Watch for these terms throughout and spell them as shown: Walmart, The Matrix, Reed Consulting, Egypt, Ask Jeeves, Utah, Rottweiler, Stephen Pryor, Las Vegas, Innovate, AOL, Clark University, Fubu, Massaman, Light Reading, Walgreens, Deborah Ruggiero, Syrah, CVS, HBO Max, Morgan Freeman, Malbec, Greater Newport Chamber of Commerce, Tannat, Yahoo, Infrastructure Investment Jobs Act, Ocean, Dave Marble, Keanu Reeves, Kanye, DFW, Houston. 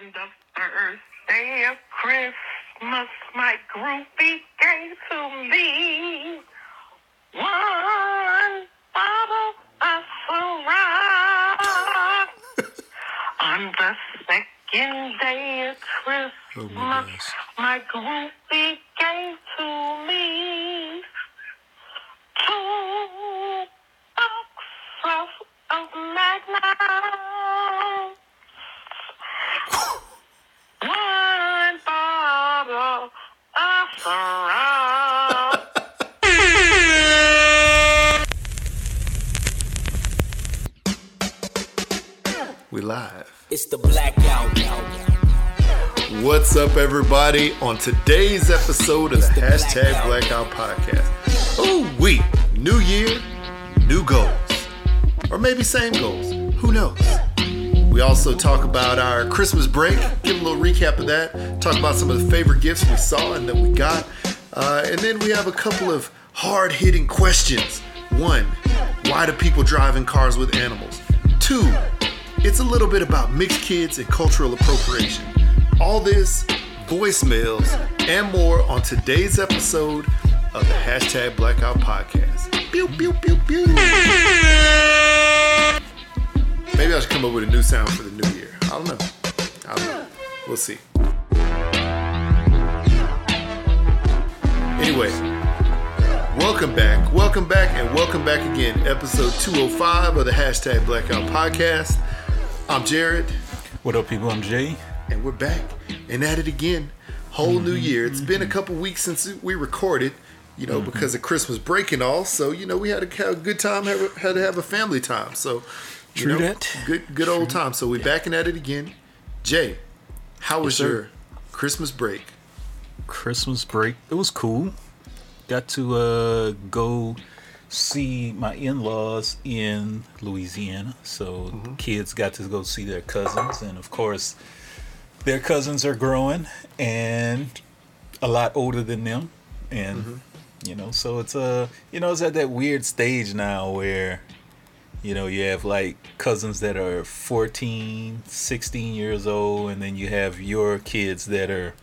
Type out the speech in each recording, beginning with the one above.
Molly's up on Earth. Damn Christmas, my groupie gave to me. One bottle of Syrah on the second day of Christmas. Oh my groupie gave to me $2 of Magnum, one bottle of Syrah. We live. It's the blackout. What's up, everybody? On today's episode of the Hashtag Blackout Podcast. Ooh, we new year, new goals. Or maybe same goals. Who knows? We also talk about our Christmas break. Give a little recap of that. Talk about some of the favorite gifts we saw and that we got. And then we have a couple of hard-hitting questions. One, why do people drive in cars with animals? Two, it's a little bit about mixed kids and cultural appropriation. All this, voicemails, and more on today's episode of the Hashtag Blackout Podcast. Pew, pew, pew, pew. Maybe I should come up with a new sound for the new year. I don't know. We'll see. Anyway, welcome back again. Episode 205 of the Hashtag Blackout Podcast. I'm Jared. What up, people? I'm Jay. And we're back and at it again. Whole new year. It's been a couple weeks since we recorded, because of Christmas break and all. So, we had a good time, had to have a family time. So, good old time. So, we're back and at it again. Jay, how was your Christmas break? Christmas break. It was cool. Got to go see my in-laws in Louisiana. So, kids got to go see their cousins. And, of course, their cousins are growing and a lot older than them. And, so it's it's at that weird stage now where, you have like cousins that are 14, 16 years old. And then you have your kids that are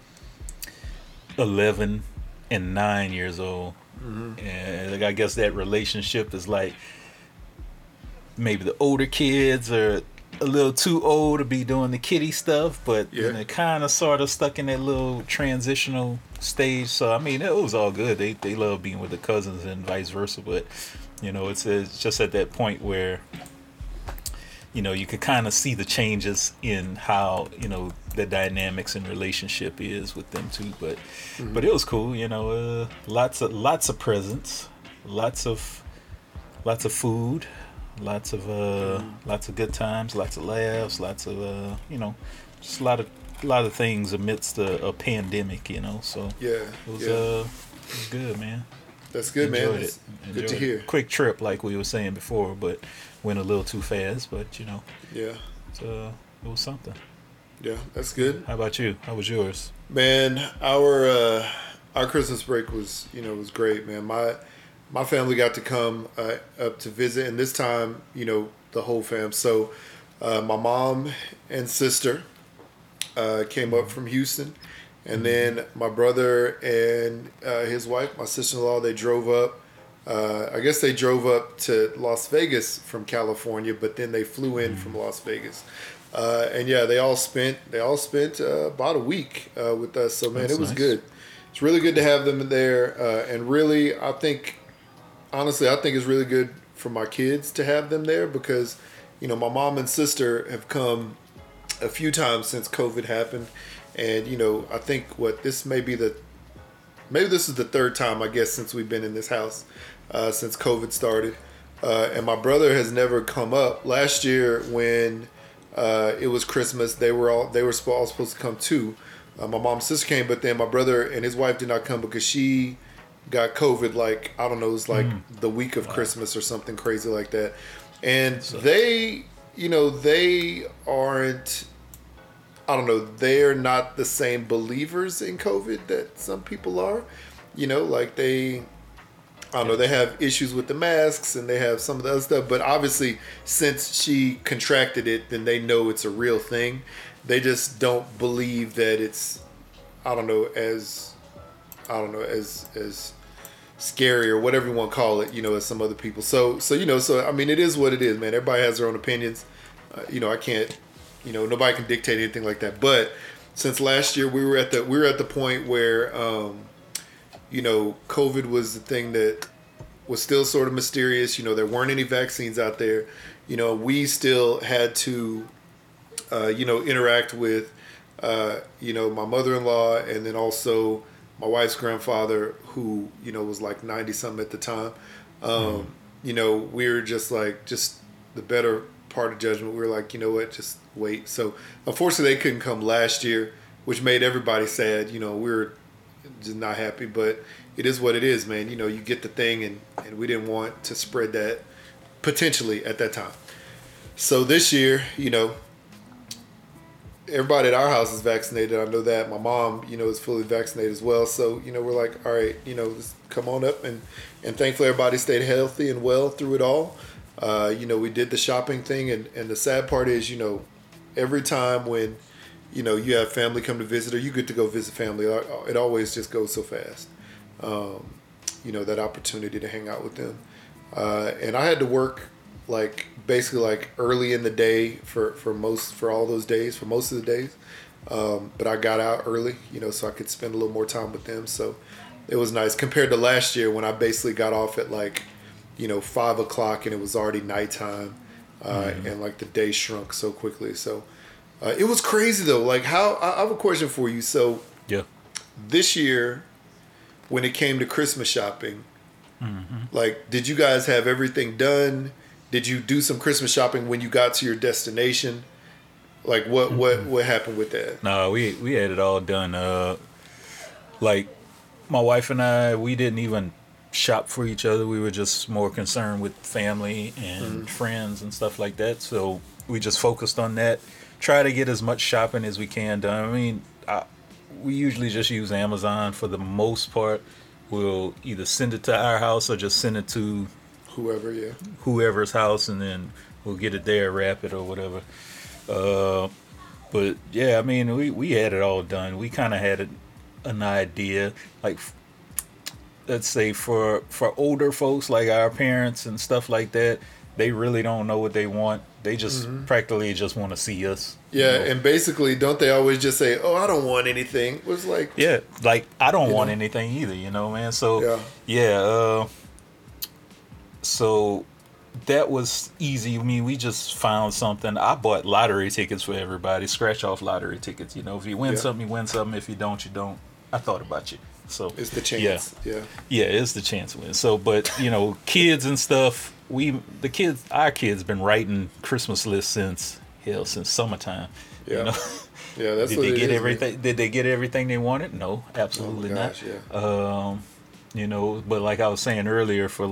11 and 9 years old. Mm-hmm. And I guess that relationship is like maybe the older kids are a little too old to be doing the kiddie stuff, but they're kind of sort of stuck in that little transitional stage. So, it was all good. They love being with the cousins and vice versa. But, it's just at that point where, you could kind of see the changes in how, the dynamics and relationship is with them too. But, but it was cool. Lots of presents, lots of food. Lots of good times, lots of laughs, lots of just a lot of things amidst a pandemic, So it was good, man. That's good. Enjoyed man. It. Enjoyed good to it. Hear. Quick trip, like we were saying before, but went a little too fast. But it was something. Yeah, that's good. How about you? How was yours? Man, our Christmas break was was great, man. My family got to come up to visit, and this time, the whole fam. So, my mom and sister came up from Houston, and then my brother and his wife, my sister-in-law, they drove up. I guess they drove up to Las Vegas from California, but then they flew in from Las Vegas. They all spent about a week with us. So, man, it was nice. Good. It's really good to have them there, and really, I think. Honestly, I think it's really good for my kids to have them there because, my mom and sister have come a few times since COVID happened. And, I think this is the third time, I guess, since we've been in this house, since COVID started. And my brother has never come up. Last year when it was Christmas, they were all supposed to come too. My mom's sister came, but then my brother and his wife did not come because she got COVID, like, I don't know, it was like the week of Christmas or something crazy like that. And they're not the same believers in COVID that some people are. Like I don't know, they have issues with the masks and they have some of the other stuff, but obviously since she contracted it, then they know it's a real thing. They just don't believe that it's, as scary or whatever you want to call it, as some other people. So I mean, it is what it is, man. Everybody has their own opinions. I can't, nobody can dictate anything like that. But since last year, we were at the point where, COVID was the thing that was still sort of mysterious. There weren't any vaccines out there. We still had to, interact with, my mother-in-law and then also my wife's grandfather, who, was like 90 something at the time. We were just the better part of judgment. We were like, you know what, just wait. So unfortunately they couldn't come last year, which made everybody sad. We were just not happy, but it is what it is, man. You get the thing and we didn't want to spread that potentially at that time. So this year, everybody at our house is vaccinated. I know that my mom, is fully vaccinated as well. So, we're like, all right, just come on up. And thankfully everybody stayed healthy and well through it all. We did the shopping thing. And the sad part is, every time when, you have family come to visit or you get to go visit family, it always just goes so fast. That opportunity to hang out with them. And I had to work basically early in the day for most of the days. But I got out early, so I could spend a little more time with them. So it was nice compared to last year when I basically got off at 5:00 and it was already nighttime. And the day shrunk so quickly. So, it was crazy though. I have a question for you. So yeah, this year when it came to Christmas shopping, did you guys have everything done? Did you do some Christmas shopping when you got to your destination? What happened with that? No, we had it all done. My wife and I, we didn't even shop for each other. We were just more concerned with family and friends and stuff like that. So we just focused on that. Try to get as much shopping as we can done. I mean, we usually just use Amazon for the most part. We'll either send it to our house or just send it to whoever's house, and then we'll get it there, wrap it or whatever. But yeah, I mean, we had it all done. We kind of had an idea, let's say for older folks like our parents and stuff like that, they really don't know what they want. They just practically just want to see us. Yeah, and basically, don't they always just say, "Oh, I don't want anything." It was I don't want anything either, man. So so that was easy. I mean, we just found something. I bought lottery tickets for everybody, scratch off lottery tickets. If you win something, you win something. If you don't, you don't. I thought about you. So it's the chance. Yeah, it's the chance win. So, but kids and stuff. Our kids been writing Christmas lists since summertime. Yeah, yeah. That's what it is. Did they get everything they wanted? No, absolutely not. Yeah. But like I was saying earlier, for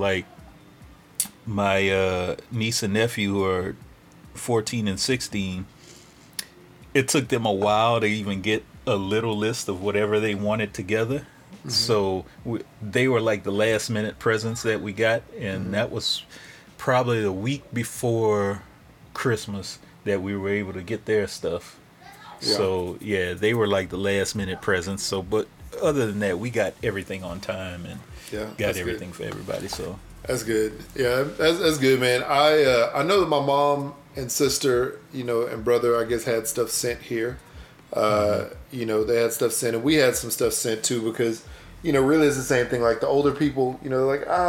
my niece and nephew who are 14 and 16, it took them a while to even get a little list of whatever they wanted together. So they were the last minute presents that we got, and that was probably the week before Christmas that we were able to get their stuff. Yeah. So yeah, they were the last minute presents. So, but other than that, we got everything on time and got everything good for everybody. So that's good. Yeah, that's good, man. I know that my mom and sister, and brother, I guess, had stuff sent here. They had stuff sent, and we had some stuff sent too, because really it's the same thing. The older people, I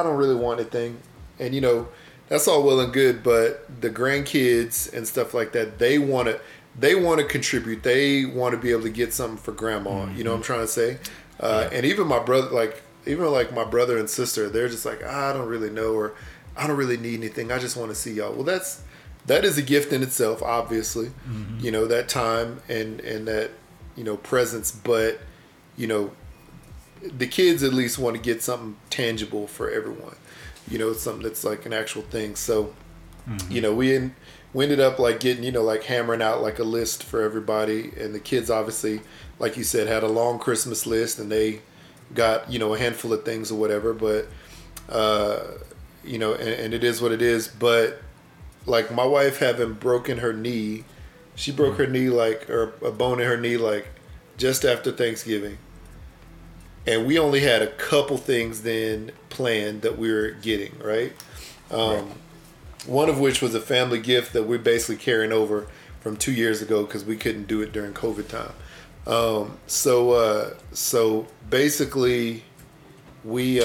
don't really want anything, and that's all well and good, but the grandkids and stuff like that, they want to contribute. They want to be able to get something for grandma. You know what I'm trying to say? And even my brother, my brother and sister, they're just like, I don't really know, or I don't really need anything. I just want to see y'all. Well, that is a gift in itself, obviously, that time and that, presence. But, the kids at least want to get something tangible for everyone, something that's an actual thing. So, we ended up getting, hammering out a list for everybody. And the kids, obviously, like you said, had a long Christmas list, and they got, a handful of things or whatever. But you know, and it is what it is. But like my wife having broken her knee, she broke her knee like, or a bone in her knee, like just after Thanksgiving. And we only had a couple things then planned that we were getting, right? One of which was a family gift that we're basically carrying over from 2 years ago because we couldn't do it during COVID time. So basically we,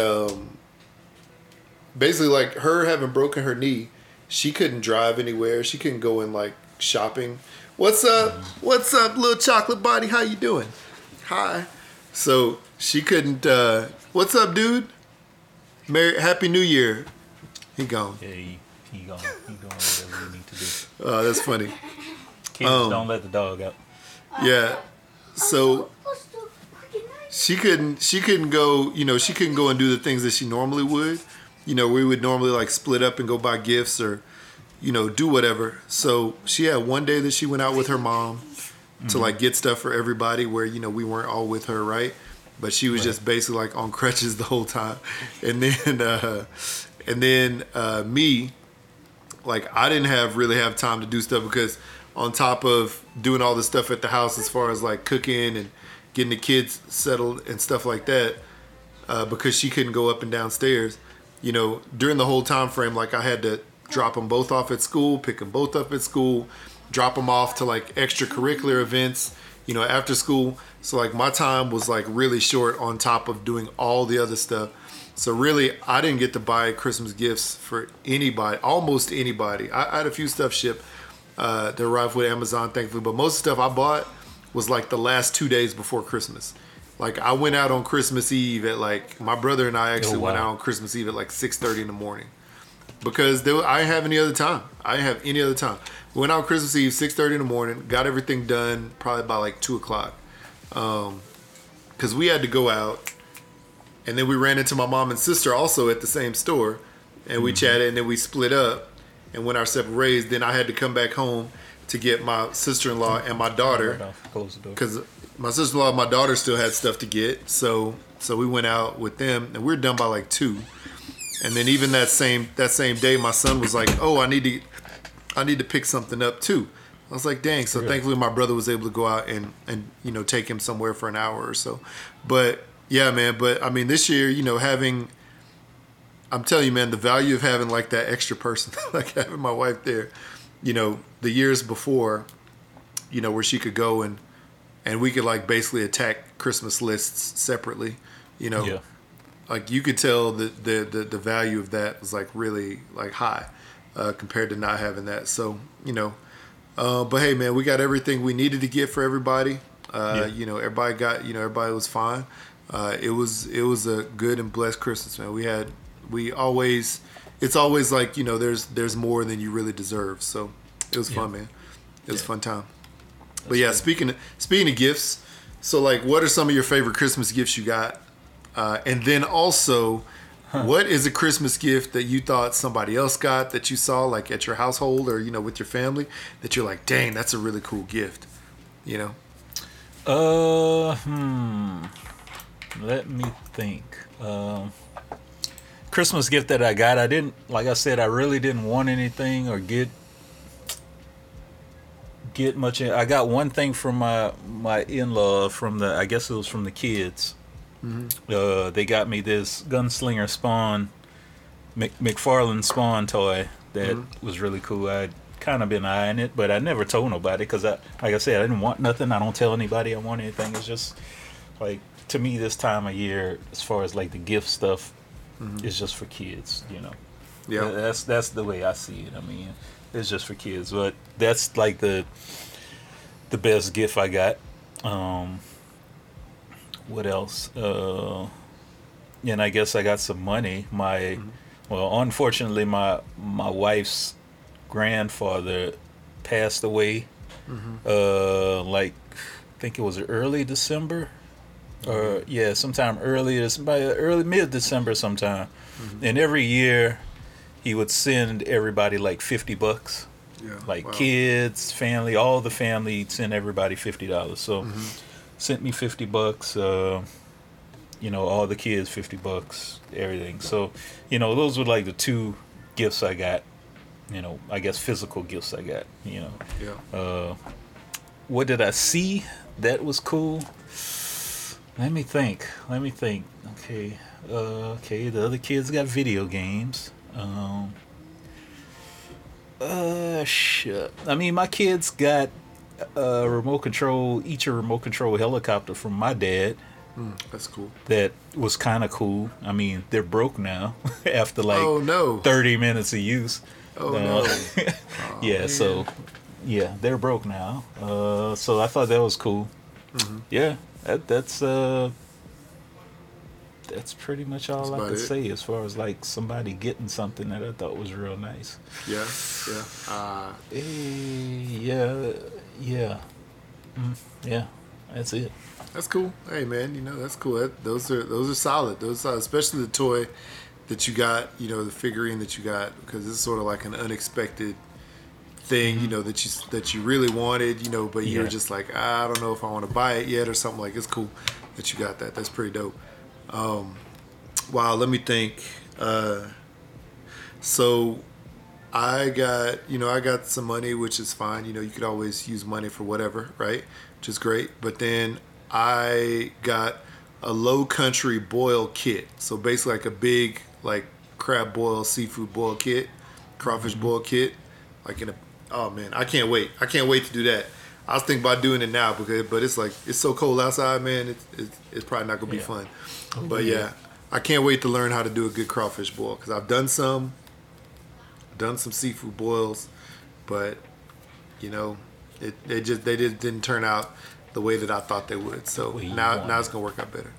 basically like her having broken her knee, she couldn't drive anywhere. She couldn't go in like shopping. What's up? What's up, little chocolate body? How you doing? Hi. So she couldn't, what's up, dude? Happy New Year. He gone. Yeah, he gone. He gone. Whatever you need to do. Oh, that's funny. Kids, don't let the dog out. Yeah. So she couldn't go, you know, she couldn't go and do the things that she normally would. You know, we would normally like split up and go buy gifts or, you know, do whatever. So she had one day that she went out with her mom to like get stuff for everybody where, you know, we weren't all with her, right? But she was just basically like on crutches the whole time. And then me, like I didn't really have time to do stuff because on top of doing all the stuff at the house as far as like cooking and getting the kids settled and stuff like that, because she couldn't go up and downstairs, you know, during the whole time frame, like I had to drop them both off at school, pick them both up at school, drop them off to like extracurricular events, you know, after school. So like my time was like really short on top of doing all the other stuff. So really, I didn't get to buy Christmas gifts for anybody, almost anybody. I had a few stuff shipped that arrived with Amazon, thankfully. But most stuff I bought was like the last 2 days before Christmas. Like I went out on Christmas Eve at like, my brother and I actually went out on Christmas Eve at like 6:30 in the morning. Because I didn't have any other time. I didn't have any other time. We went out on Christmas Eve, 6:30 in the morning, got everything done probably by like 2 o'clock. Because we had to go out. And then we ran into my mom and sister also at the same store. And we chatted and then we split up and went our separate ways. Then I had to come back home to get my sister-in-law and my daughter. Because my sister-in-law and my daughter still had stuff to get. So we went out with them and we were done by like 2. And then even that same day, my son was like, oh, I need to pick something up too. I was like, dang. So thankfully my brother was able to go out and you know, take him somewhere for an hour or so. But yeah, man. But I mean, this year, you know, I'm telling you, man, the value of having like that extra person, like having my wife there, you know, the years before, you know, where she could go and we could like basically attack Christmas lists separately, you know, like you could tell the value of that was like really like high, compared to not having that. So, you know, but hey, man, we got everything we needed to get for everybody. You know, everybody was fine. It was a good and blessed Christmas, man. It's always like, you know, there's more than you really deserve. So it was fun, man. It was a fun time. That's but yeah, great. Speaking of gifts, so like, what are some of your favorite Christmas gifts you got? And then also, what is a Christmas gift that you thought somebody else got that you saw like at your household or, you know, with your family that you're like, dang, that's a really cool gift, you know? Let me think. Christmas gift that I got, I didn't, like I said, I really didn't want anything or get much. I got one thing from my in-law I guess it was from the kids. Mm-hmm. They got me this Gunslinger Spawn, McFarlane Spawn toy that was really cool. I kind of been eyeing it, but I never told nobody because like I said, I didn't want nothing. I don't tell anybody I want anything. It's just like, to me, this time of year, as far as like the gift stuff, it's just for kids, you know. Yeah, that's the way I see it. I mean, it's just for kids, but that's like the best gift I got. What else? And I guess I got some money. Unfortunately, my wife's grandfather passed away. Like I think it was early December. Or sometime early mid-December sometime. And every year he would send everybody like $50. Kids, family, all the family, he'd send everybody $50. So sent me $50. you know, all the kids, $50, everything. So, you know, those were like the two gifts I got, you know, I guess physical gifts I got, you know. Yeah. What did I see that was cool? Let me think. Okay. Okay, the other kids got video games. Shit. I mean, my kids got a remote control helicopter from my dad. That's cool. That was kind of cool. I mean, they're broke now after like 30 minutes of use. Man. So yeah, they're broke now. So I thought that was cool. Mm-hmm. Yeah, that's pretty much all I could say as far as like somebody getting something that I thought was real nice. That's it. That's cool. Hey man, you know, that's cool. Those are solid. Those are solid, especially the toy that you got, you know, the figurine that you got, because it's sort of like an unexpected thing, mm-hmm. you know, that you really wanted, you know, but you're just like, I don't know if I want to buy it yet or something. Like, it's cool that you got that. That's pretty dope. Wow, let me think. So I got some money, which is fine. You know, you could always use money for whatever, right? Which is great. But then I got a low country boil kit. So basically like a big, like crab boil, seafood boil kit, crawfish mm-hmm. boil kit. Like oh man, I can't wait to do that. I was thinking about doing it now, but it's like, it's so cold outside, man. It's probably not gonna be fun. But yeah, I can't wait to learn how to do a good crawfish boil, because I've done some seafood boils, but you know, they didn't turn out the way that I thought they would. So now it's gonna work out better.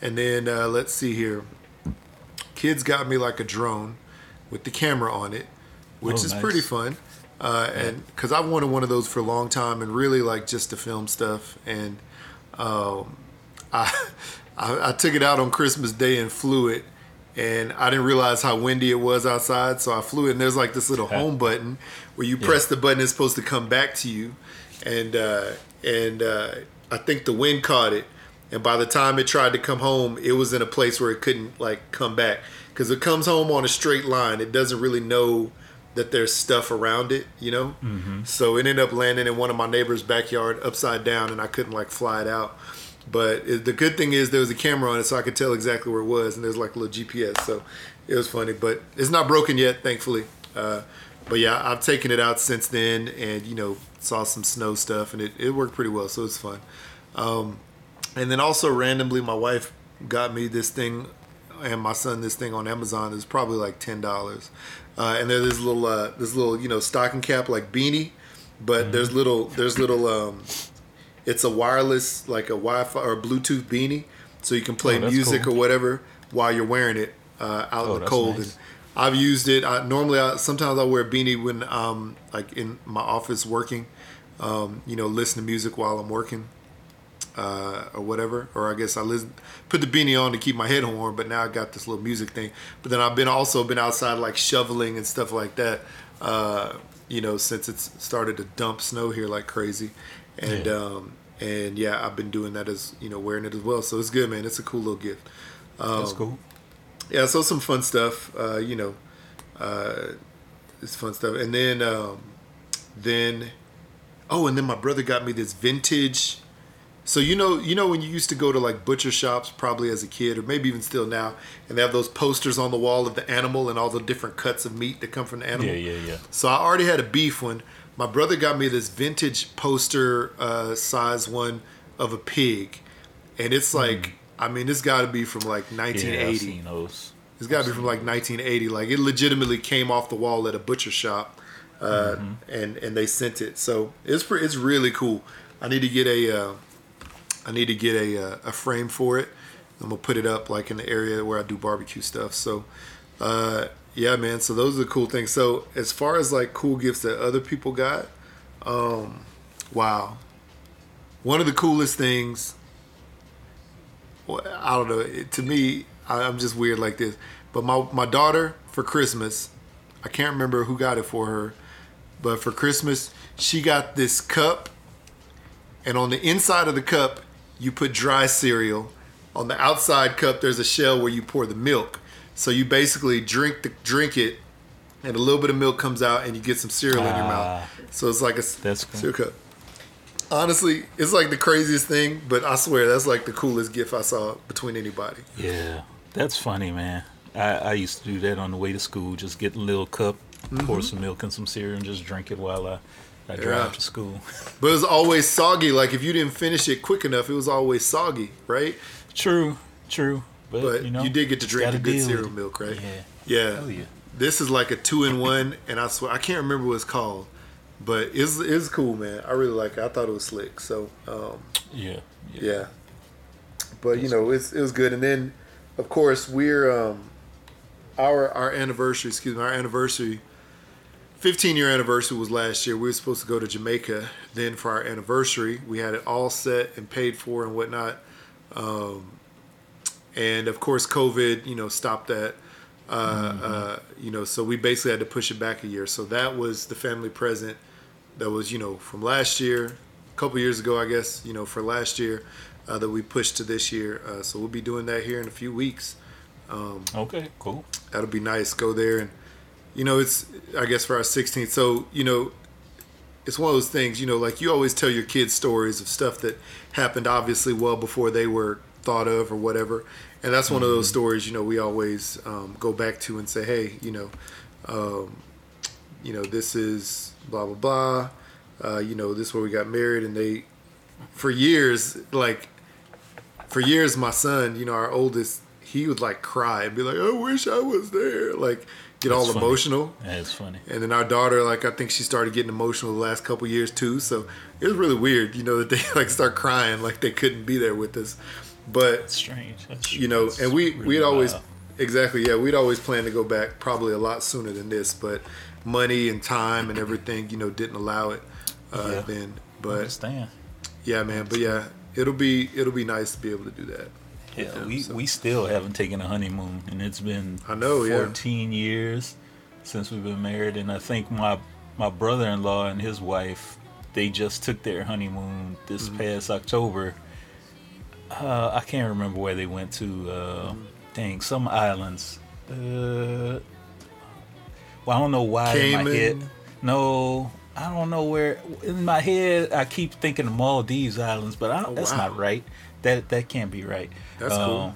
And then let's see here. Kids got me like a drone with the camera on it, which is nice. Pretty fun. And because I've wanted one of those for a long time, and really like just to film stuff. And I took it out on Christmas Day and flew it, and I didn't realize how windy it was outside, so I flew it. And there's like this little home button where you press the button, it's supposed to come back to you, and I think the wind caught it, and by the time it tried to come home, it was in a place where it couldn't like come back, because it comes home on a straight line. It doesn't really know that there's stuff around it, you know. Mm-hmm. So it ended up landing in one of my neighbor's backyard upside down, and I couldn't like fly it out. But the good thing is there was a camera on it, so I could tell exactly where it was, and there's like a little GPS, so it was funny. But it's not broken yet, thankfully. But yeah, I've taken it out since then, and you know, saw some snow stuff, and it worked pretty well, so it's fun. And then also randomly, my wife got me this thing, and my son this thing on Amazon. It was probably like $10. And there's this little you know, stocking cap like beanie, but there's little. It's a wireless, like a Wi-Fi or Bluetooth beanie, so you can play music or whatever while you're wearing it out in the cold. Nice. And I've used it. Sometimes I wear a beanie when like in my office working, you know, listen to music while I'm working or whatever. Or I guess put the beanie on to keep my head warm. But now I got this little music thing. But then I've been outside like shoveling and stuff like that. You know, since it's started to dump snow here like crazy. And I've been doing that, as you know, wearing it as well. So it's good, man. It's a cool little gift. That's cool. Yeah, so some fun stuff. You know, it's fun stuff. And then, and then my brother got me this vintage. So you know when you used to go to like butcher shops, probably as a kid, or maybe even still now, and they have those posters on the wall of the animal and all the different cuts of meat that come from the animal. Yeah. So I already had a beef one. My brother got me this vintage poster size one of a pig. And it's like, I mean, it's got to be from like 1980. Yeah, I've seen those. It's got to be from like 1980. Like, it legitimately came off the wall at a butcher shop, and they sent it. So it's really cool. I need to get a frame for it. I'm gonna put it up like in the area where I do barbecue stuff. So, yeah, man. So those are the cool things. So as far as like cool gifts that other people got, wow. One of the coolest things, well, I don't know. To me, I'm just weird like this. But my daughter, for Christmas, I can't remember who got it for her, but for Christmas, she got this cup. And on the inside of the cup, you put dry cereal. On the outside cup, there's a shell where you pour the milk. So you basically drink it, and a little bit of milk comes out, and you get some cereal in your mouth. So it's like a cereal cup. Honestly, it's like the craziest thing, but I swear that's like the coolest gift I saw between anybody. Yeah, that's funny, man. I used to do that on the way to school, just get a little cup, pour some milk and some cereal, and just drink it while I drive to school. But it was always soggy. Like, if you didn't finish it quick enough, it was always soggy, right? True. But you did get to drink a good cereal milk, right? Yeah. Hell yeah. This is like a 2-in-1, and I swear, I can't remember what it's called, but it's cool, man. I really like it. I thought it was slick. So, Yeah. But, it was good. And then, of course, we're, our anniversary, 15-year anniversary was last year. We were supposed to go to Jamaica then for our anniversary. We had it all set and paid for and whatnot. And, of course, COVID, stopped that. So we basically had to push it back a year. So that was the family present that was, from last year, a couple years ago, I guess, for last year, that we pushed to this year. So we'll be doing that here in a few weeks. Okay, cool. That'll be nice. Go there. And, it's, I guess, for our 16th. So, it's one of those things, like you always tell your kids stories of stuff that happened obviously well before they were thought of or whatever. And that's one of those stories, we always go back to and say, hey, this is blah, blah, blah. This is where we got married. And they, for years, my son, our oldest, he would like cry and be like, I wish I was there. Like, get that's all funny. Emotional. That's funny. And then our daughter, like, I think she started getting emotional the last couple years too. So it was really weird, that they like start crying, like they couldn't be there with us. But that's strange. That's and we'd always wild. Exactly, yeah, we'd always plan to go back probably a lot sooner than this, but money and time and everything, didn't allow it then. But I understand. Yeah, man, but yeah, it'll be nice to be able to do that. Yeah, we still haven't taken a honeymoon, and it's been 14 years since we've been married, and I think my brother-in-law and his wife, they just took their honeymoon this past October. I can't remember where they went to. Some islands. I don't know why in my head. No, I don't know where. In my head, I keep thinking of Maldives Islands, but that's not right. That can't be right. That's cool.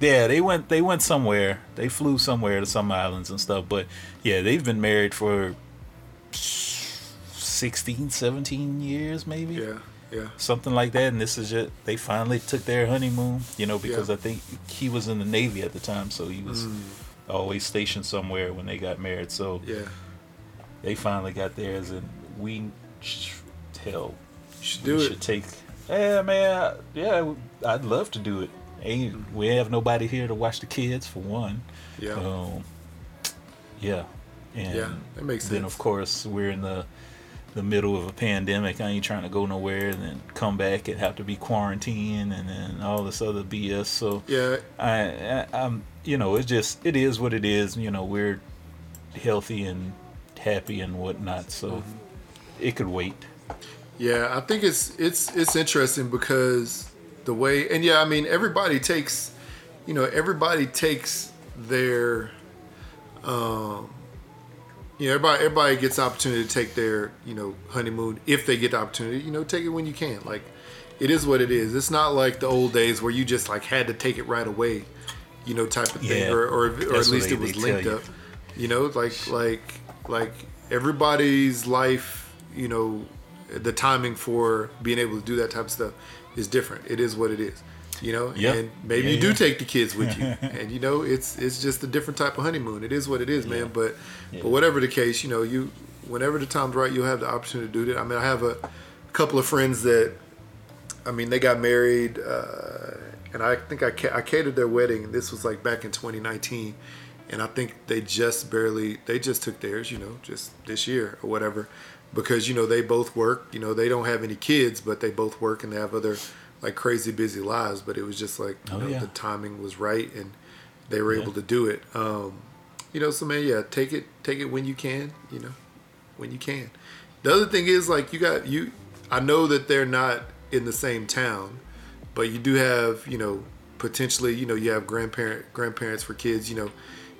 Yeah, they went somewhere. They flew somewhere to some islands and stuff. But yeah, they've been married for 16, 17 years, maybe. Yeah. Yeah. Something like that, and this is it. They finally took their honeymoon, because I think he was in the Navy at the time, so he was always stationed somewhere when they got married. So they finally got theirs, and we should take. Yeah, man. Yeah, I'd love to do it. We have nobody here to watch the kids for one. Yeah. And that makes sense. Then of course we're in the middle of a pandemic. I ain't trying to go nowhere and then come back and have to be quarantined and then all this other BS. So I'm it is what it is. We're healthy and happy and whatnot, so it could wait. Yeah, I think it's interesting because the way, and yeah, I mean, everybody takes their everybody gets the opportunity to take their, honeymoon if they get the opportunity. Take it when you can. Like, it is what it is. It's not like the old days where you just like had to take it right away, type of thing, or at least it was linked up. Like everybody's life, the timing for being able to do that type of stuff is different. It is what it is. And maybe you do take the kids with you, and it's just a different type of honeymoon. It is what it is, man. But whatever the case, whenever the time's right, you'll have the opportunity to do that. I mean, I have a couple of friends that, I mean, they got married, and I think I catered their wedding, and this was like back in 2019, and I think they just took theirs, just this year or whatever, because they both work, they don't have any kids, but they both work and they have other like crazy busy lives, but it was just like the timing was right and they were able to do it. So man, yeah, take it when you can, when you can. The other thing is like I know that they're not in the same town, but you do have, potentially, you know, you have grandparents for kids, you know,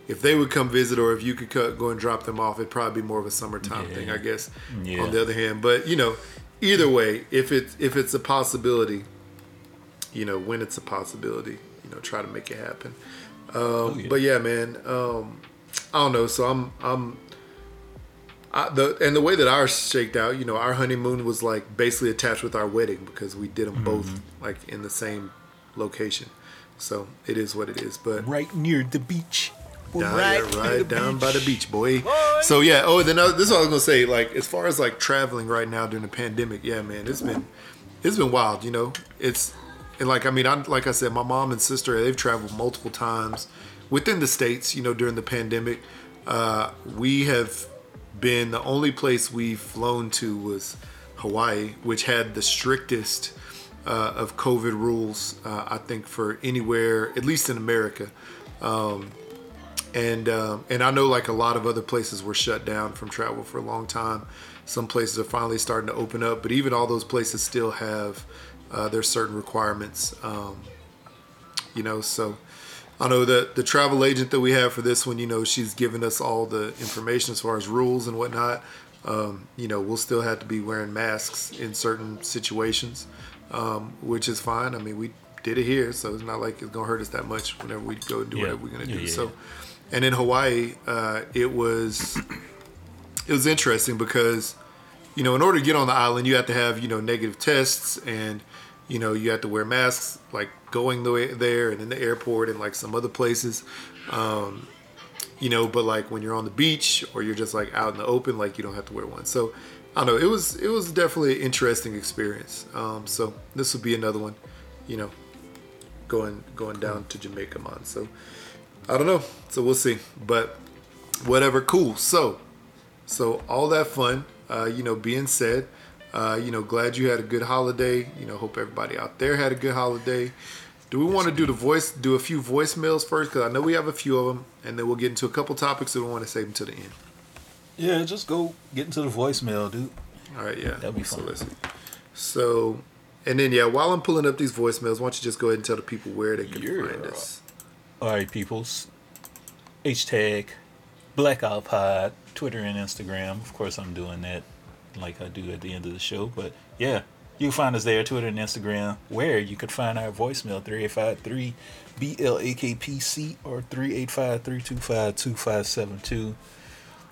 if they would come visit or if you could go and drop them off, it'd probably be more of a summertime thing, I guess, on the other hand. But, you know, either way, if it's a possibility, you know, when it's a possibility, you know, try to make it happen. But yeah, man, I don't know. So the way that ours shaked out, you know, our honeymoon was like basically attached with our wedding because we did them both like in the same location. So it is what it is, but right near the beach. Down by the beach, boy. So yeah. Oh, and then this is what I was gonna say. Like, as far as like traveling right now during the pandemic, yeah, man, it's been wild. You know, like I said, my mom and sister, they've traveled multiple times within the states. You know, during the pandemic, we have been the only place we've flown to was Hawaii, which had the strictest of COVID rules, I think, for anywhere, at least in America. And I know like a lot of other places were shut down from travel for a long time. Some places are finally starting to open up, but even all those places still have their certain requirements. You know, so I know that the travel agent that we have for this one, you know, she's given us all the information as far as rules and whatnot. You know, we'll still have to be wearing masks in certain situations, which is fine. I mean, we did it here, so it's not like it's gonna hurt us that much whenever we go and do whatever we're gonna do. So. And in Hawaii, it was interesting because, you know, in order to get on the island, you have to have, you know, negative tests and, you know, you have to wear masks, like going the way there and in the airport and like some other places, you know, but like when you're on the beach or you're just like out in the open, like you don't have to wear one. So I don't know, it was definitely an interesting experience. So this would be another one, you know, going down to Jamaica, man. So. I don't know. So we'll see. But whatever. Cool. So all that fun, you know, being said, you know, glad you had a good holiday. You know, hope everybody out there had a good holiday. Do we want to do a few voicemails first? Because I know we have a few of them. And then we'll get into a couple topics that we want to save until the end. Yeah, just go get into the voicemail, dude. All right, yeah. That'll be fun. So, listen. So, and then, yeah, while I'm pulling up these voicemails, why don't you just go ahead and tell the people where they can find us. Alright, peoples. Hashtag Blackout Pod, Twitter and Instagram. Of course, I'm doing that like I do at the end of the show. But yeah, you can find us there, Twitter and Instagram, where you could find our voicemail 3853-BLAKPC or 385-325-2572.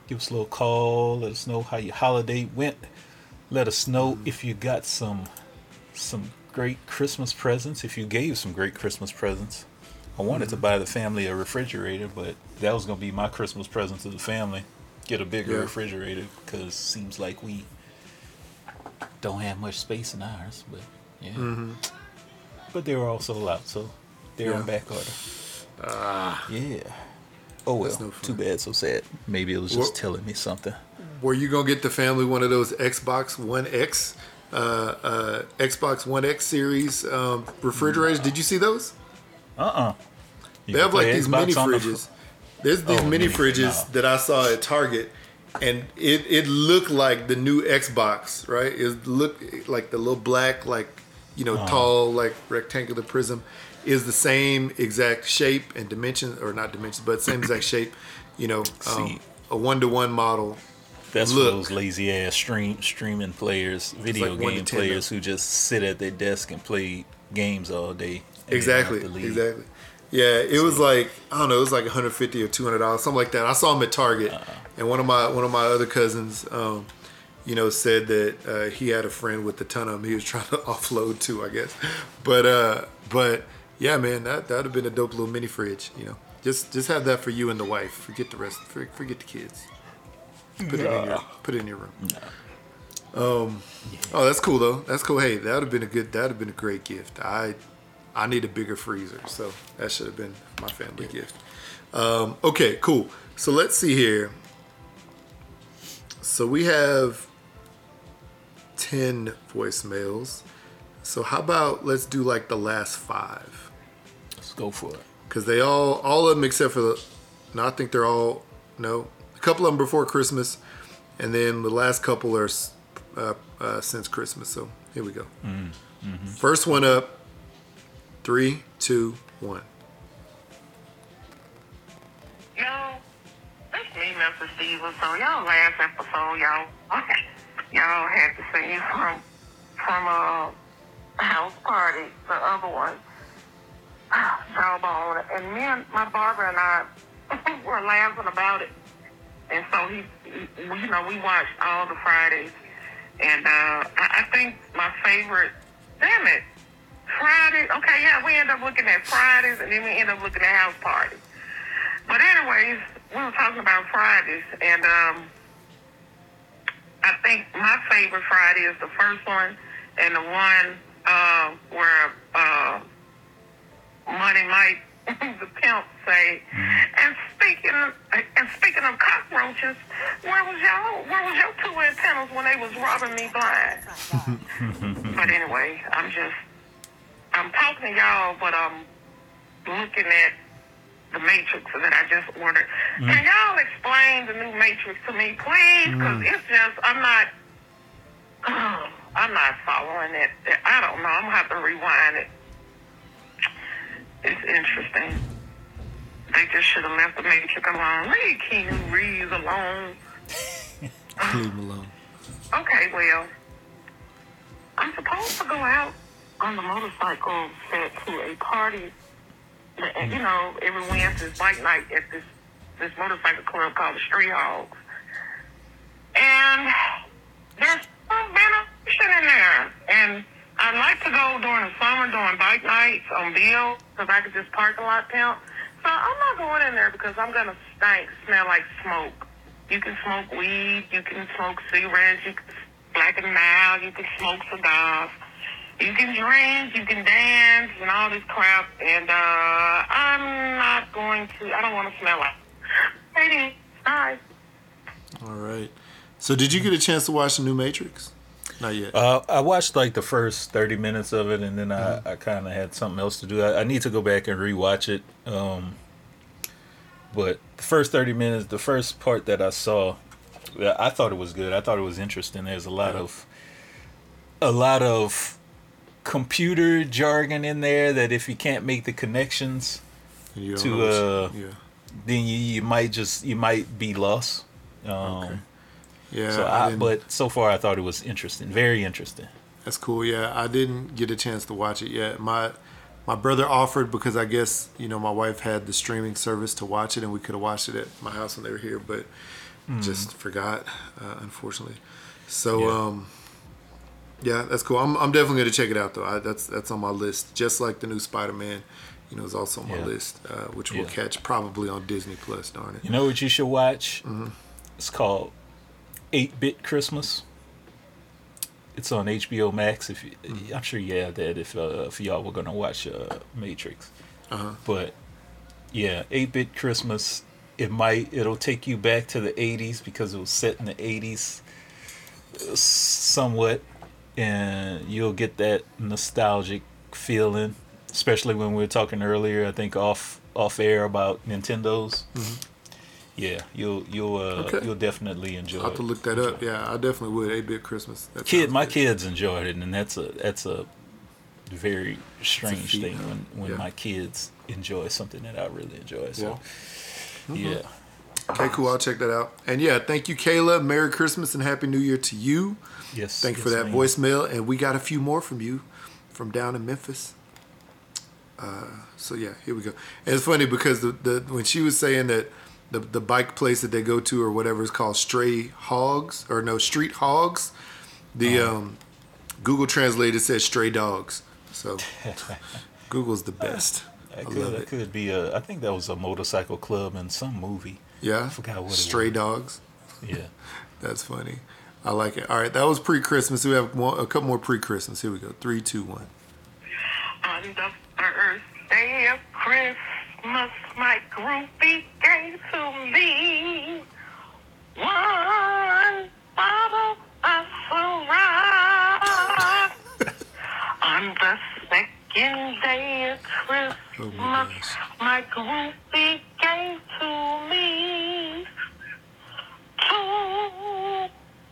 Give us a little call. Let us know how your holiday went. Let us know if you got some great Christmas presents, if you gave some great Christmas presents. I wanted to buy the family a refrigerator, but that was going to be my Christmas present to the family. Get a bigger refrigerator, because it seems like we don't have much space in ours. But yeah, but they were all sold out, so they're on back order. Yeah. Oh, well, no, too bad, so sad. Maybe it was just telling me something. Were you going to get the family one of those Xbox One X, Xbox One X series refrigerators? Did you see those? They have like these mini fridges. There's these mini fridges that I saw at Target, and it looked like the new Xbox, right? It looked like the little black, like, you know, tall, like rectangular prism is the same exact shape and dimension, or not dimensions, but same exact shape, you know, a 1-to-1 model. That's for those lazy ass streaming players, video like game players who just sit at their desk and play games all day. Exactly. Yeah, it was like, I don't know, it was like $150 or $200, something like that. I saw him at Target, and one of my other cousins, you know, said that he had a friend with a ton of them he was trying to offload to, I guess. But yeah, man, that would have been a dope little mini fridge, you know. Just have that for you and the wife. Forget the rest. Forget the kids. Put it in your room. Nah. That's cool though. That's cool. Hey, that would have been a great gift. I need a bigger freezer, so that should have been my family gift. Okay, cool. So let's see here. So we have 10 voicemails. So how about let's do like the last 5? Let's go for it. Because they all of them except for I think they're all, no, a couple of them before Christmas, and then the last couple are since Christmas. So here we go. First one up. 3, 2, one. Yo, that's me, Memphis Steven. So y'all last episode, y'all had to say from a house party, the other one, Jawbone, and my barber and I were laughing about it. And so we watched all the Fridays, and I think my favorite, Friday. Okay, yeah, we end up looking at Fridays, and then we end up looking at house parties. But anyways, we were talking about Fridays, and I think my favorite Friday is the first one, and the one where Money Mike, the pimp, say, and speaking of cockroaches, where was your two antennas when they was robbing me blind? But anyway, I'm talking to y'all, but I'm looking at The Matrix that I just ordered. Can y'all explain the new Matrix to me, please? Because it's just, I'm not following it. I don't know. I'm going to have to rewind it. It's interesting. They just should have left The Matrix alone. Leave Keanu Reeves alone. Leave him alone. Okay, well, I'm supposed to go out on the motorcycle set to a party. You know, every Wednesday's bike night at this motorcycle club called the Street Hogs. And there's some benefit in there. And I like to go during the summer, during bike nights on Bill, because I could just parking lot pimp. So I'm not going in there because I'm going to smell like smoke. You can smoke weed, you can smoke cigarettes, you can Black and Mild, you can smoke cigars. You can drink, you can dance, and all this crap, and I don't want to smell like it. Bye. All right. So did you get a chance to watch the new Matrix? Not yet. I watched like the first 30 minutes of it, and then I kind of had something else to do. I need to go back and rewatch it. But the first 30 minutes, the first part that I saw, I thought it was good. I thought it was interesting. There's a lot of computer jargon in there that if you can't make the connections then you might be lost. Okay. Yeah. So but so far I thought it was interesting, very interesting. That's cool. Yeah, I didn't get a chance to watch it yet. My brother offered because I guess my wife had the streaming service to watch it, and we could have watched it at my house when they were here, but just forgot, unfortunately. So. Yeah. Yeah, that's cool. I'm definitely going to check it out, though. That's on my list. Just like the new Spider-Man, is also on my list, which we'll catch probably on Disney+, darn it. You know what you should watch? Mm-hmm. It's called 8-bit Christmas. It's on HBO Max. I'm sure you have that if y'all were going to watch Matrix. Uh-huh. But, yeah, 8-bit Christmas, it'll take you back to the 80s because it was set in the 80s somewhat. And you'll get that nostalgic feeling, especially when we were talking earlier, I think off air, about Nintendos. Mm-hmm. Yeah, you'll definitely enjoy it. I'll have to look that up. Yeah, I definitely would. 8-bit Christmas. Kids enjoyed it, and that's a very strange thing when my kids enjoy something that I really enjoy. So, yeah. Okay, cool. I'll check that out. And yeah, thank you, Kayla. Merry Christmas and Happy New Year to you. Yes. Thank you for that voicemail. And we got a few more from you from down in Memphis. So yeah, here we go. And it's funny because when she was saying that the bike place that they go to or whatever is called Street Hogs, the Google Translator says Stray Dogs. So Google's the best. I think that was a motorcycle club in some movie. Yeah. I forgot what it was. Stray Dogs. Yeah. That's funny. I like it. All right. That was pre-Christmas. We have a couple more pre-Christmas. Here we go. 3, 2, 1. On the first day of Christmas, my groupie gave to me one bottle of Syrah. On the second day of Christmas, my groupie gave to me 2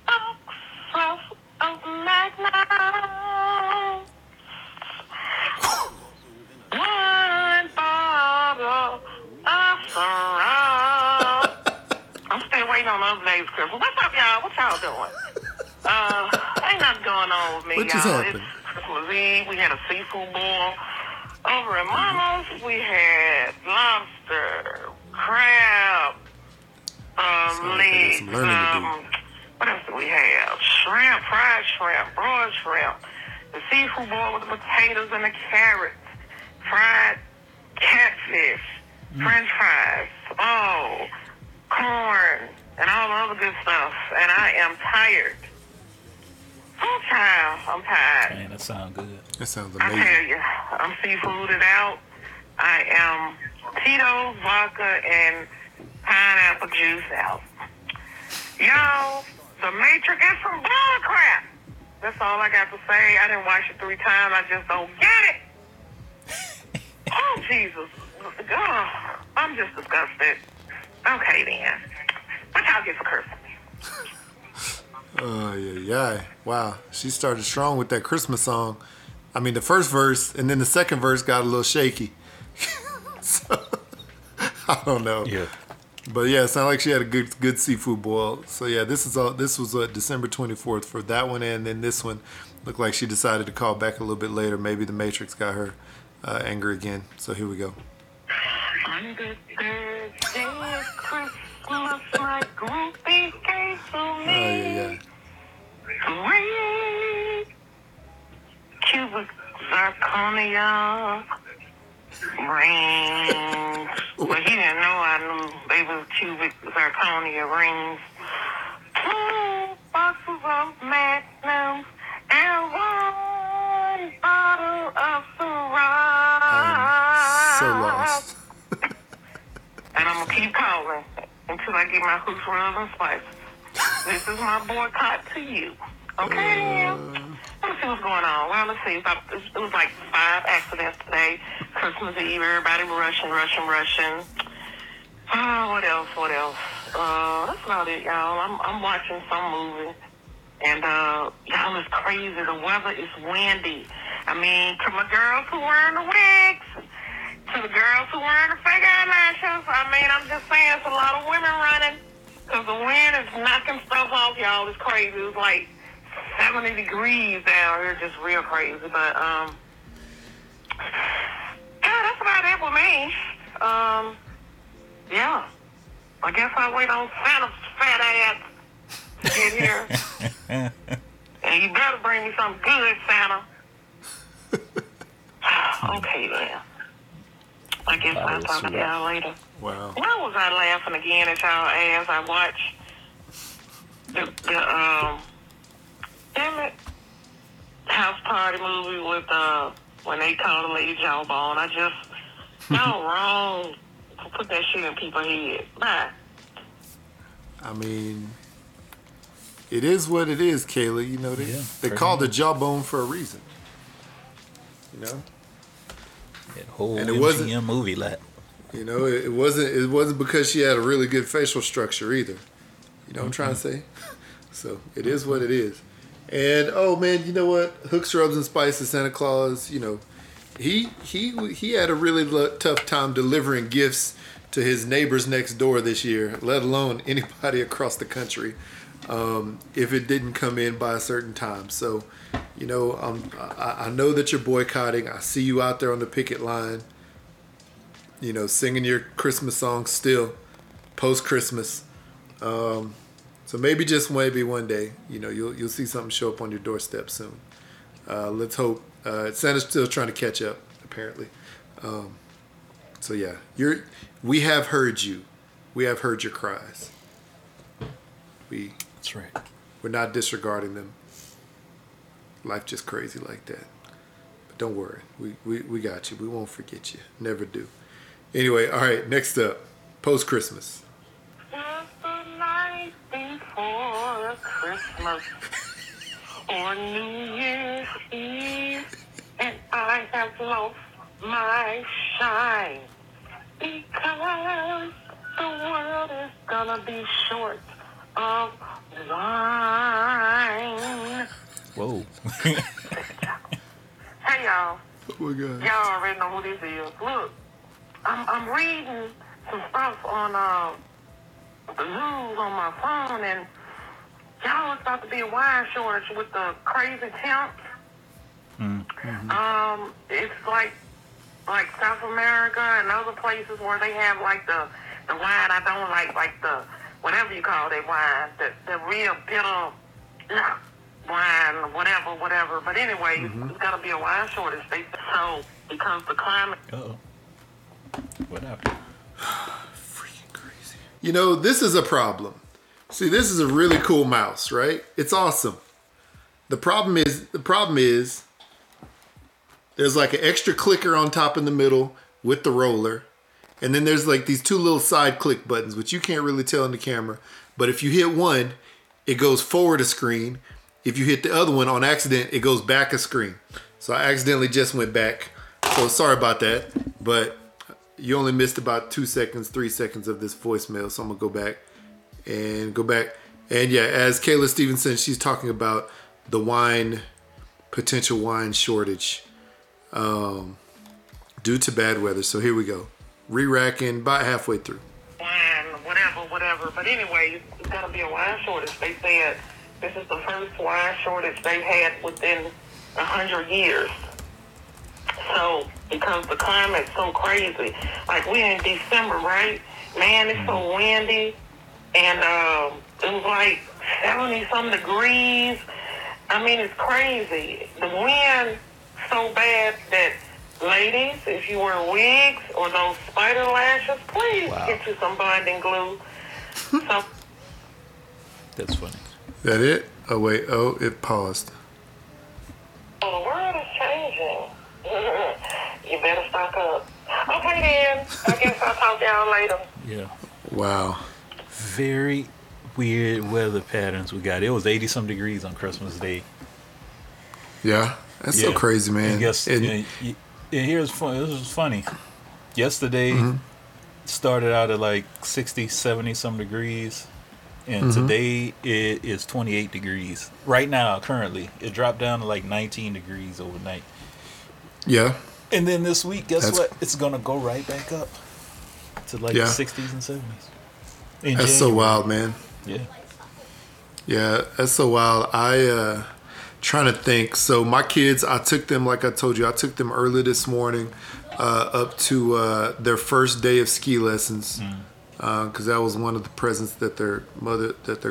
boxes of Magnum. One box Name's Crystal. What's up, y'all? What y'all doing? Ain't nothing going on with me, what y'all. It's Christmas Eve. We had a seafood boil over at Mama's. We had lobster, crab, legs, what else do we have? Shrimp, fried shrimp, broiled shrimp, the seafood boil with the potatoes and the carrots, fried catfish, French fries, corn, and all the other good stuff. And I am tired. I'm tired. Man, that sounds good. That sounds amazing. I tell you, I'm seafooded out. I am Tito's vodka and pineapple juice out. Yo, The Matrix is some bullcrap. That's all I got to say. I didn't watch it 3 times. I just don't get it. Oh, Jesus. God, I'm just disgusted. Okay, then. What y'all get for Christmas? Wow. She started strong with that Christmas song. I mean, the first verse, and then the second verse got a little shaky. So, I don't know. Yeah. But yeah, it sounded like she had a good seafood boil. So yeah, this was December 24th for that one, and then this one looked like she decided to call back a little bit later. Maybe The Matrix got her angry again. So here we go. On the third day of Christmas, my groupie came to me. Cubic zirconia rings. Well, he didn't know I knew they was cubic zirconia rings. 2 boxes of magnums and 1 bottle of Syrah. I'm so lost. And I'm gonna keep calling until I get my hoops, rubs, and spices. This is my boycott to you. Okay? Let's see what's going on. Well, let's see. It was like 5 accidents today. Christmas Eve, everybody was rushing. Oh, what else? That's about it, y'all. I'm watching some movie. And, y'all, it's crazy. The weather is windy. I mean, to my girls who wearing the wigs, to the girls who wearing the fake eyelashes, I mean, I'm just saying, it's a lot of women running. Because the wind is knocking stuff off, y'all. It's crazy. It's like 70 degrees down here. Just real crazy. But, yeah, that's about it with me. Yeah. I guess I'll wait on Santa's fat ass to get here. And you better bring me something good, Santa. Okay, then. I guess I'll talk to y'all later. Wow. Why was I laughing again at y'all ass? I watched the damn it, house party movie with when they called the lady Jawbone. I just y'all wrong to put that shit in people's head. Bye. I mean, it is what it is, Kayla. You know they called the Jawbone for a reason. You know. That whole MGM movie lap. You know, it wasn't because she had a really good facial structure either. You know what I'm trying to say? So it is what it is. And oh man, you know what? Hooks, rubs, and spices, Santa Claus. You know, he had a really tough time delivering gifts to his neighbors next door this year, let alone anybody across the country. If it didn't come in by a certain time. So, you know, I know that you're boycotting. I see you out there on the picket line, you know, singing your Christmas song still post-Christmas. So maybe just maybe one day, you know, you'll see something show up on your doorstep soon. Let's hope. Santa's still trying to catch up, apparently. So yeah, we have heard you. We have heard your cries. That's right. We're not disregarding them. Life just crazy like that. But don't worry. We got you. We won't forget you. Never do. Anyway, all right. Next up, post-Christmas. Just the night before Christmas or New Year's Eve, and I have lost my shine because the world is gonna be short of wine. Whoa. Hey, y'all. Oh, my God. Y'all already know who this is. Look, I'm reading some stuff on news on my phone, and y'all was about to be a wine shortage with the crazy temps. Mm-hmm. It's like South America and other places where they have like the wine I don't like the whatever you call that wine, the real bitter wine, whatever. But anyway, It's gotta be a wine shortage. So because the climate. Uh-oh. What happened? Freaking crazy. You know, this is a problem. See, this is a really cool mouse, right? It's awesome. The problem is there's like an extra clicker on top in the middle with the roller. And then there's like these two little side click buttons, which you can't really tell in the camera. But if you hit one, it goes forward a screen. If you hit the other one on accident, it goes back a screen. So I accidentally just went back. So sorry about that. But you only missed about 3 seconds of this voicemail. So I'm going to go back. And yeah, as Kayla Stevenson, she's talking about the potential wine shortage due to bad weather. So here we go. Re-racking about halfway through. Wine, whatever. But anyway, it's got to be a wine shortage. They said this is the first wine shortage they've had within 100 years. So, because the climate's so crazy. Like, we're in December, right? Man, it's so windy. And it was like 70-some degrees. I mean, it's crazy. The wind so bad that ladies, if you wear wigs or those spider lashes, please get you some binding glue. So that's funny. That it? Oh wait, it paused. The world is changing. You better stock up. Okay then. I guess I'll talk to y'all later. Yeah. Wow. Very weird weather patterns we got. It was 80-some degrees on Christmas Day. Yeah. That's so crazy, man. I guess Here's funny. Yesterday started out at like 60, 70 some degrees, and today it is 28 degrees. Right now, currently, it dropped down to like 19 degrees overnight. Yeah. And then this week, guess what? It's gonna go right back up to like the 60s and 70s. That's so wild, man. Yeah. Yeah, that's so wild. Trying to think. So my kids, I took them, like I told you, early this morning up to their first day of ski lessons, because that was one of the presents that their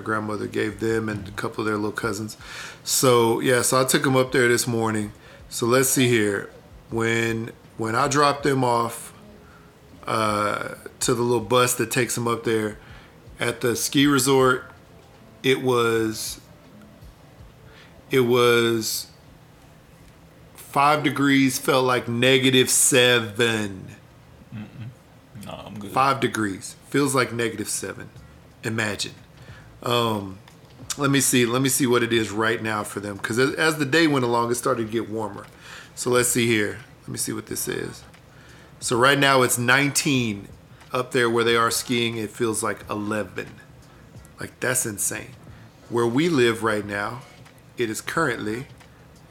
grandmother gave them and a couple of their little cousins. So so I took them up there this morning. So let's see here. When I dropped them off to the little bus that takes them up there at the ski resort, It was 5 degrees, felt like -7. No, I'm good. 5 degrees. Feels like -7. Imagine. Let me see what it is right now for them. Because as the day went along, it started to get warmer. So let's see here. Let me see what this is. So right now it's 19 up there where they are skiing. It feels like 11. Like, that's insane. Where we live right now, it is currently,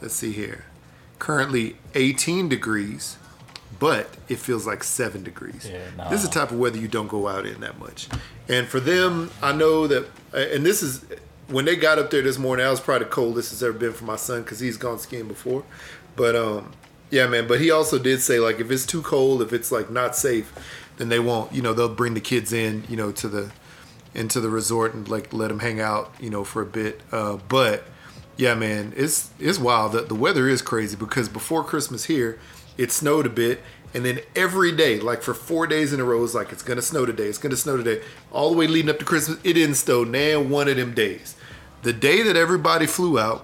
let's see here, 18 degrees, but it feels like 7 degrees. Yeah, nah. This is the type of weather you don't go out in that much. And for them, I know that, and this is, when they got up there this morning, I was probably the coldest it's ever been for my son because he's gone skiing before. But, but he also did say, like, if it's too cold, if it's, like, not safe, then they won't, they'll bring the kids in, to the, into the resort and, like, let them hang out, for a bit. But... yeah, man, it's wild. The weather is crazy because before Christmas here, it snowed a bit. And then every day, like for 4 days in a row, it's like, it's going to snow today. It's going to snow today. All the way leading up to Christmas, it didn't snow. Now, one of them days. The day that everybody flew out,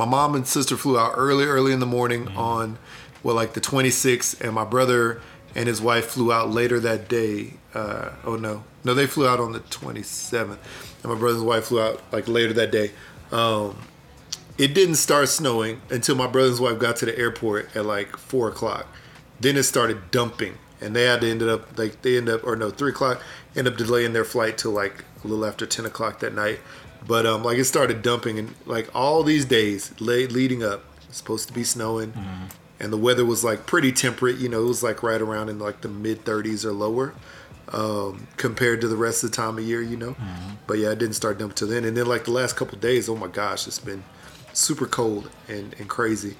my mom and sister flew out early in the morning on, like the 26th. And my brother and his wife flew out later that day. No, they flew out on the 27th. And my brother's wife flew out like later that day. It didn't start snowing until my brother's wife got to the airport at like 4:00. Then it started dumping, and they had to end up 3:00. End up delaying their flight till like a little after 10:00 that night. But it started dumping, and like all these days leading up, it's supposed to be snowing. and the weather was like pretty temperate. You know, it was like right around in like the mid 30s or lower, compared to the rest of the time of year, you know. Mm-hmm. But yeah, I didn't start dumping till then. And then like the last couple of days, oh my gosh, it's been super cold and crazy.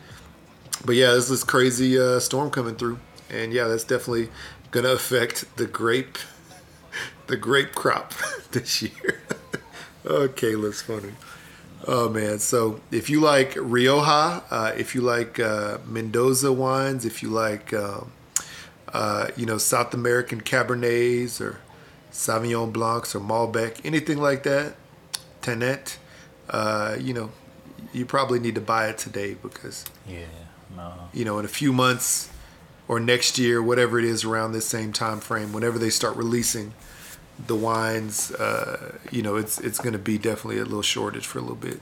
But yeah, there's this crazy storm coming through, and yeah, that's definitely gonna affect the grape crop this year. Okay, that's funny. Oh man, so if you like Rioja, if you like Mendoza wines, if you like you know, South American Cabernets or Sauvignon Blancs or Malbec, anything like that, Tannat, you know, you probably need to buy it today because you know, in a few months or next year, whatever it is around this same time frame, whenever they start releasing the wines, you know, it's going to be definitely a little shortage for a little bit.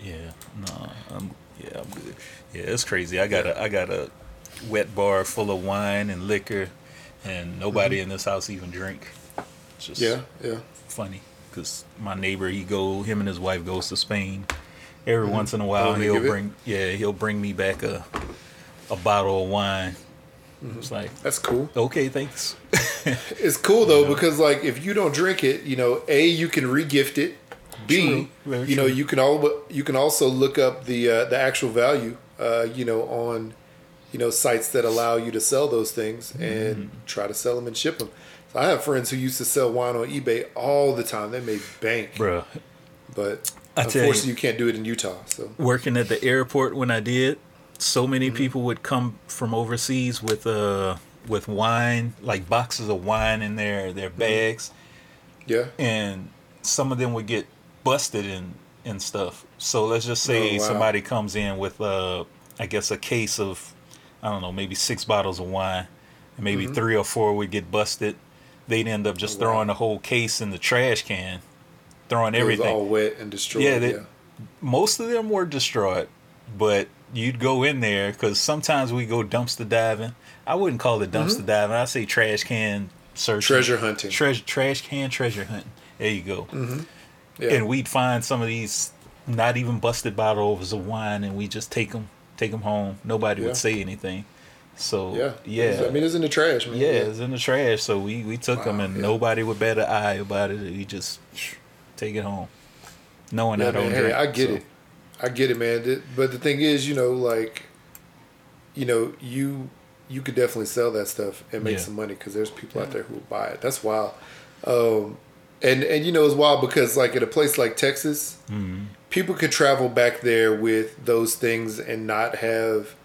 Yeah, no, I'm good. Yeah, it's crazy. I got a wet bar full of wine and liquor, and nobody in this house even drink. It's just funny because my neighbor, him and his wife goes to Spain every once in a while. He'll bring me back a bottle of wine. It's like, that's cool. Okay, thanks. It's cool though, because like if you don't drink it, you know, A, you can regift it. B, know, you can also look up the actual value, you know, on, you know, sites that allow you to sell those things and try to sell them and ship them. So I have friends who used to sell wine on eBay all the time. They made bank, bro. But unfortunately, you can't do it in Utah. So working at the airport when I did, so many people would come from overseas with wine, like boxes of wine in their bags. Yeah. And some of them would get busted and stuff. So let's just say somebody comes in with, I guess, a case of, I don't know, maybe 6 bottles of wine. And maybe 3 or 4 would get busted. They'd end up just throwing the whole case in the trash can, throwing everything. It was all wet and destroyed. Most of them were destroyed, but you'd go in there because sometimes we go dumpster diving. I wouldn't call it dumpster diving. I say trash can search. Treasure hunting. Trash can treasure hunting. There you go. Mm-hmm. Yeah. And we'd find some of these not even busted bottles of wine, and we just take them home. Nobody would say anything. So I mean, it's in the trash, man. Yeah, it's in the trash. So we took them, and nobody would bat an eye about it. We just take it home, knowing I don't drink. Hey, I get it, man. But the thing is, you know, like, you know, you could definitely sell that stuff and make some money because there's people out there who will buy it. That's wild. And you know, it's wild because like at a place like Texas, people could travel back there with those things and not have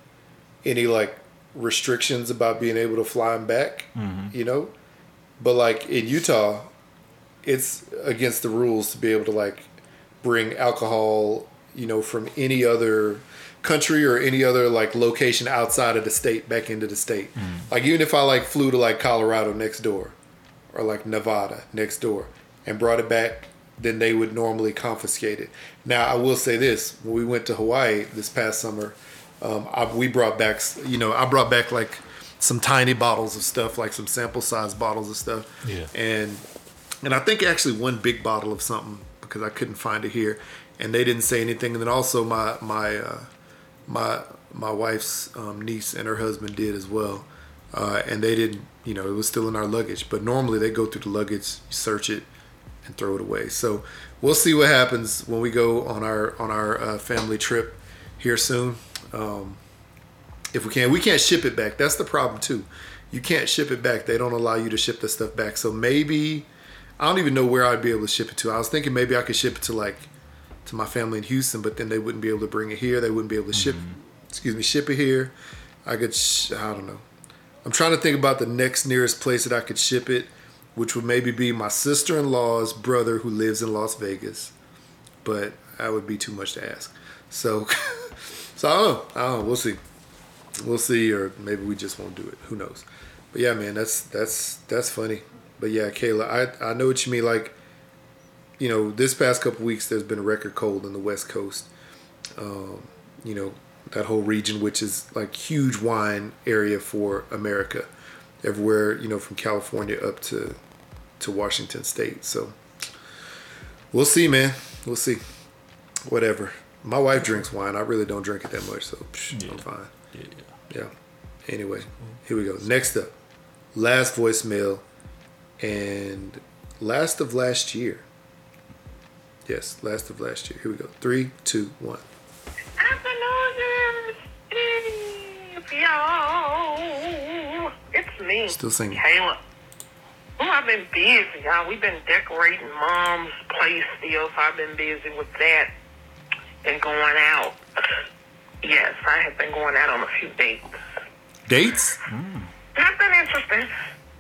any like restrictions about being able to fly them back, you know? But like in Utah, it's against the rules to be able to like bring alcohol, you know, from any other country or any other like location outside of the state back into the state. Like even if I like flew to like Colorado next door or like Nevada next door and brought it back, then they would normally confiscate it. Now I will say this, when we went to Hawaii this past summer, I brought back like some tiny bottles of stuff, like some sample size bottles of stuff. Yeah. And I think actually one big bottle of something because I couldn't find it here. And they didn't say anything. And then also my wife's niece and her husband did as well. And they didn't, you know, it was still in our luggage. But normally they go through the luggage, search it, and throw it away. So we'll see what happens when we go on our family trip here soon. If we can. We can't ship it back. That's the problem too. You can't ship it back. They don't allow you to ship the stuff back. So maybe, I don't even know where I'd be able to ship it to. I was thinking maybe I could ship it to like, to my family in Houston, but then they wouldn't be able to bring it here. They wouldn't be able to ship it here. I could, I don't know. I'm trying to think about the next nearest place that I could ship it, which would maybe be my sister-in-law's brother who lives in Las Vegas, but that would be too much to ask. So I don't know. We'll see, or maybe we just won't do it. Who knows? But yeah, man, that's funny. But yeah, Kayla, I know what you mean. Like, you know, this past couple weeks, there's been a record cold in the West Coast. You know, that whole region, which is like huge wine area for America, everywhere, you know, from California up to Washington State. So we'll see, man. We'll see. Whatever. My wife drinks wine. I really don't drink it that much, so I'm fine. Yeah. Anyway, here we go. Next up, last voicemail and last of last year. Yes, last of last year. Here we go. 3, 2, 1. Yo, it's me. Still singing. Kayla. Oh, I've been busy, y'all. We've been decorating Mom's place still, so I've been busy with that and going out. Yes, I have been going out on a few dates. Dates? Mm. Nothing interesting.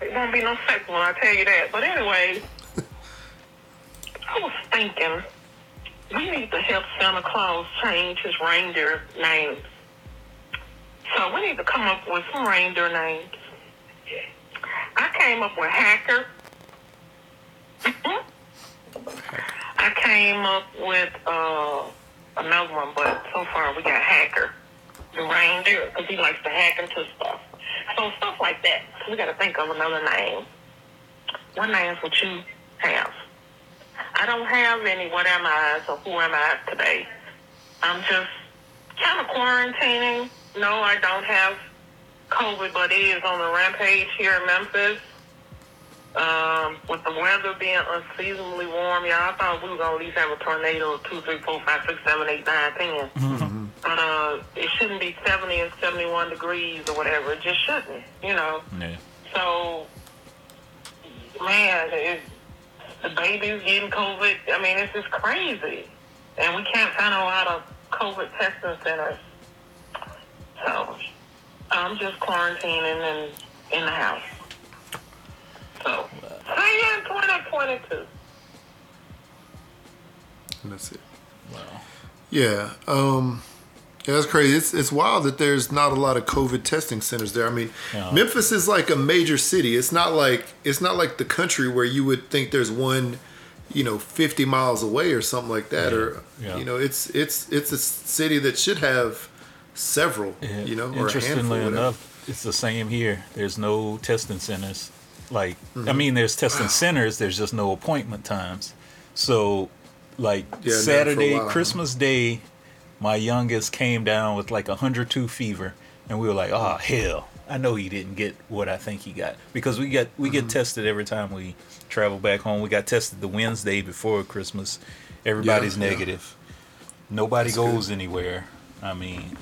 It won't be no sex one, I tell you that. But anyway, I was thinking we need to help Santa Claus change his reindeer names. So we need to come up with some reindeer names. I came up with Hacker. I came up with another one, but so far we got Hacker, the reindeer, because he likes to hack into stuff. So stuff like that. We got to think of another name. What names would you have? I don't have any what am I or who am I today. I'm just kind of quarantining. No, I don't have COVID, but it is on the rampage here in Memphis. With the weather being unseasonably warm, y'all, I thought we were going to at least have a tornado of 2, 3, 4, 5, 6, 7, 8, 9, 10. Mm-hmm. But it shouldn't be 70 and 71 degrees or whatever. It just shouldn't, you know. Yeah. So, man, the baby's getting COVID. I mean, it's just crazy. And we can't find a lot of COVID testing centers. So, I'm just quarantining and in the house. So, see you in 2022. And that's it. Wow. Yeah. Yeah, that's crazy. It's wild that there's not a lot of COVID testing centers there. I mean, Memphis is like a major city. It's not like the country where you would think there's one, 50 miles away or something like that. Yeah. Or, it's a city that should have several, or interestingly enough, it's the same here. There's no testing centers. Like, I mean, there's testing centers. There's just no appointment times. So, Saturday, Christmas Day, my youngest came down with 102 fever, and we were like, "Oh hell, I know he didn't get what I think he got," because we get tested every time we travel back home. We got tested the Wednesday before Christmas. Everybody's negative. Nobody goes anywhere. I mean,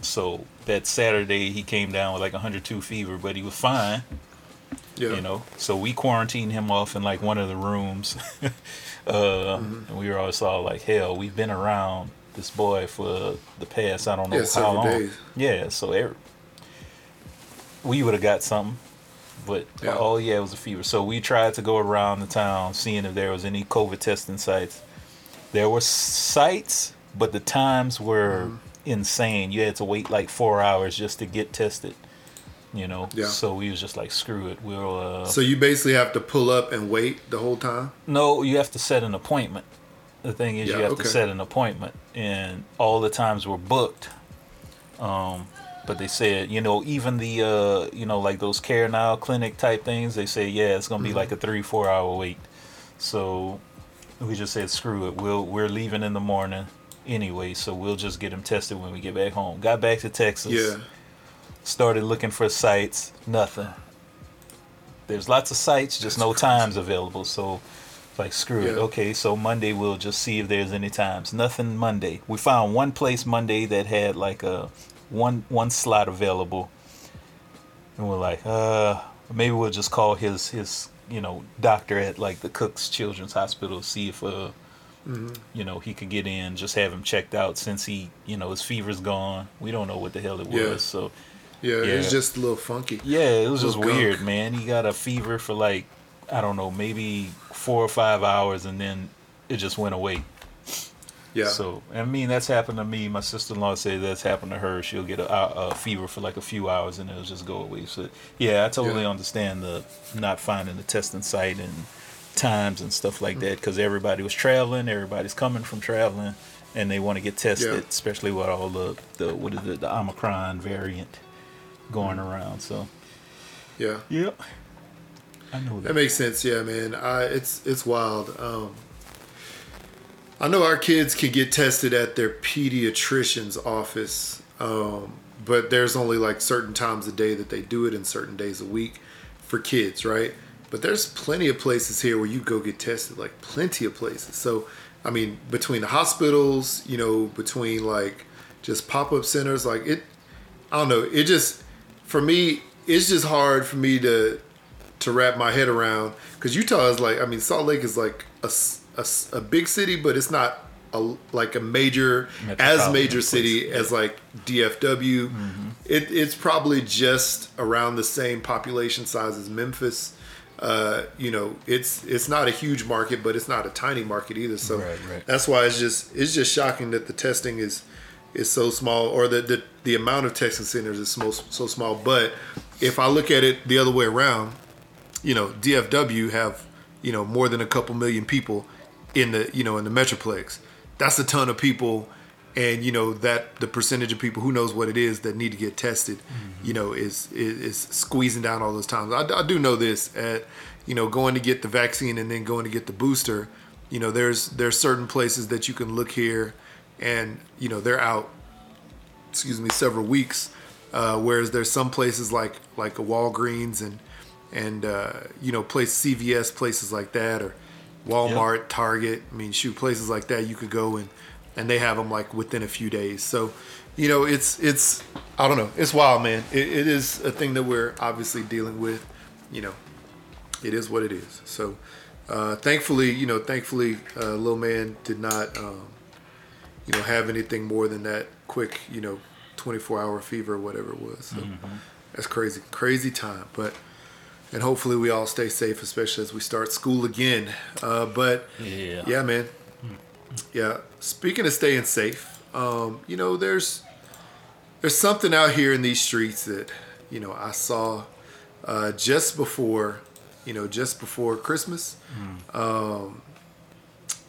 so that Saturday he came down with 102 fever, but he was fine, so we quarantined him off in one of the rooms. And we were always all hell, we've been around this boy for the past, I don't know how long. Days. Yeah, so we would have got something, but it was a fever. So we tried to go around the town seeing if there was any COVID testing sites. There were sites, but the times were insane. You had to wait 4 hours just to get tested, So we was just screw it. We'll. So you basically have to pull up and wait the whole time? No, you have to set an appointment. The thing is, you have to set an appointment, and all the times were booked. But they said, even the, those Care Now clinic type things, they say, it's going to be a 3-4 hour wait. So we just said, screw it. We're leaving in the morning. Anyway, so we'll just get him tested when we get back home. Got back to Texas. Yeah. Started looking for sites. Nothing. There's lots of sites, just no times available. So, screw it. Okay, so Monday we'll just see if there's any times. Nothing Monday. We found one place Monday that had a one slot available, and we're maybe we'll just call his doctor at the Cook's Children's Hospital, see if he could get in, just have him checked out since he, his fever's gone. We don't know what the hell it was. Yeah. So, it was just a little funky. Yeah, it was just weird, man. He got a fever for I don't know, maybe 4 or 5 hours, and then it just went away. Yeah. So, I mean, that's happened to me. My sister-in-law says that's happened to her. She'll get a fever for a few hours, and it'll just go away. So, yeah, I totally understand the not finding the testing site and times and stuff like that, because everybody was traveling, everybody's coming from traveling, and they want to get tested, especially with all the what is it, the Omicron variant going around. So I know that makes sense. Yeah, man, it's wild. I know our kids can get tested at their pediatrician's office, but there's only like certain times a day that they do it and certain days a week for kids, right? But there's plenty of places here where you go get tested, like plenty of places. So, I mean, between the hospitals, you know, between like just pop-up centers, like it, I don't know. It just, for me, it's just hard for me to wrap my head around, because Utah is like, I mean, Salt Lake is like a big city, but it's not like a major, as major city as like DFW. Mm-hmm. It's probably just around the same population size as Memphis. You know, it's not a huge market, but it's not a tiny market either. So right. That's why it's just shocking that the testing is so small, or that the amount of testing centers is so small. But if I look at it the other way around, you know, DFW have, you know, more than a couple million people in the, you know, in the Metroplex. That's a ton of people. And, you know, that the percentage of people, who knows what it is, that need to get tested, mm-hmm. you know, is squeezing down all those times. I do know this, at, you know, going to get the vaccine and then going to get the booster, you know, there's certain places that you can look here and, you know, they're out, several weeks. Whereas there's some places like a Walgreens and you know, CVS, places like that, or Walmart, yep. Target. I mean, shoot, places like that you could go and they have them like within a few days. So, you know, it's I don't know. It's wild, man. It is a thing that we're obviously dealing with. You know, it is what it is. So, thankfully, Lil Man did not, you know, have anything more than that quick, you know, 24-hour fever or whatever it was. So mm-hmm. That's crazy, crazy time. But, and hopefully we all stay safe, especially as we start school again. But yeah, man. Yeah. Speaking of staying safe, you know, there's something out here in these streets that, you know, I saw just before Christmas. Mm.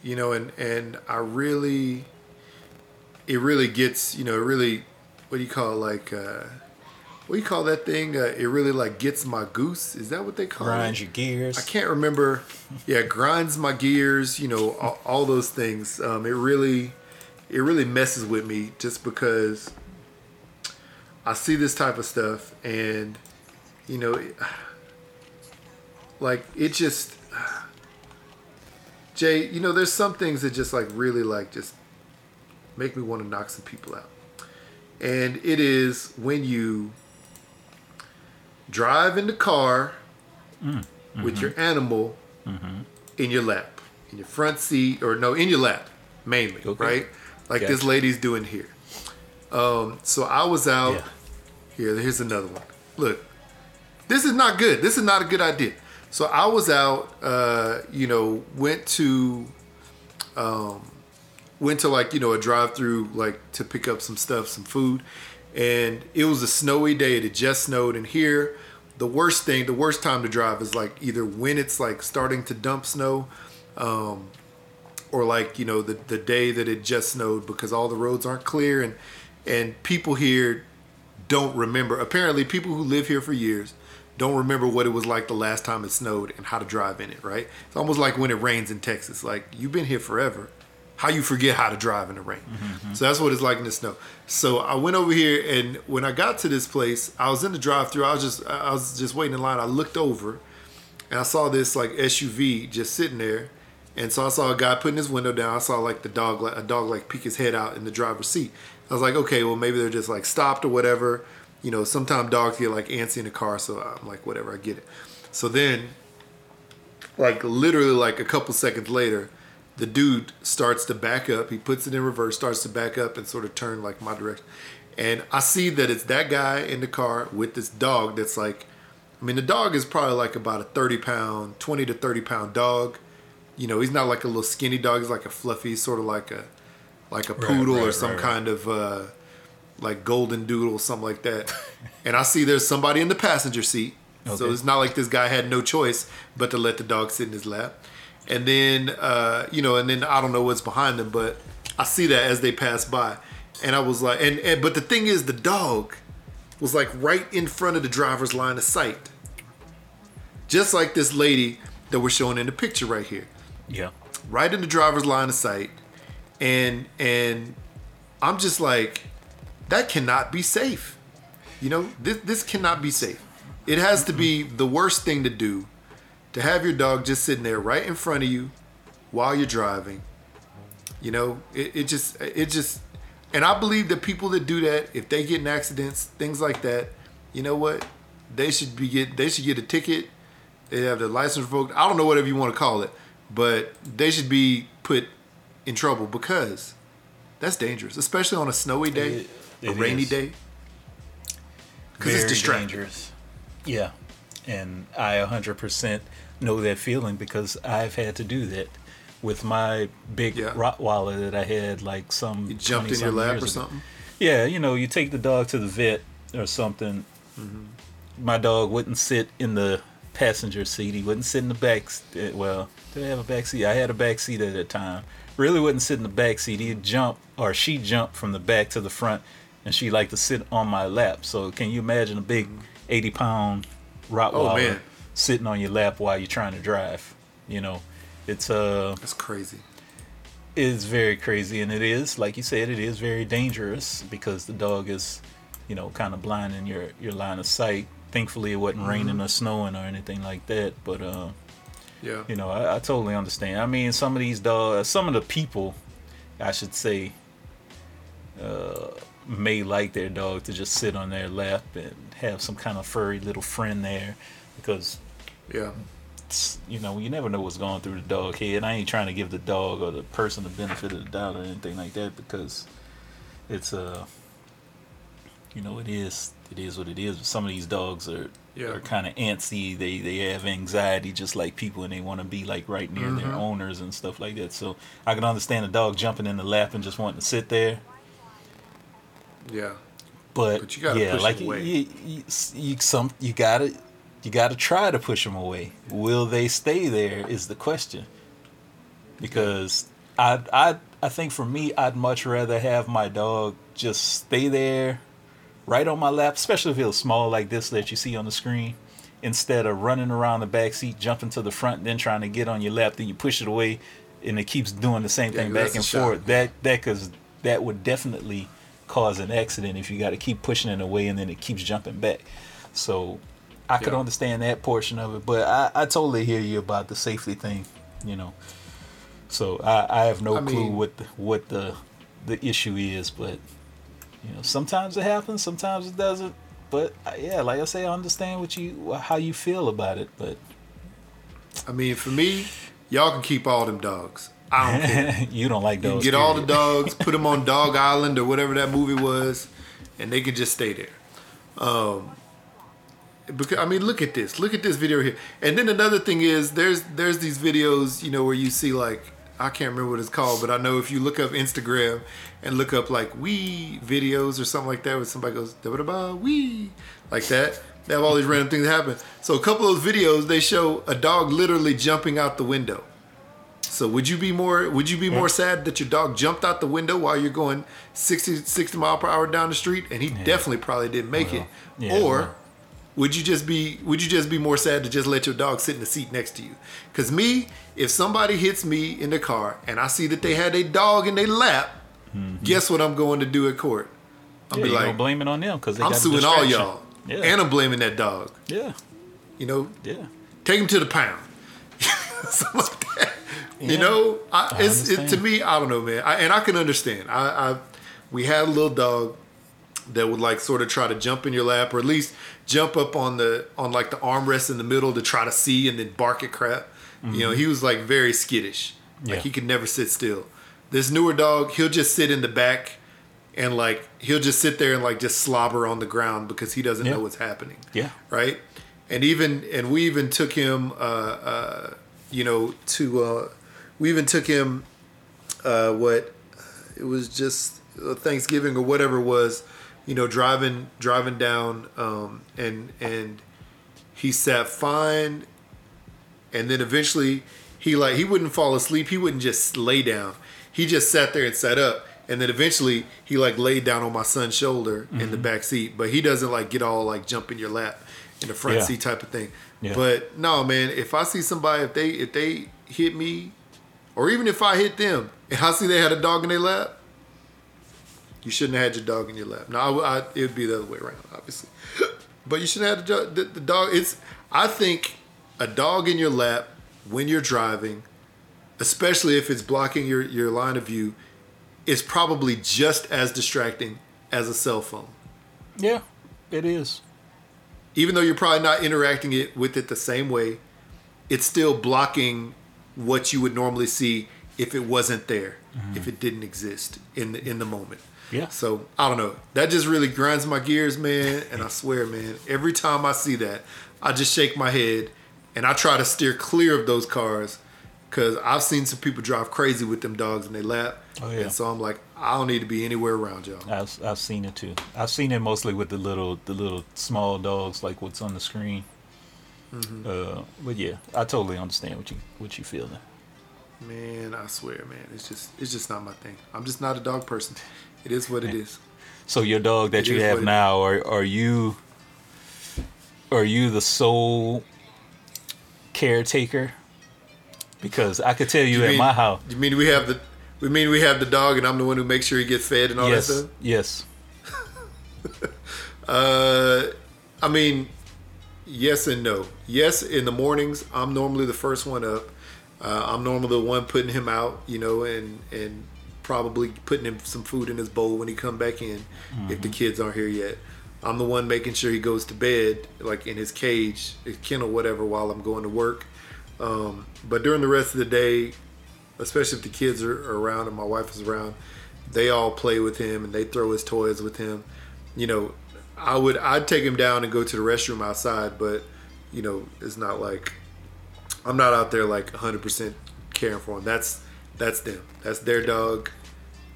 You know, and I really, it really gets, you know, it really, what do you call that thing? It really like gets my goose. Is that what they call it? Grinds your gears. I can't remember. Yeah, grinds my gears. You know, all those things. It really messes with me, just because I see this type of stuff, and you know, Jay, you know, there's some things that just like really like just make me want to knock some people out, and it is when you drive in the car mm-hmm. with your animal mm-hmm. in your lap, in your front seat, or no, in your lap mainly, okay. right? Like gotcha. This lady's doing here. So I was out here. Here's another one. Look, this is not good. This is not a good idea. So I was out, you know, went to like, you know, a drive-through, like to pick up some stuff, some food. And it was a snowy day. It had just snowed. And here, the worst time to drive is like either when it's like starting to dump snow, or like, you know, the day that it just snowed, because all the roads aren't clear. And people here don't remember. Apparently, people who live here for years don't remember what it was like the last time it snowed and how to drive in it, right? It's almost like when it rains in Texas. Like, you've been here forever. How you forget how to drive in the rain. Mm-hmm. So that's what it's like in the snow. So I went over here, and when I got to this place, I was in the drive-thru. I was just waiting in line. I looked over, and I saw this like SUV just sitting there. And so I saw a guy putting his window down. I saw like a dog like peek his head out in the driver's seat. I was like, okay, well maybe they're just like stopped or whatever. You know, sometimes dogs get like antsy in the car, so I'm like, whatever, I get it. So then, like literally like a couple seconds later, the dude starts to back up. He puts it in reverse, starts to back up and sort of turn like my direction. And I see that it's that guy in the car with this dog that's like, I mean, the dog is probably like about a 20 to 30 pound dog. You know, he's not like a little skinny dog. He's like a fluffy, sort of like a poodle or some kind of like golden doodle, something like that. And I see there's somebody in the passenger seat. Okay. So it's not like this guy had no choice but to let the dog sit in his lap. And then, you know, and then I don't know what's behind them, but I see that as they pass by. And I was like, but the thing is, the dog was like right in front of the driver's line of sight. Just like this lady that we're showing in the picture right here. Yeah. Right in the driver's line of sight. And I'm just like, that cannot be safe. You know, this cannot be safe. It has to be the worst thing to do to have your dog just sitting there right in front of you while you're driving. You know, it just, and I believe that people that do that, if they get in accidents, things like that, you know what? They should get a ticket. They have their license revoked. I don't know, whatever you want to call it, but they should be put in trouble because that's dangerous, especially on a snowy day, a rainy day. Because it's distracting. Dangerous. Yeah. And I 100% know that feeling because I've had to do that with my big Rottweiler that I had like some. You jumped in your lap or something? Ago. Yeah. You know, you take the dog to the vet or something. Mm-hmm. My dog wouldn't sit in the passenger seat. He wouldn't sit in the back. Well, did I have a back seat? I had a back seat at the time. Really wouldn't sit in the back seat. He'd jump, or she jumped from the back to the front, and she liked to sit on my lap. So can you imagine a big 80-pound Rottweiler sitting on your lap while you're trying to drive? You know, it's that's crazy. It's very crazy, and it is, like you said, it is very dangerous because the dog is, you know, kind of blind in your line of sight. Thankfully, it wasn't raining or snowing or anything like that. But, you know, I totally understand. I mean, some of these dogs, some of the people, I should say, may like their dog to just sit on their lap and have some kind of furry little friend there. Because, you know, you never know what's going through the dog head. I ain't trying to give the dog or the person the benefit of the doubt or anything like that because it's you know, it is what it is. Some of these dogs are kind of antsy. They have anxiety just like people, and they want to be like right near their owners and stuff like that. So I can understand a dog jumping in the lap and just wanting to sit there. Yeah. But you gotta push them away. You gotta try to push them away. Will they stay there is the question. Because I think for me, I'd much rather have my dog just stay there right on my lap, especially if it was small like this that you see on the screen, instead of running around the back seat, jumping to the front, then trying to get on your lap, then you push it away, and it keeps doing the same thing back and forth. That would definitely cause an accident if you got to keep pushing it away and then it keeps jumping back. So I could understand that portion of it, but I totally hear you about the safety thing, you know. So I have no clue what the issue is, but. You know, sometimes it happens, sometimes it doesn't. But yeah, like I say, I understand how you feel about it. But I mean, for me, y'all can keep all them dogs. I don't care. You don't like dogs. You can get all the dogs, put them on Dog Island or whatever that movie was, and they can just stay there. Because I mean, look at this video here. And then another thing is, there's these videos, you know, where you see like. I can't remember what it's called, but I know if you look up Instagram and look up like Wii videos or something like that, where somebody goes, da da da Wii, like that, they have all these random things that happen. So a couple of those videos, they show a dog literally jumping out the window. So would you be more sad that your dog jumped out the window while you're going 60 mile per hour down the street, and he definitely probably didn't make it, or would you just be more sad to just let your dog sit in the seat next to you? Because me, if somebody hits me in the car and I see that they had a dog in their lap, guess what I'm going to do at court? I'll be like, blame it on them because I'm suing all y'all, and I'm blaming that dog. Yeah, you know, take him to the pound. Something like that. Yeah. You know, to me, I don't know, man, and I can understand. We had a little dog that would like sort of try to jump in your lap, or at least jump up on like the armrest in the middle to try to see, and then bark at crap. Mm-hmm. You know, he was like very skittish. Like he could never sit still. This newer dog, he'll just sit in the back and like he'll just sit there and like just slobber on the ground because he doesn't know what's happening. Yeah. Right. And we even took him, you know, to it was just Thanksgiving or whatever it was. You know, driving down, and he sat fine, and then eventually he wouldn't fall asleep. He wouldn't just lay down. He just sat there and sat up, and then eventually he like laid down on my son's shoulder in the back seat. But he doesn't like get all like jump in your lap in the front seat type of thing. Yeah. But no, man, if I see somebody, if they hit me, or even if I hit them, and I see they had a dog in their lap, You shouldn't have had your dog in your lap. No, it would be the other way around, obviously. But you shouldn't have the dog. I think a dog in your lap when you're driving, especially if it's blocking your line of view, is probably just as distracting as a cell phone. Yeah, it is. Even though you're probably not interacting with it the same way, it's still blocking what you would normally see if it wasn't there, mm-hmm. if it didn't exist in the moment. Yeah. So, I don't know. That just really grinds my gears, man. And I swear, man, every time I see that, I just shake my head and I try to steer clear of those cars because I've seen some people drive crazy with them dogs in their lap. Oh, yeah. And so I'm like, I don't need to be anywhere around y'all. I've seen it too. I've seen it mostly with the little small dogs, like what's on the screen. Mm-hmm. But yeah, I totally understand what you feeling. Man, I swear, man, it's just not my thing. I'm just not a dog person. It is what it is. So your dog that you have now, are you the sole caretaker? Because I could tell you at my house. You mean we have the dog and I'm the one who makes sure he gets fed and all that stuff? Yes. I mean, yes and no. Yes, in the mornings I'm normally the first one up. I'm normally the one putting him out, you know, and probably putting him some food in his bowl when he come back in, mm-hmm. if the kids aren't here yet. I'm the one making sure he goes to bed, like in his cage, his kennel, whatever, while I'm going to work. But during the rest of the day, especially if the kids are around and my wife is around, they all play with him and they throw his toys with him. You know, I'd take him down and go to the restroom outside, but, you know, it's not like... I'm not out there like 100% caring for him. That's them. That's their dog.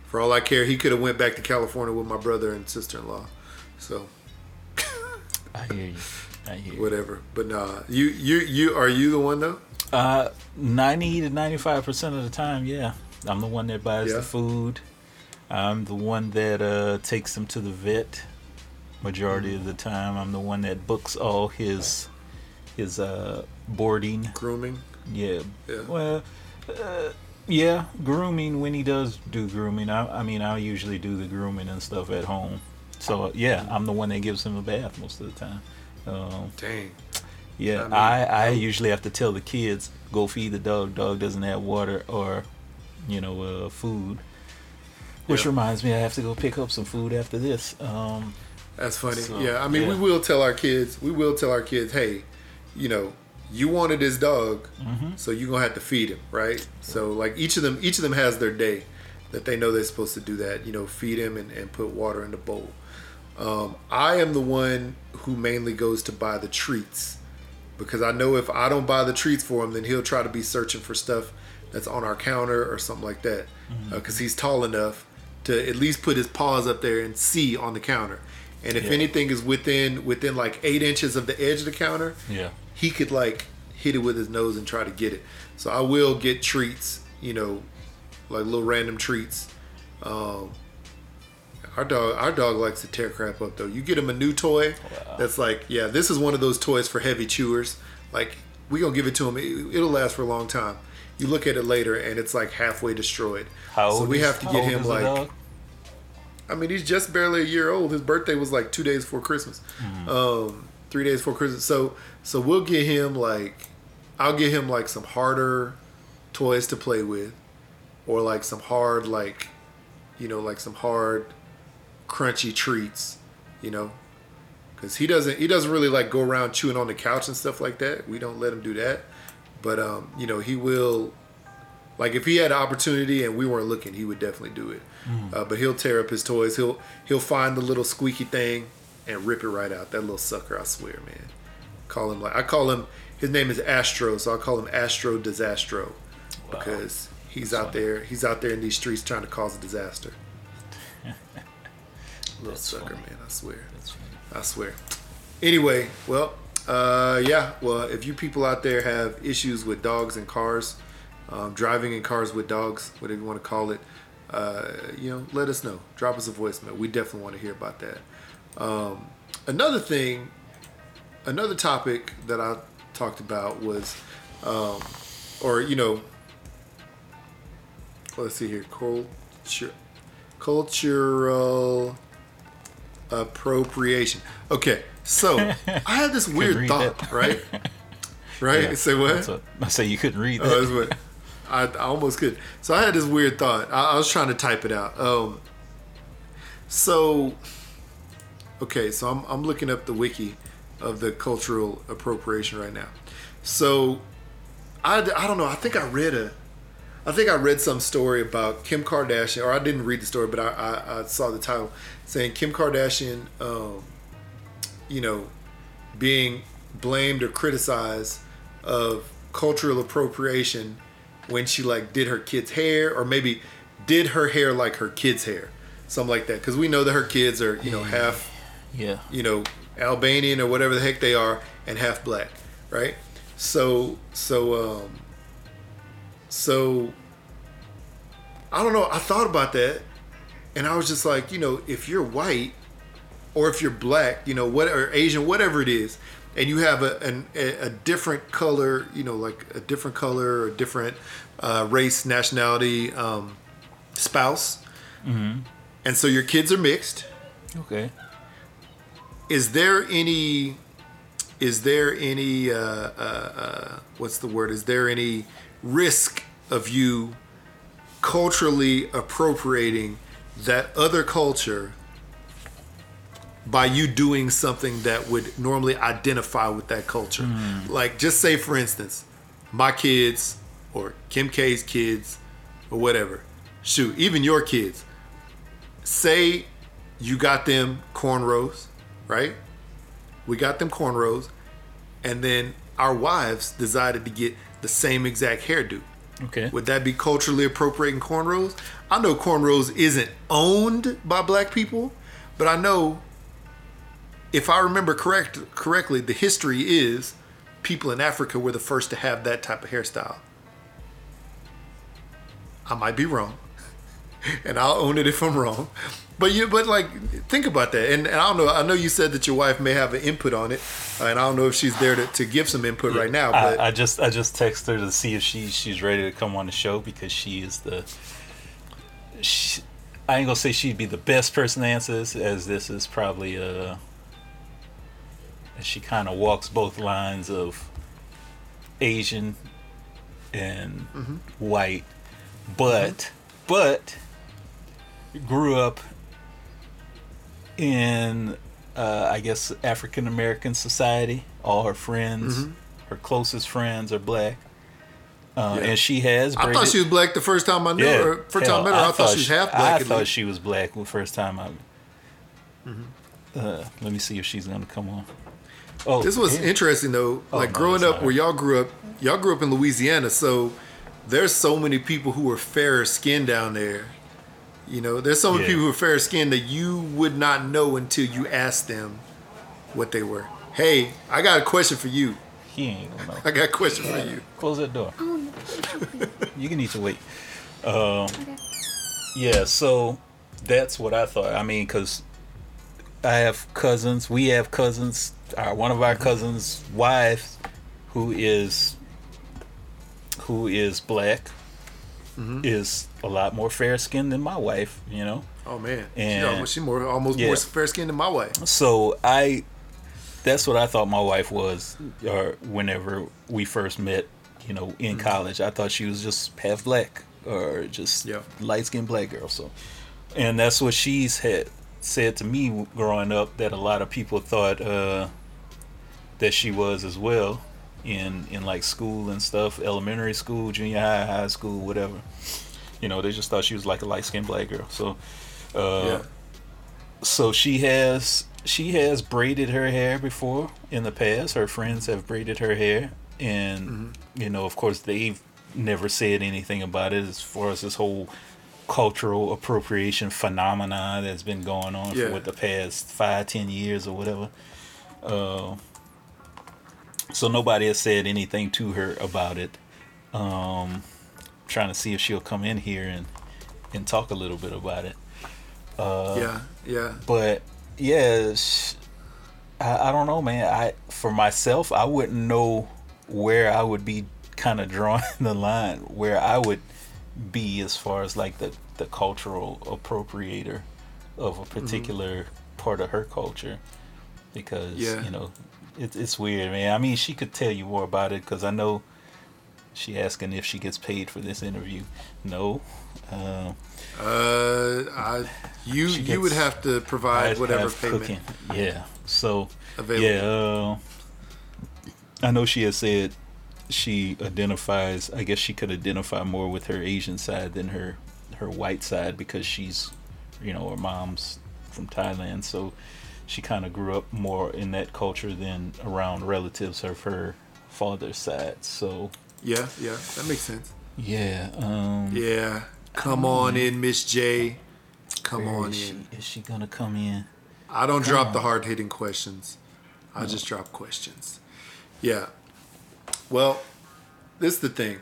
For all I care, he could have went back to California with my brother and sister-in-law. So I hear you. Whatever. But nah, you are you the one though? 90 to 95% of the time, yeah. I'm the one that buys the food. I'm the one that takes him to the vet. Majority mm-hmm. of the time, I'm the one that books all his boarding, grooming, yeah. Well, yeah, grooming when he does do grooming. I mean I usually do the grooming and stuff at home, so yeah, I'm the one that gives him a bath most of the time. Dang. Yeah, I usually have to tell the kids go feed the dog doesn't have water or food, which reminds me I have to go pick up some food after this. That's funny. So, yeah, I mean, we will tell our kids, hey, you wanted this dog, mm-hmm. so you're going to have to feed him, right? So, like, each of them has their day that they know they're supposed to do that, feed him and put water in the bowl. I am the one who mainly goes to buy the treats because I know if I don't buy the treats for him, then he'll try to be searching for stuff that's on our counter or something like that because he's tall enough to at least put his paws up there and see on the counter. And if anything is within like 8 inches of the edge of the counter, he could like hit it with his nose and try to get it. So I will get treats, like little random treats. Our dog likes to tear crap up though. You get him a new toy that's like, yeah, this is one of those toys for heavy chewers. Like we gonna give it to him. It'll last for a long time. You look at it later and it's like halfway destroyed. How old is the dog? I mean, he's just barely a year old. His birthday was like 2 days before Christmas. Mm-hmm. 3 days before Christmas. So we'll get him I'll get him some harder toys to play with or like some hard, some hard crunchy treats, because he doesn't really like go around chewing on the couch and stuff like that. We don't let him do that. But, he will... Like if he had an opportunity and we weren't looking, he would definitely do it. But he'll tear up his toys. He'll find the little squeaky thing and rip it right out. That little sucker, I swear, man. I call him. His name is Astro, so I call him Astro Disastro because he's out there. He's out there in these streets trying to cause a disaster. Little sucker, funny. Man. I swear. That's funny. I swear. Anyway, well, yeah. Well, if you people out there have issues with dogs and cars. Driving in cars with dogs, whatever you want to call it, let us know. Drop us a voicemail. We definitely want to hear about that. Another topic that I talked about was, let's see here, Cultural appropriation. Okay, so I had this weird thought, it. Right? Right? Yeah, say what? I say you couldn't read that. Oh, that's what, I almost could. So I had this weird thought. I was trying to type it out. So I'm looking up the wiki of the cultural appropriation right now. So I don't know. I think I read some story about Kim Kardashian, or I didn't read the story, but I saw the title saying Kim Kardashian, being blamed or criticized of cultural appropriation when she like did her kid's hair, or maybe did her hair like her kid's hair, something like that. Because we know that her kids are, half, Albanian or whatever the heck they are, and half black, right? So, I don't know. I thought about that, and I was just like, if you're white, or if you're black, or Asian, whatever it is, and you have a different color, or different race, nationality, spouse, mm-hmm. and so your kids are mixed. Okay. Is there any risk of you culturally appropriating that other culture by you doing something that would normally identify with that culture? Mm. Like, just say, for instance, my kids or Kim K's kids or whatever. Shoot, even your kids. Say you got them cornrows, right? We got them cornrows, and then our wives decided to get the same exact hairdo. Okay. Would that be culturally appropriating cornrows? I know cornrows isn't owned by black people, but I know, if I remember correctly, the history is people in Africa were the first to have that type of hairstyle. I might be wrong, and I'll own it if I'm wrong. But think about that, and I don't know. I know you said that your wife may have an input on it, and I don't know if she's there to give some input right now. But I just text her to see if she's ready to come on the show, because she is I ain't gonna say she'd be the best person to answer this, as this is probably she kind of walks both lines of Asian and mm-hmm. white, but grew up in African American society. All her friends, mm-hmm. her closest friends, are black, and she has. I thought she was black the first time I knew her. First time I met her, I thought she was half black. I thought she was black the first time I. Mm-hmm. Let me see if she's gonna come on. Oh, this was interesting though. Growing up where y'all grew up in Louisiana, so there's so many people who are fairer skinned down there. There's so many people who are fair skinned that you would not know until you asked them what they were. Hey, I got a question for you. He ain't gonna know. I got a question for you. Close that door. You can need to wait. Okay. Yeah, so that's what I thought. I mean, because I have cousins. We have cousins. One of our cousins' wife, who is black, mm-hmm. is a lot more fair skinned than my wife, Oh man, and she's almost more fair skinned than my wife. So that's what I thought my wife was, or whenever we first met, in mm-hmm. college, I thought she was just half black or just light skinned black girl. So, and that's what she's had said to me growing up, that a lot of people thought that she was as well. In like school and stuff, elementary school, junior high, high school, whatever, they just thought she was like a light skinned black girl. So, so she has braided her hair before in the past. Her friends have braided her hair, and mm-hmm. Of course, they've never said anything about it as far as this whole cultural appropriation phenomenon that's been going on for the past 5-10 years or whatever. So nobody has said anything to her about it. Trying to see if she'll come in here and talk a little bit about it. But I don't know, man. For myself, I wouldn't know where I would be kind of drawing the line, where I would be as far as like the the cultural appropriator of a particular part of her culture, because you know, it's weird, man. I mean, she could tell you more about it, because I know she asking if she gets paid for this interview. No. You would have to provide whatever payment. Cooking. Yeah. So available. I know she has said she identifies. I guess she could identify more with her Asian side than her white side, because she's, you know, her mom's from Thailand, so she kind of grew up more in that culture than around relatives of her father's side. So yeah, that makes sense. Yeah. Come on in, Miss J. Come on in. Is she gonna come in? I don't drop the hard-hitting questions. I just drop questions. Yeah. Well, this is the thing.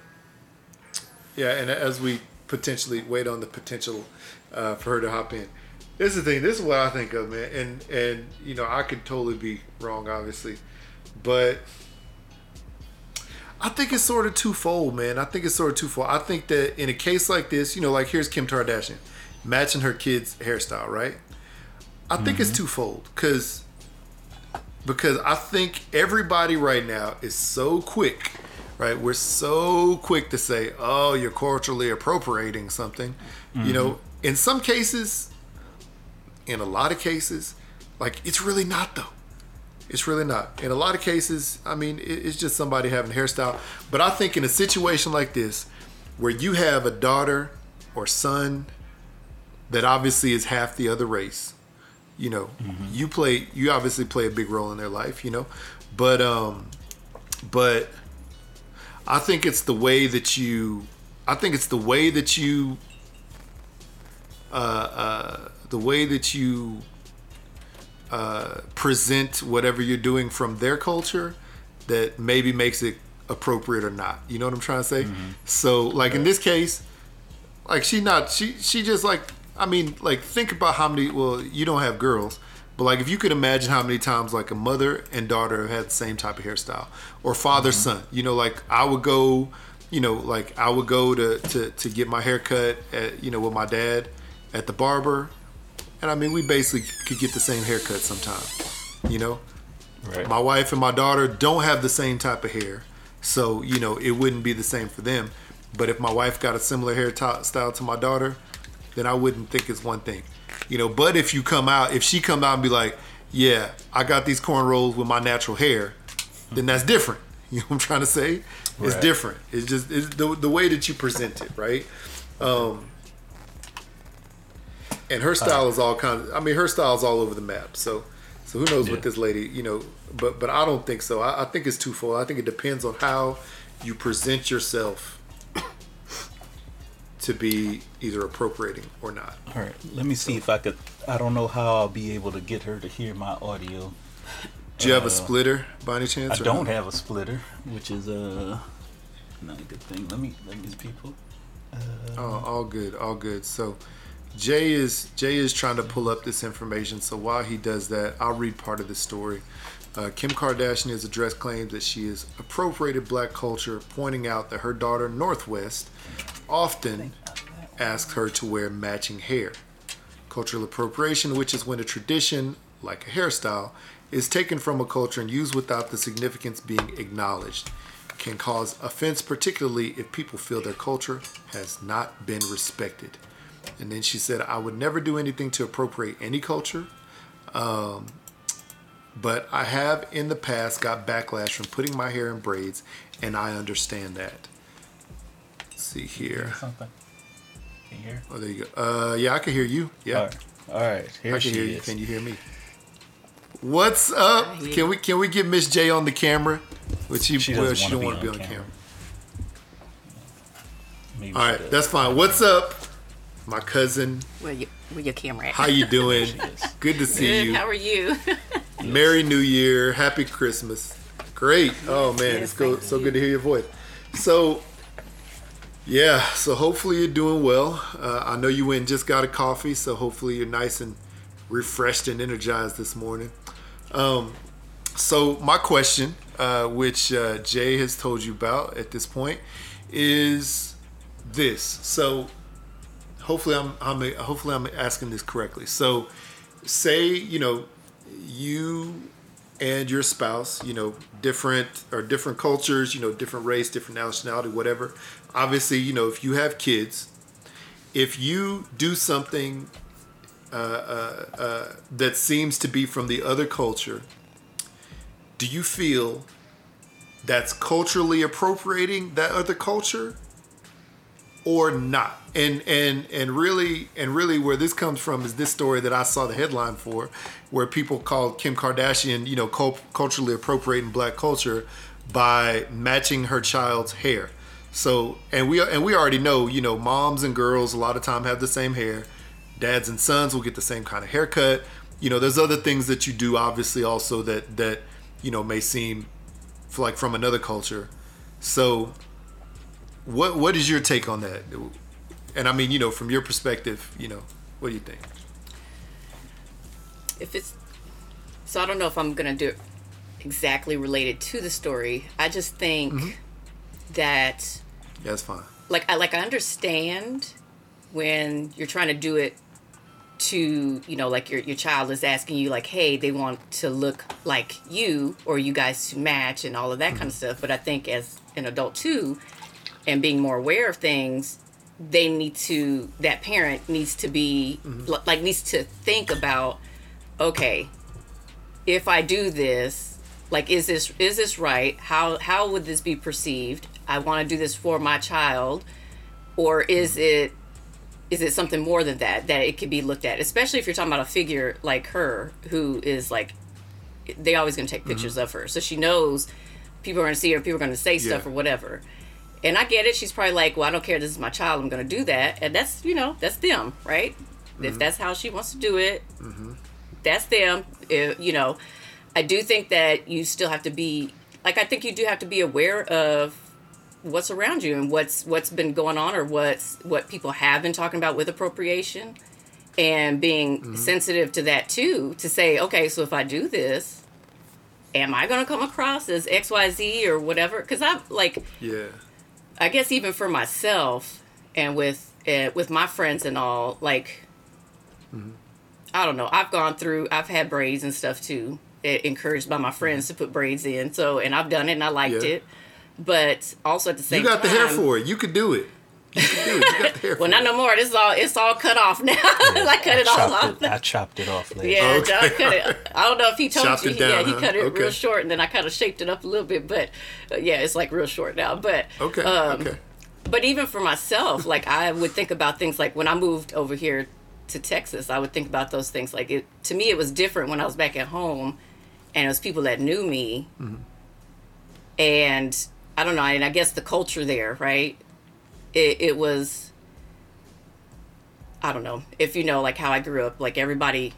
Yeah, and as we potentially wait on the potential for her to hop in, this is the thing. This is what I think of, man. And you know, I could totally be wrong, obviously, but I think it's sort of twofold, man. I think that in a case like this, you know, like here's Kim Kardashian matching her kid's hairstyle, right? I think it's twofold, because I think everybody right now is so quick, right? We're so quick to say, oh, you're culturally appropriating something. You know, in some cases, in a lot of cases, like, it's really not, though. It's really not. In a lot of cases, I mean, it's just somebody having a hairstyle. But I think in a situation like this, where you have a daughter or son that obviously is half the other race, you know, you obviously play a big role in their life, you know, but I think it's the way that you, present whatever you're doing from their culture that maybe makes it appropriate or not. You know what I'm trying to say? So like in this case, like think about how many, well, you don't have girls, but like if you could imagine how many times like a mother and daughter have had the same type of hairstyle, or father, son, you know, like I would go to get my hair cut at, you know, with my dad at the barber. And I mean, we basically could get the same haircut sometimes, you know, right. My wife and my daughter don't have the same type of hair. So, you know, it wouldn't be the same for them. But if my wife got a similar hairstyle to my daughter, then I wouldn't think it's one thing, you know. But if she come out and be like, yeah, I got these cornrows with my natural hair, then that's different. You know what I'm trying to say? Right. It's different. It's just the way that you present it, right? And her style is all kinds of, I mean, her style is all over the map. So who knows what this lady, you know, but I don't think so. I think it's twofold. I think it depends on how you present yourself to be either appropriating or not. All right, let me see if I could. I don't know how I'll be able to get her to hear my audio. Do you have a splitter by any chance? I don't have a splitter, which is not a good thing. Let me people. All good. So Jay is trying to pull up this information. So while he does that, I'll read part of the story. Kim Kardashian has addressed claims that she has appropriated black culture, pointing out that her daughter Northwest often asks her to wear matching hair. Cultural appropriation, which is when a tradition, like a hairstyle, is taken from a culture and used without the significance being acknowledged, can cause offense, particularly if people feel their culture has not been respected. And then she said, I would never do anything to appropriate any culture. But I have in the past got backlash from putting my hair in braids, and I understand that. Let's see here. Can you hear? Oh, there you go. Yeah, I can hear you. Yeah. All right. Here I can hear you. Can you hear me? What's up? Can we get Miss J on the camera? Which she don't want to be on camera. Maybe. All right, that's fine. What's up, my cousin? Where your camera at? How you doing? Good to see you. How are you? Merry New Year. Happy Christmas. Great. Oh, man. Yes, it's so good to hear your voice. So, yeah. So, hopefully you're doing well. I know you went and just got a coffee, so hopefully you're nice and refreshed and energized this morning. So, my question, which Jay has told you about at this point, is this. So, Hopefully I'm asking this correctly. So, say you and your spouse, different cultures, different race, different nationality, whatever. Obviously, if you have kids, if you do something that seems to be from the other culture, do you feel that's culturally appropriating that other culture or not? And really where this comes from is this story that I saw the headline for, where people called Kim Kardashian, culturally appropriating black culture by matching her child's hair. So, and we already know, moms and girls a lot of time have the same hair. Dads and sons will get the same kind of haircut. There's other things that you do obviously also that may seem like from another culture. So what is your take on that? And I mean, from your perspective, what do you think? I don't know if I'm going to do it exactly related to the story. I just think that... That's fine. I understand when you're trying to do it to, your child is asking you, hey, they want to look like you or you guys to match and all of that kind of stuff. But I think as an adult too, and being more aware of things, that parent needs to be needs to think about, okay, if I do this, is this right? How would this be perceived? I want to do this for my child, or is it something more than that it could be looked at, especially if you're talking about a figure like her, who is they always going to take pictures of her. So she knows people are going to see her, people are going to say stuff or whatever. And I get it. She's probably well, I don't care. This is my child. I'm going to do that. And that's, that's them, right? Mm-hmm. If that's how she wants to do it, that's them. I do think that you still have to be, I think you do have to be aware of what's around you and what's been going on, or what people have been talking about with appropriation, and being sensitive to that too, to say, okay, so if I do this, am I going to come across as XYZ or whatever? Because I'm I guess even for myself and with my friends and all, I don't know, I've had braids and stuff too, encouraged by my friends to put braids in. So, and I've done it and I liked it, but also at the same time. You got the hair for it. You could do it. You got the hair for it. Well, not no more. This is all, it's all cut off now. Yeah, I cut it all off. I chopped it off later. Yeah, okay. John cut it. I don't know if he told chopped you. It down, he cut it real short, and then I kind of shaped it up a little bit. But it's real short now. But But even for myself, I would think about things when I moved over here to Texas, I would think about those things. To me, it was different when I was back at home, and it was people that knew me, and I don't know. And I guess the culture there, right? It was, I don't know, if you know, how I grew up, nobody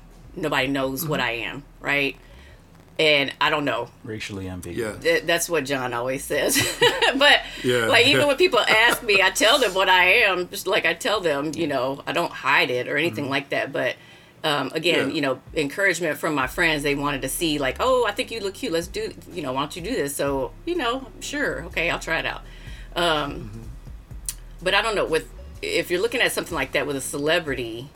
knows what I am, right? And I don't know. Racially ambiguous. Yeah. That's what John always says. But, even when people ask me, I tell them what I am. Just I tell them, I don't hide it or anything like that. But, again, encouragement from my friends, they wanted to see, oh, I think you look cute. Let's do, why don't you do this? So, sure. Okay, I'll try it out. But I don't know, if you're looking at something like that with a celebrity,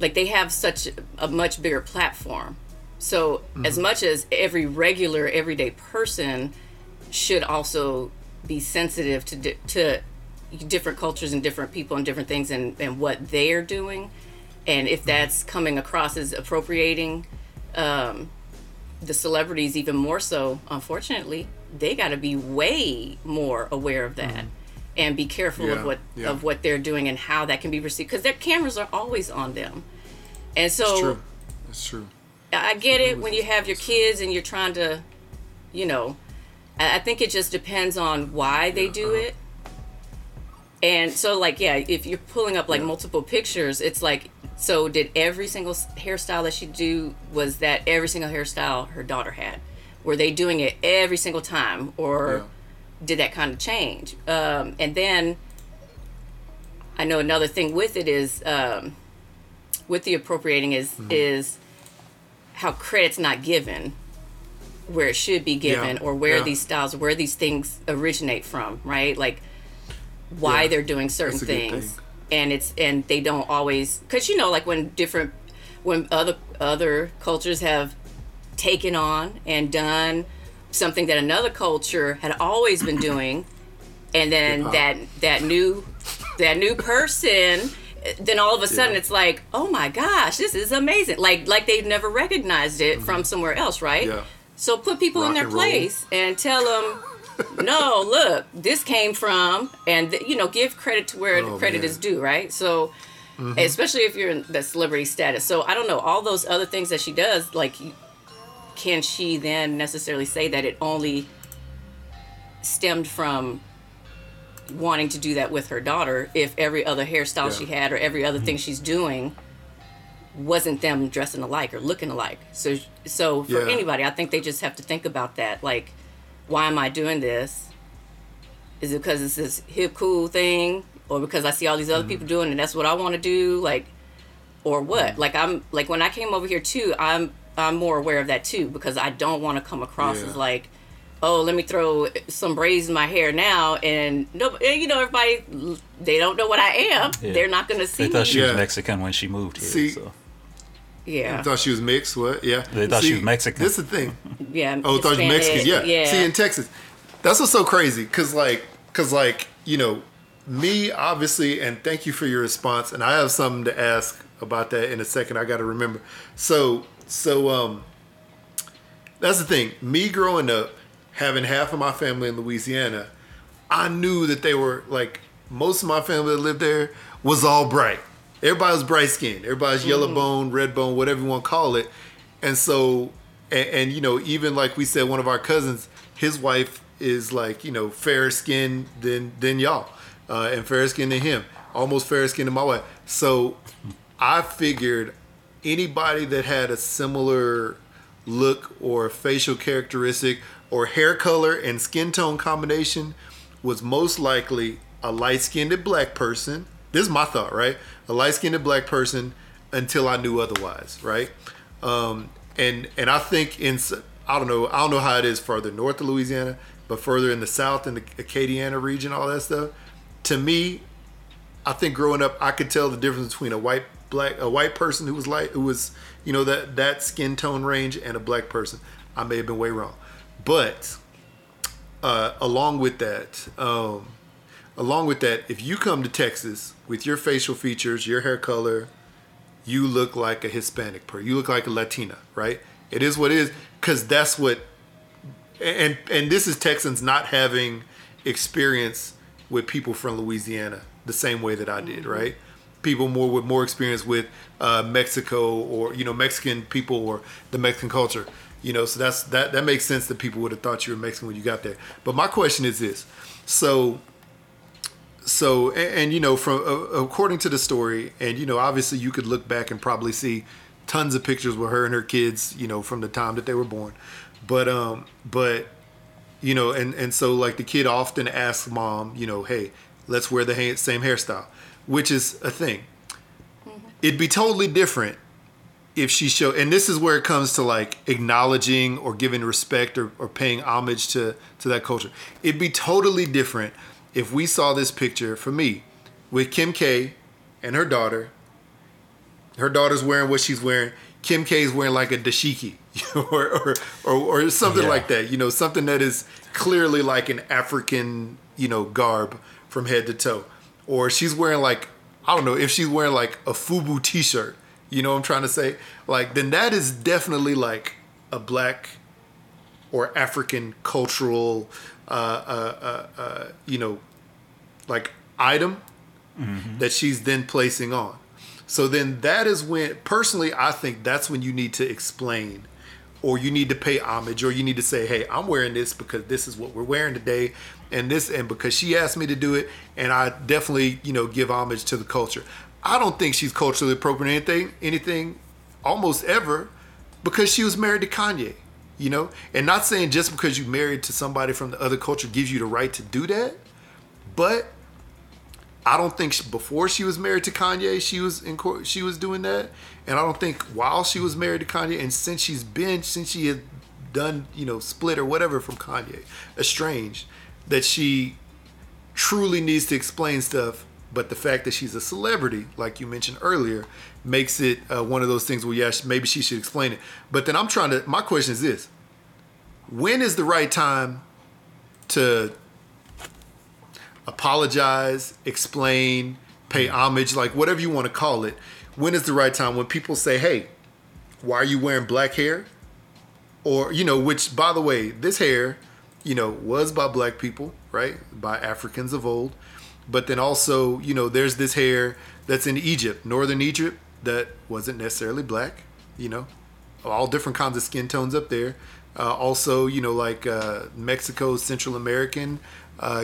they have such a much bigger platform. So as much as every regular, everyday person should also be sensitive to different cultures and different people and different things and what they're doing. And if that's coming across as appropriating, the celebrities even more so, unfortunately, they got to be way more aware of that. And be careful of what they're doing and how that can be perceived, because their cameras are always on them, and so it's true. I get it when you have your kids and you're trying to, I think it just depends on why they do it. And so, if you're pulling up multiple pictures, it's so did every single hairstyle that she do, was that every single hairstyle her daughter had? Were they doing it every single time, or? Yeah. Did that kind of change? And then I know another thing with it is, with the appropriating is how credit's not given where it should be given, or where these styles, where these things originate from, right? Why they're doing certain things. and they don't always, because you know, like when other cultures have taken on and done something that another culture had always been doing, and then that new person, then all of a sudden it's like, oh my gosh, this is amazing, like they've never recognized it from somewhere else, right? Yeah. So put people in their place and tell them, no, look, this came from, and give credit to where is due, right? So especially if you're in the celebrity status. So I don't know, all those other things that she does, like, can she then necessarily say that it only stemmed from wanting to do that with her daughter if every other hairstyle she had or every other thing she's doing wasn't them dressing alike or looking alike? So for anybody, I think they just have to think about that. Like, why am I doing this? Is it because it's this hip, cool thing, or because I see all these other people doing it and that's what I want to do? Like, or what? Like, I'm like, when I came over here too, I'm more aware of that too, because I don't want to come across as like, oh, let me throw some braids in my hair now, and everybody, they don't know what I am. Yeah. They're not going to see me. They thought she was Mexican when she moved here. See, so. Yeah. They thought she was mixed, what? Yeah. They thought she was Mexican. This is the thing. Yeah. Oh, thought you were Mexican, yeah. See, in Texas, that's what's so crazy, because me, obviously, and thank you for your response, and I have something to ask about that in a second. I got to remember. So, that's the thing. Me growing up, having half of my family in Louisiana, I knew that they were, like, most of my family that lived there was all bright. Everybody was bright skinned. Everybody's yellow bone, red bone, whatever you want to call it. And so, even like we said, one of our cousins, his wife is like, fairer skinned than y'all, and fairer skinned than him, almost fairer skinned than my wife. So I figured anybody that had a similar look or facial characteristic or hair color and skin tone combination was most likely a light-skinned black person. This is my thought, right? A light-skinned black person until I knew otherwise, right? And I think I don't know how it is further north of Louisiana, but further in the south in the Acadiana region, all that stuff. To me, I think growing up, I could tell the difference between a white person who was light, who was that skin tone range, and a black person. I may have been way wrong. But along with that, if you come to Texas with your facial features, your hair color, you look like a Hispanic person. You look like a Latina, right? It is what it is, because that's what. And this is Texans not having experience with people from Louisiana the same way that I did, right? People with more experience with Mexico or Mexican people or the Mexican culture. So that's that makes sense that people would have thought you were Mexican when you got there. But my question is this: from according to the story, and obviously you could look back and probably see tons of pictures with her and her kids, from the time that they were born. But like the kid often asks mom, hey, let's wear the same hairstyle, which is a thing. Mm-hmm. It'd be totally different if she showed, and this is where it comes to like acknowledging or giving respect or paying homage to that culture. It'd be totally different if we saw this picture, for me, with Kim K and her daughter. Her daughter's wearing what she's wearing. Kim K's wearing like a dashiki or something like that. Something that is clearly like an African, garb from head to toe. Or she's wearing like, I don't know, if she's wearing like a FUBU t-shirt. You know what I'm trying to say? Like, then that is definitely like a black or African cultural, like item that she's then placing on. So then that is when, personally, I think that's when you need to explain, or you need to pay homage, or you need to say, hey, I'm wearing this because this is what we're wearing today. And because she asked me to do it, and I definitely, give homage to the culture. I don't think she's culturally appropriate anything almost ever, because she was married to Kanye, and not saying just because you're married to somebody from the other culture gives you the right to do that. But I don't think before she was married to Kanye, she was doing that. And I don't think while she was married to Kanye, and since she had done, split or whatever from Kanye, estranged, that she truly needs to explain stuff But the fact that she's a celebrity, like you mentioned earlier, makes it one of those things where, yeah, maybe she should explain it. But then my question is this. When is the right time to apologize, explain, pay homage, like whatever you want to call it? When is the right time? When people say, hey, why are you wearing black hair? Or, you know, which, by the way, this hair, you know, was by black people, right? By Africans of old. But then also, you know, there's this hair that's in Egypt, northern Egypt, that wasn't necessarily black, you know, all different kinds of skin tones up there. Also, you know, like Mexico, Central American,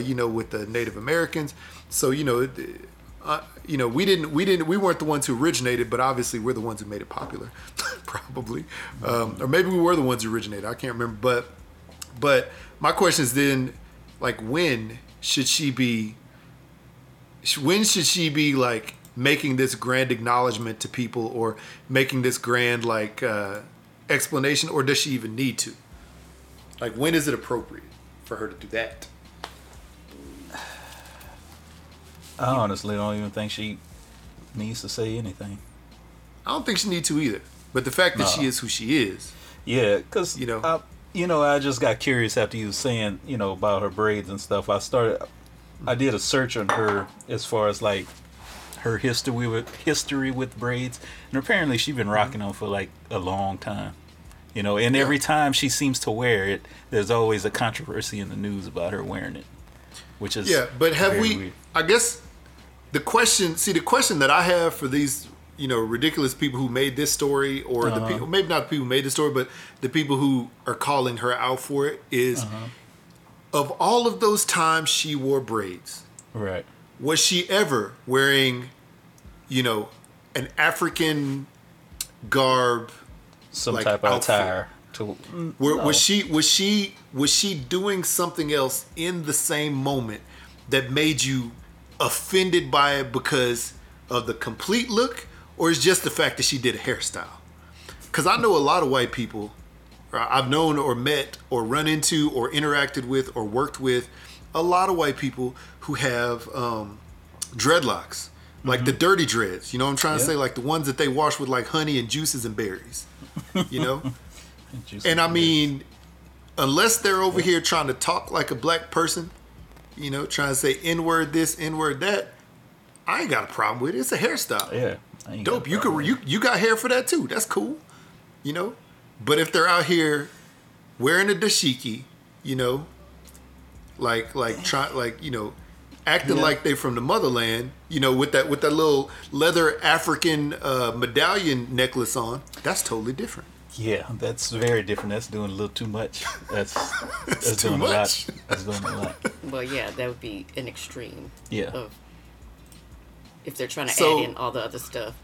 you know, with the Native Americans. So, you know, we weren't the ones who originated, but obviously we're the ones who made it popular, probably. Or maybe we were the ones who originated. I can't remember. But my question is then, like, when should she be like making this grand acknowledgement to people, or making this grand like explanation, or does she even need to? Like, when is it appropriate for her to do that? I honestly don't even think she needs to say anything. I don't think she needs to either. But the fact that she is who she is. Yeah, because, you know, I just got curious after you were saying, you know, about her braids and stuff. I did a search on her as far as like her history with braids, and apparently she's been rocking them for like a long time, you know. And every time she seems to wear it, there's always a controversy in the news about her wearing it, which is But have we? Weird. I guess the question that I have for these, you know, ridiculous people who made this story, or the people, maybe not the people who made the story, but the people who are calling her out for it is. Of all of those times she wore braids, right? Was she ever wearing, you know, an African garb, some like type of attire? Was she doing something else in the same moment that made you offended by it because of the complete look, or is just the fact that she did a hairstyle? Because I know a lot of white people. I've known or met or run into or interacted with or worked with a lot of white people who have dreadlocks, like the dirty dreads. You know what I'm trying to say? Like the ones that they wash with like honey and juices and berries, you know? And I mean, unless they're over here trying to talk like a black person, you know, trying to say N-word this, N-word that, I ain't got a problem with it. It's a hairstyle. Yeah. I ain't dope. You got hair for that too. That's cool. You know? But if they're out here wearing a dashiki, you know, like you know, acting like they from the motherland, you know, with that little leather African medallion necklace on, that's totally different. Yeah, that's very different. That's doing a little too much. That's doing much. A lot. That's doing a lot. Well, yeah, that would be an extreme. Yeah. If they're trying to add in all the other stuff.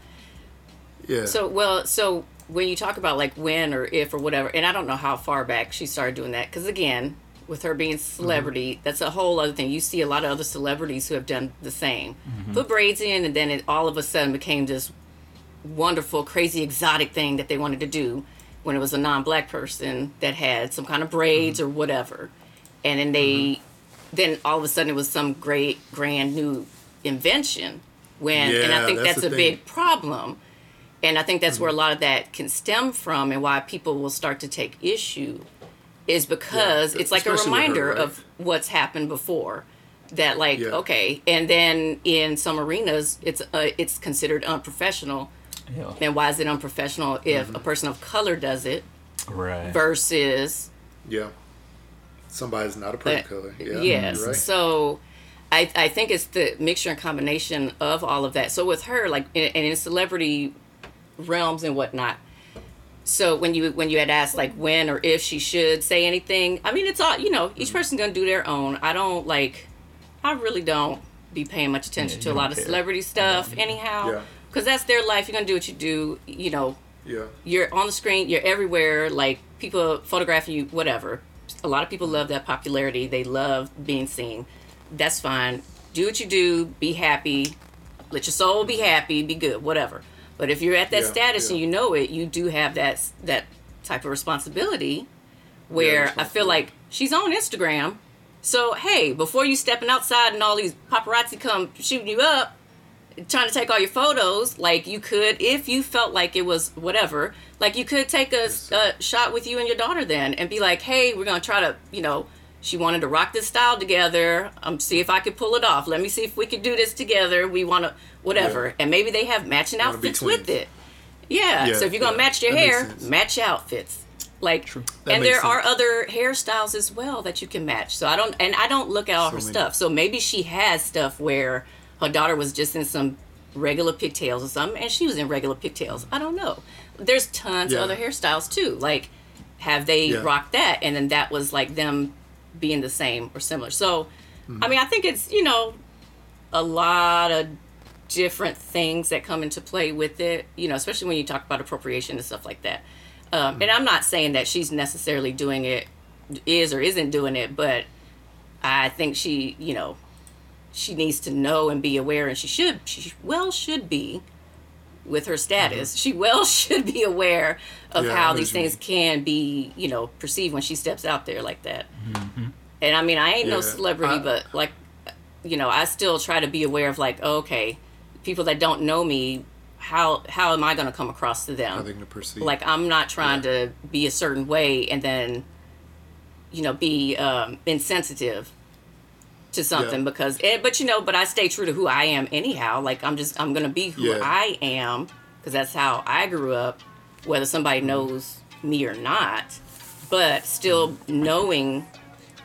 Yeah. So. When you talk about like when or if or whatever, and I don't know how far back she started doing that, because again, with her being celebrity, that's a whole other thing. You see a lot of other celebrities who have done the same. Put braids in, and then it all of a sudden became this wonderful, crazy, exotic thing that they wanted to do when it was a non-black person that had some kind of braids or whatever. And then then all of a sudden it was some great, grand new invention. And I think that's a big problem. And I think that's where a lot of that can stem from, and why people will start to take issue is because it's like a reminder of what's happened before that, like, okay. And then in some arenas, it's considered unprofessional. Yeah. And why is it unprofessional if a person of color does it versus somebody's not a person of color. Yeah. Yes. Right. So I think it's the mixture and combination of all of that. So with her, like, and in celebrity realms and whatnot. So when you had asked like when or if she should say anything, I mean, it's all, you know, each person's gonna do their own. I really don't be paying much attention to a lot of celebrity stuff anyhow, because that's their life. You're gonna do what you do, you know. Yeah, you're on the screen, you're everywhere, like people photograph you, whatever. A lot of people love that popularity, they love being seen. That's fine. Do what you do, be happy, let your soul be happy, be good, whatever. But if you're at that status and you know it, you do have that type of responsibility where I feel like she's on Instagram. So, hey, before you stepping outside and all these paparazzi come shooting you up, trying to take all your photos, like you could, if you felt like it was whatever, like you could take a shot with you and your daughter then and be like, hey, we're going to try to, you know, she wanted to rock this style together. See if I could pull it off. Let me see if we could do this together. We want to, whatever. Yeah. And maybe they have matching outfits with it. Yeah. So if you're going to match your hair, match your outfits. Like, and there are other hairstyles as well that you can match. So I don't look at all her stuff. So maybe she has stuff where her daughter was just in some regular pigtails or something, and she was in regular pigtails. I don't know. There's tons of other hairstyles too. Like, have they rocked that? And then that was like them being the same or similar. So, I mean, I think it's, you know, a lot of different things that come into play with it, you know, especially when you talk about appropriation and stuff like that. And I'm not saying that she's necessarily doing it, is or isn't doing it, but I think she, you know, she needs to know and be aware, and she should be, with her status, she should be aware of how these things can be, you know, perceived when she steps out there like that. And I mean, I ain't no celebrity, but like, you know, I still try to be aware of like, okay, people that don't know me, how am I going to come across to them? Nothing to perceive. Like, I'm not trying to be a certain way and then, you know, be insensitive to something but I stay true to who I am anyhow. Like, I'm gonna be who I am, because that's how I grew up, whether somebody knows me or not, but still knowing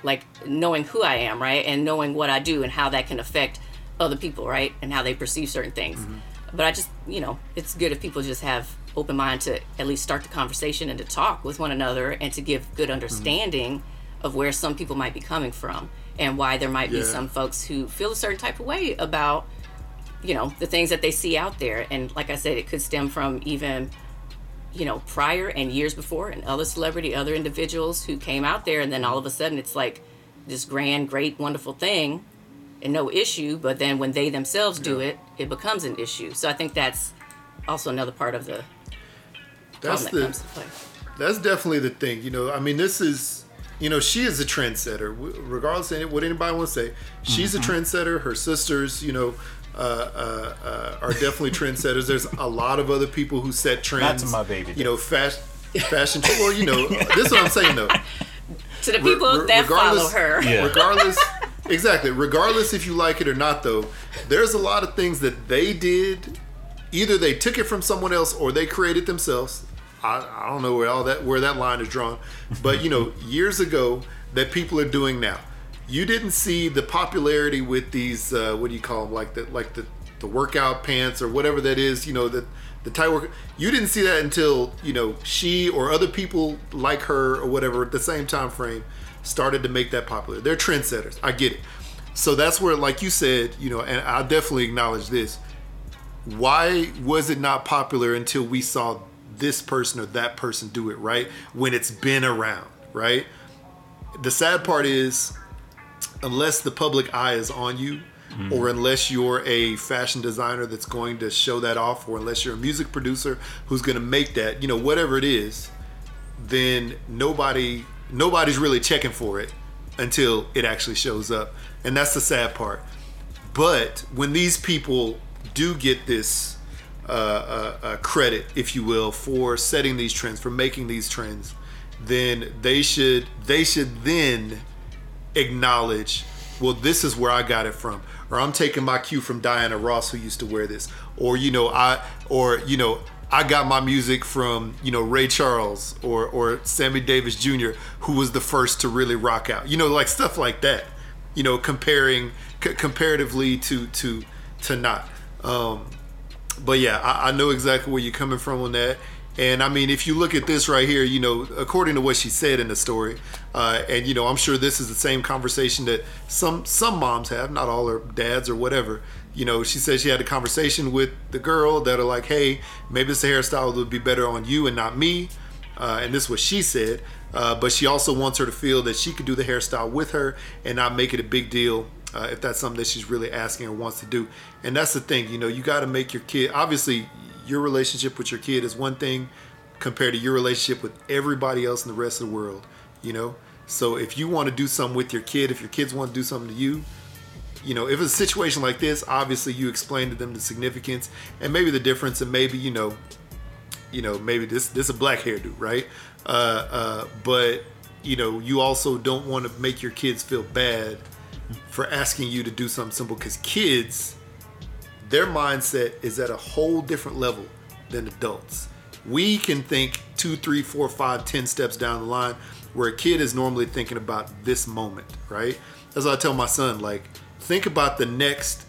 who I am, right, and knowing what I do and how that can affect other people, right, and how they perceive certain things. But I just, you know, it's good if people just have open mind to at least start the conversation and to talk with one another and to give good understanding of where some people might be coming from, and why there might be some folks who feel a certain type of way about, you know, the things that they see out there. And like I said, it could stem from even, you know, prior and years before, and other individuals who came out there, and then all of a sudden it's like this grand, great, wonderful thing and no issue. But then when they themselves do it, it becomes an issue. So I think that's also another part of the problem that comes to play. That's definitely the thing. You know, I mean, this is... You know, she is a trendsetter, regardless of what anybody wants to say. She's a trendsetter. Her sisters, you know, are definitely trendsetters. There's a lot of other people who set trends. Not to my baby. You know, fashion. Well, you know, this is what I'm saying, though. To the people that follow her. Yeah. Regardless, exactly. Regardless if you like it or not, though, there's a lot of things that they did. Either they took it from someone else or they created themselves. I don't know where that line is drawn, but you know, years ago that people are doing now. You didn't see the popularity with these what do you call them, like the workout pants or whatever that is, you know, the Thai work. You didn't see that until, you know, she or other people like her or whatever at the same time frame started to make that popular. They're trendsetters. I get it. So that's where, like you said, you know, and I definitely acknowledge this. Why was it not popular until we saw this person or that person do it, right? When it's been around, right? The sad part is, unless the public eye is on you, or unless you're a fashion designer that's going to show that off, or unless you're a music producer who's going to make that, you know, whatever it is, then nobody's really checking for it until it actually shows up. And that's the sad part. But when these people do get this credit, if you will, for setting these trends, for making these trends, then they should then acknowledge, well, this is where I got it from, or I'm taking my cue from Diana Ross, who used to wear this, or you know, I got my music from, you know, Ray Charles or Sammy Davis Jr., who was the first to really rock out, you know, like stuff like that, you know, comparing comparatively to not. But yeah, I know exactly where you're coming from on that. And I mean, if you look at this right here, you know, according to what she said in the story, and you know, I'm sure this is the same conversation that some moms have, not all, her dads or whatever. You know, she said she had a conversation with the girl that are like, hey, maybe this hairstyle would be better on you and not me. And this is what she said. But she also wants her to feel that she could do the hairstyle with her and not make it a big deal. If that's something that she's really asking or wants to do. And that's the thing, you know, you got to make your kid, obviously your relationship with your kid is one thing compared to your relationship with everybody else in the rest of the world, you know. So if you want to do something with your kid, if your kids want to do something to you, you know, if it's a situation like this, obviously you explain to them the significance and maybe the difference, and maybe, you know, maybe this a black hairdo, right? But you know, you also don't want to make your kids feel bad for asking you to do something simple, because kids, their mindset is at a whole different level than adults. We can think 2, 3, 4, 5, 10 steps down the line, where a kid is normally thinking about this moment, right? That's what I tell my son, like, think about the next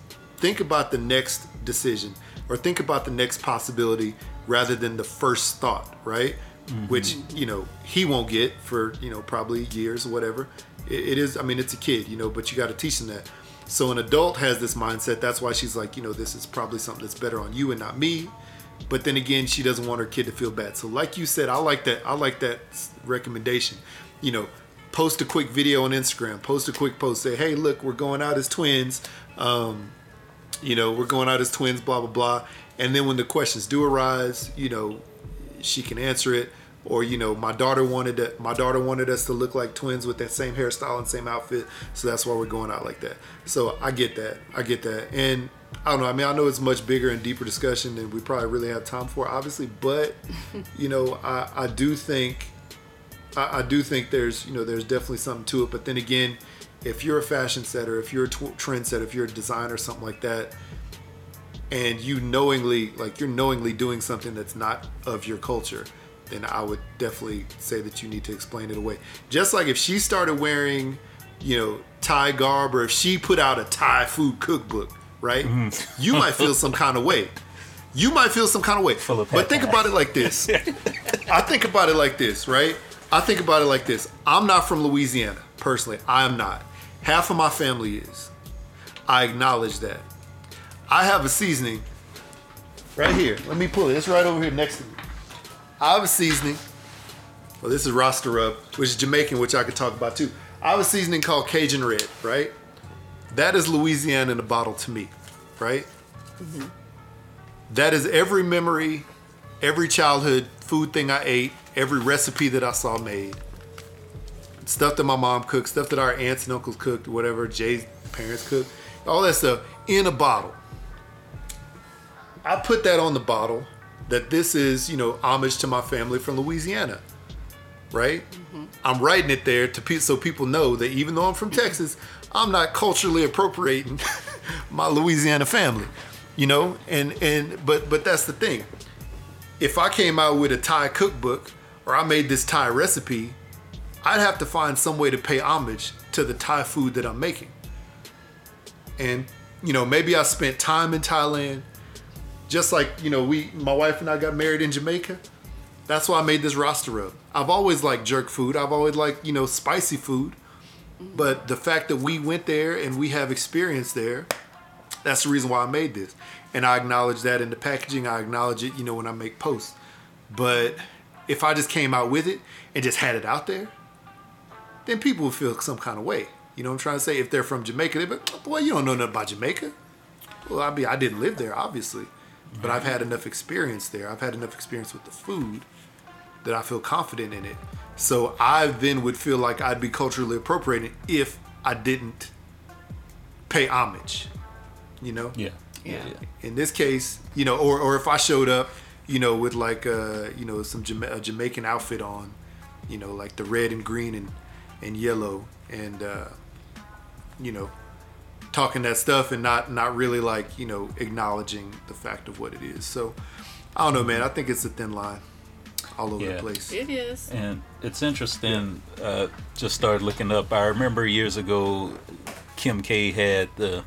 decision, or think about the next possibility rather than the first thought, right? Mm-hmm. Which, you know, he won't get for, you know, probably years or whatever. It is, I mean, it's a kid, you know, but you got to teach them that. So an adult has this mindset. That's why she's like, you know, this is probably something that's better on you and not me. But then again, she doesn't want her kid to feel bad. So like you said, I like that recommendation. You know, post a quick video on Instagram, post a quick post, say, hey, look, we're going out as twins. You know, we're going out as twins, blah, blah, blah. And then when the questions do arise, you know, she can answer it. Or, you know, my daughter wanted us to look like twins with that same hairstyle and same outfit. So that's why we're going out like that. So I get that. And I don't know. I mean, I know it's much bigger and deeper discussion than we probably really have time for, obviously. But, you know, I do think there's definitely something to it. But then again, if you're a fashion setter, if you're a trendsetter, if you're a designer, something like that, and you're knowingly doing something that's not of your culture, then I would definitely say that you need to explain it away. Just like if she started wearing, you know, Thai garb, or if she put out a Thai food cookbook, right? Mm-hmm. You might feel some kind of way. But think about it like this. I think about it like this. I'm not from Louisiana, personally. I am not. Half of my family is. I acknowledge that. I have a seasoning right here. Let me pull it. It's right over here next to me. I have a seasoning. Well, this is Rasta Rub, which is Jamaican, which I could talk about too. I have a seasoning called Cajun Red, right? That is Louisiana in a bottle to me, right? Mm-hmm. That is every memory, every childhood food thing I ate, every recipe that I saw made. Stuff that my mom cooked, stuff that our aunts and uncles cooked, whatever, Jay's parents cooked, all that stuff in a bottle. I put that on the bottle, that this is, you know, homage to my family from Louisiana, right? Mm-hmm. I'm writing it there so people know that even though I'm from Texas, I'm not culturally appropriating my Louisiana family, you know? But that's the thing. If I came out with a Thai cookbook, or I made this Thai recipe, I'd have to find some way to pay homage to the Thai food that I'm making. And, you know, maybe I spent time in Thailand. Just like, you know, my wife and I got married in Jamaica. That's why I made this Rasta Rub. I've always liked jerk food. I've always liked, you know, spicy food. But the fact that we went there and we have experience there, that's the reason why I made this. And I acknowledge that in the packaging. I acknowledge it, you know, when I make posts. But if I just came out with it and just had it out there, then people would feel some kind of way. You know what I'm trying to say? If they're from Jamaica, they'd be like, boy, you don't know nothing about Jamaica. Well, I didn't live there, obviously. But I've had enough experience there. I've had enough experience with the food that I feel confident in it. So I then would feel like I'd be culturally appropriating if I didn't pay homage, you know? Yeah. In this case, you know, or if I showed up, you know, with like, you know, some a Jamaican outfit on, you know, like the red and green and yellow and, you know, talking that stuff and not really like, you know, acknowledging the fact of what it is. So I don't know, man, I think it's a thin line all over the place. It is. And it's interesting. Just started looking up. I remember years ago, Kim K had the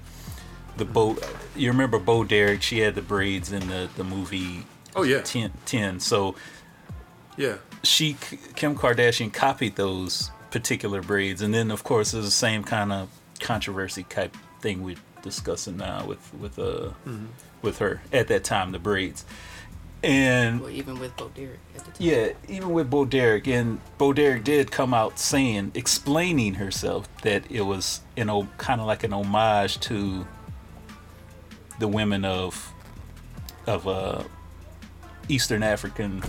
Bo, you remember Bo Derek? She had the braids in the movie. Oh yeah. 10. So yeah, Kim Kardashian copied those particular braids. And then of course it was the same kind of controversy type thing we're discussing now with her at that time, the braids, and well, even with Bo Derek at the time. Yeah, even with Bo Derek, and Bo Derek did come out saying, explaining herself that it was kind of like an homage to the women of Eastern African,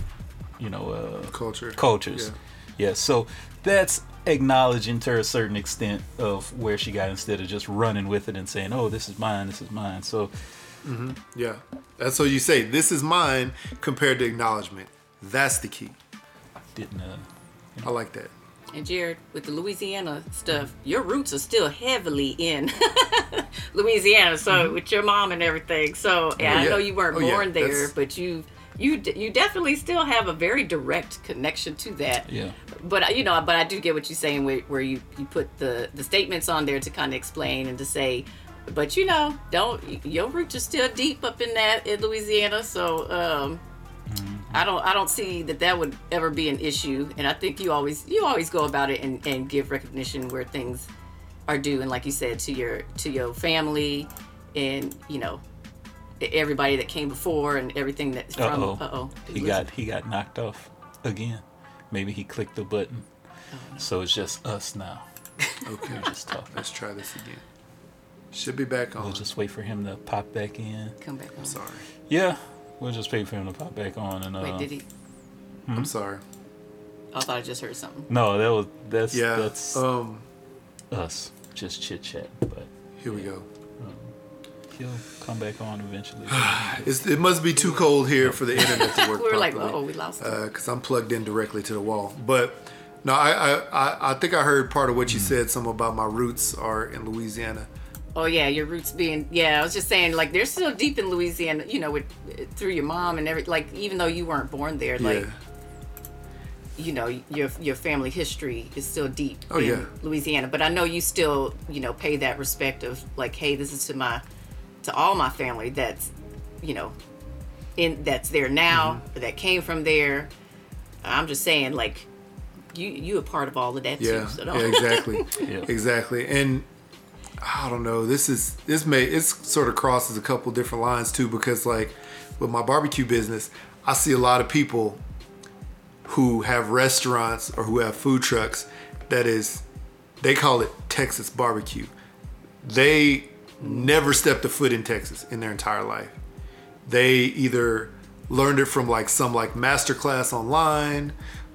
you know, cultures. Yeah. So that's acknowledging to a certain extent of where she got, instead of just running with it and saying, oh, this is mine, this is mine. So mm-hmm. Yeah, that's what you say, this is mine, compared to acknowledgement. That's the key. I like that. And Jared, with the Louisiana stuff, your roots are still heavily in Louisiana. So mm-hmm. with your mom and everything. So yeah, I know you weren't born there, that's... but you definitely still have a very direct connection to that. Yeah. But you know, but I do get what you're saying, where you put the statements on there to kind of explain and to say, but you know, your roots are still deep up in that, in Louisiana. So mm-hmm. I don't see that would ever be an issue, and I think you always go about it and give recognition where things are due, and like you said, to your family, and you know, everybody that came before and everything that's from. He got knocked off again. Maybe he clicked the button. Oh, no. So it's just us now. Okay, we're just talking. Let's try this again. Should be back on. We'll just wait for him to pop back in. Come back on. I'm sorry. Yeah. We'll just pay for him to pop back on. And wait, did he? Hmm? I'm sorry. I thought I just heard something. No, that's us just chit chat. But here we go. He'll come back on eventually. It must be too cold here for the internet to work. We're properly. Like, oh, we lost it. Because I'm plugged in directly to the wall. But no, I think I heard part of what you said. Something about my roots are in Louisiana. Oh yeah, your roots being, I was just saying, like, they're still deep in Louisiana, you know, with through your mom and everything, like, even though you weren't born there, like, you know, your family history is still deep in Louisiana. But I know you still, you know, pay that respect of like, hey, this is to all my family that's, you know, that's there now, mm-hmm. that came from there. I'm just saying, like, you a part of all of that too. So yeah, exactly. Yeah. Exactly. And I don't know. This sort of crosses a couple different lines too, because like with my barbecue business, I see a lot of people who have restaurants or who have food trucks that is, they call it Texas barbecue. They never stepped a foot in Texas in their entire life. They either learned it from like some like masterclass online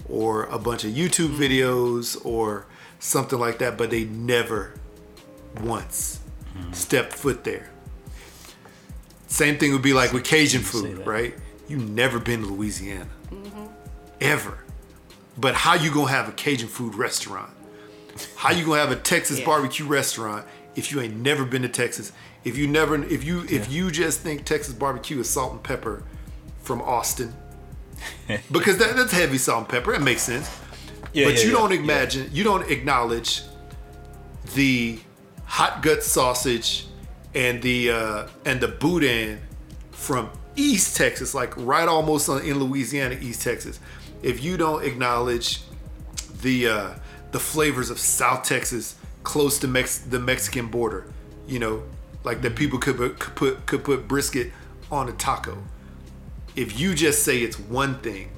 or a bunch of YouTube videos or something like that, but they never once step foot there. Same thing would be like with Cajun food, right? You've never been to Louisiana, ever. But how you gonna have a Cajun food restaurant? How you gonna have a Texas barbecue restaurant if you ain't never been to Texas? If you never, if you just think Texas barbecue is salt and pepper from Austin, because that's heavy salt and pepper. That makes sense. Yeah, but you don't acknowledge the hot gut sausage and the boudin from East Texas, like right almost in Louisiana, East Texas. If you don't acknowledge the flavors of South Texas, close to the Mexican border, you know, like that people could put brisket on a taco. If you just say it's one thing,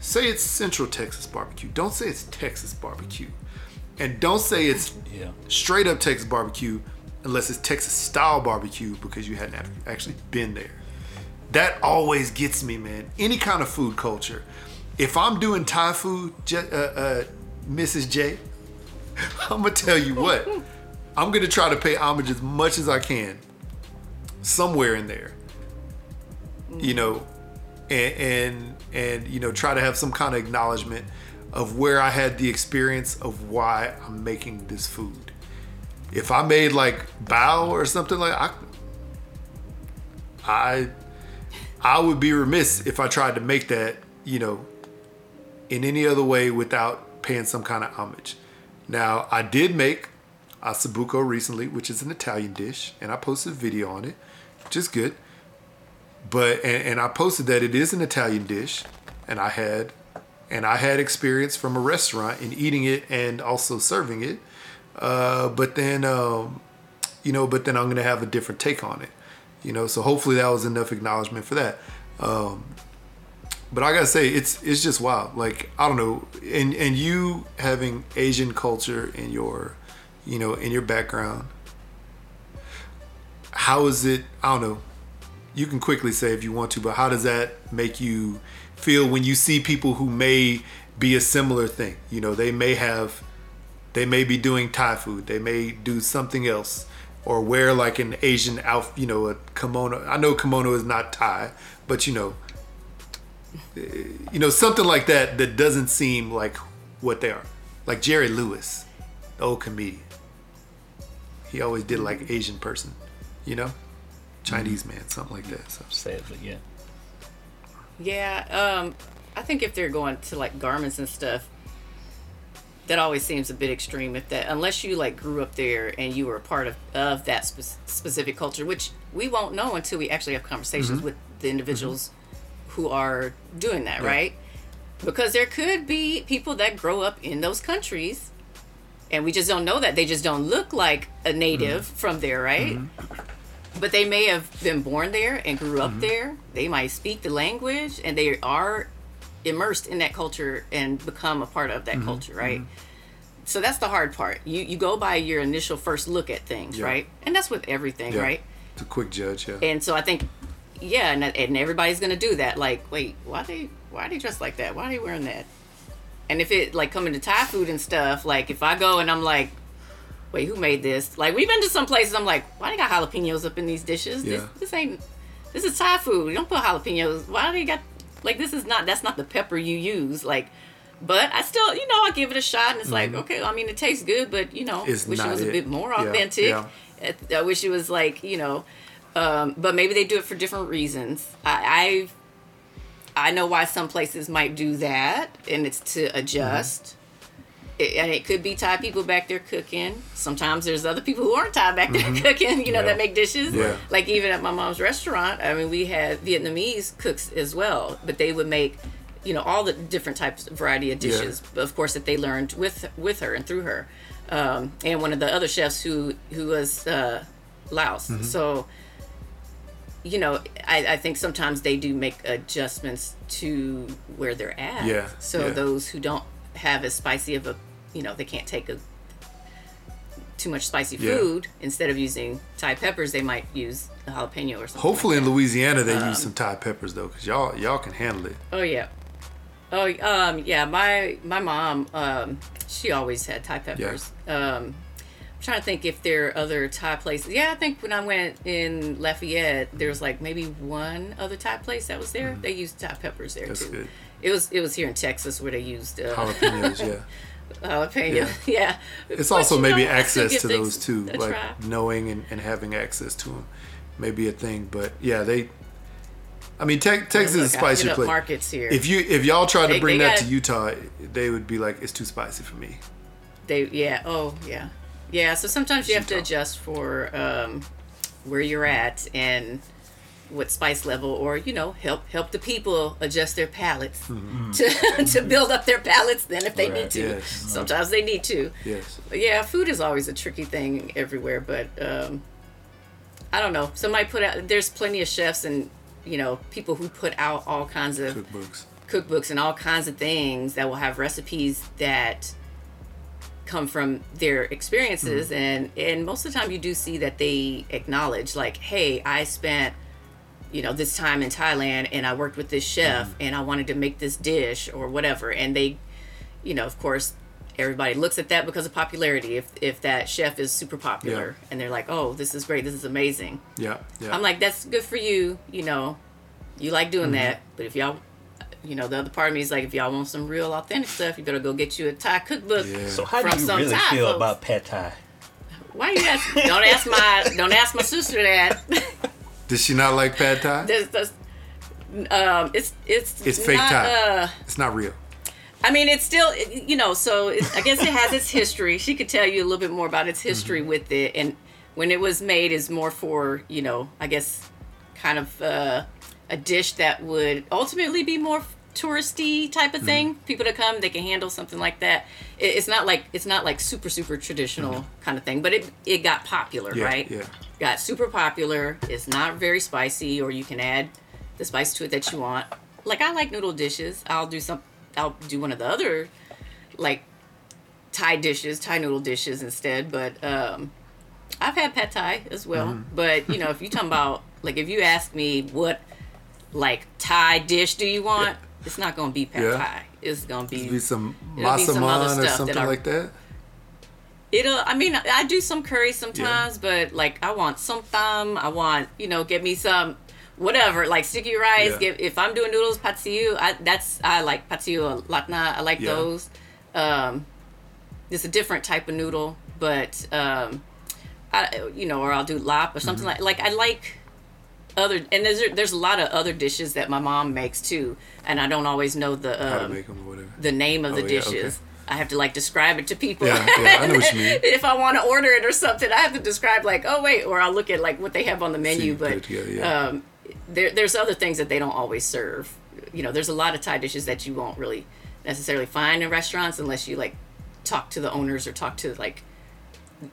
say it's Central Texas barbecue. Don't say it's Texas barbecue. And don't say it's straight up Texas barbecue unless it's Texas style barbecue, because you hadn't actually been there. That always gets me, man. Any kind of food culture. If I'm doing Thai food, Mrs. J, I'm going to tell you what. I'm going to try to pay homage as much as I can somewhere in there. You know, and you know, try to have some kind of acknowledgement of where I had the experience of why I'm making this food. If I made like bao or something like that, I would be remiss if I tried to make that, you know, in any other way without paying some kind of homage. Now, I did make asabuco recently, which is an Italian dish, and I posted a video on it, which is good. But and I posted that it is an Italian dish, and I had experience from a restaurant in eating it and also serving it. But then I'm going to have a different take on it, you know, so hopefully that was enough acknowledgement for that. But I got to say, it's just wild. Like, I don't know. And you having Asian culture in your, you know, in your background, how is it? I don't know. You can quickly say if you want to, but how does that make you feel when you see people who may be a similar thing? You know, they may have They may be doing Thai food. They may do something else, or wear like an Asian outfit, you know, a kimono. I know kimono is not Thai, but you know, something like that that doesn't seem like what they are. Like Jerry Lewis, the old comedian. He always did like Asian person, you know, Chinese man, something like that. So. Sadly, yeah. Yeah, I think if they're going to like garments and stuff, that always seems a bit extreme. If that, unless you like grew up there and you were a part of that specific culture, which we won't know until we actually have conversations with the individuals who are doing that, right? Because there could be people that grow up in those countries, and we just don't know that. They just don't look like a native from there, right? But they may have been born there and grew up there. They might speak the language, and they are immersed in that culture and become a part of that culture, right? So that's the hard part. You go by your initial first look at things, right? And that's with everything, right? It's a quick judge, And so I think, and everybody's going to do that. Like, wait, why are they dressed like that? Why are they wearing that? And if it, like, coming to Thai food and stuff, like, if I go and I'm like, wait, who made this? Like, we've been to some places, I'm like, why they got jalapenos up in these dishes? Yeah. This is Thai food. We don't put jalapenos. Why they got, like, that's not the pepper you use. Like, but I still, you know, I give it a shot, and it's like, okay, I mean, it tastes good, but, you know, wish it was a bit more authentic. Yeah. I wish it was, like, you know, but maybe they do it for different reasons. I know why some places might do that, and it's to adjust. And it could be Thai people back there cooking. Sometimes there's other people who aren't Thai back there cooking, you know, that make dishes. Yeah. Like even at my mom's restaurant, I mean, we had Vietnamese cooks as well, but they would make, you know, all the different types of variety of dishes, of course, that they learned with her and through her. And one of the other chefs who was Laos. So, you know, I think sometimes they do make adjustments to where they're at. Yeah. So those who don't have as spicy of a, you know, they can't take too much spicy food. Instead of using Thai peppers, they might use a jalapeno or something. Hopefully like in Louisiana they use some Thai peppers though, because y'all can handle it. Oh yeah. Oh yeah. My mom, she always had Thai peppers. Yeah. Trying to think if there are other Thai places. Yeah, I think when I went in Lafayette, there was like maybe one other Thai place that was there. They used Thai peppers there. That's too good. It was here in Texas where they used jalapenos. Jalapeno. It's but also maybe access to those too, like try. Knowing and having access to them may be a thing. But yeah, Texas is a spicy place. Markets here. If y'all tried to bring that to Utah, they would be like, it's too spicy for me. So sometimes you have to adjust for where you're at and what spice level, or you know, help the people adjust their palates to build up their palates. Then if they need to, sometimes they need to. Yes. Yeah, food is always a tricky thing everywhere, but I don't know. Somebody put out. There's plenty of chefs and you know people who put out all kinds of cookbooks and all kinds of things that will have recipes that come from their experiences and most of the time you do see that they acknowledge like, hey, I spent you know this time in Thailand and I worked with this chef and I wanted to make this dish or whatever, and they, you know, of course everybody looks at that because of popularity if that chef is super popular and they're like, oh, this is great, this is amazing. I'm like, that's good for you, you know, you like doing that, but if y'all, you know, the other part of me is like, if y'all want some real authentic stuff, you better go get you a Thai cookbook. Yeah. So how do you really feel about Pad Thai? Why you ask? Don't ask my sister that. Does she not like Pad Thai? It's fake Thai. It's not real. I mean, it's still, you know, so I guess it has its history. She could tell you a little bit more about its history with it, and when it was made is more for, you know, I guess, kind of. A dish that would ultimately be more touristy type of thing. People to come, they can handle something like that. It's not like super super traditional kind of thing, but it got popular, right? Yeah. Got super popular. It's not very spicy, or you can add the spice to it that you want. Like I like noodle dishes. I'll do one of the other like Thai noodle dishes instead. But I've had Pad Thai as well. But you know, if you talking about like if you ask me what like Thai dish do you want? It's not gonna be Pad Thai. It's gonna be some massaman or something like that. I do some curry sometimes, but like I want some thumb. I want, get me some whatever, like sticky rice. Yeah. If I'm doing noodles, pad see ew. I like pad see ew a lot. I like those. It's a different type of noodle, but or I'll do lap or something like I like other, and there's a lot of other dishes that my mom makes too, and I don't always know how to make them or whatever. The name of the dishes. Okay. I have to describe it to people. Yeah, I know what you mean. If I want to order it or something, I have to describe or I'll look at what they have on the menu. There's other things that they don't always serve. There's a lot of Thai dishes that you won't really necessarily find in restaurants unless you talk to the owners or talk to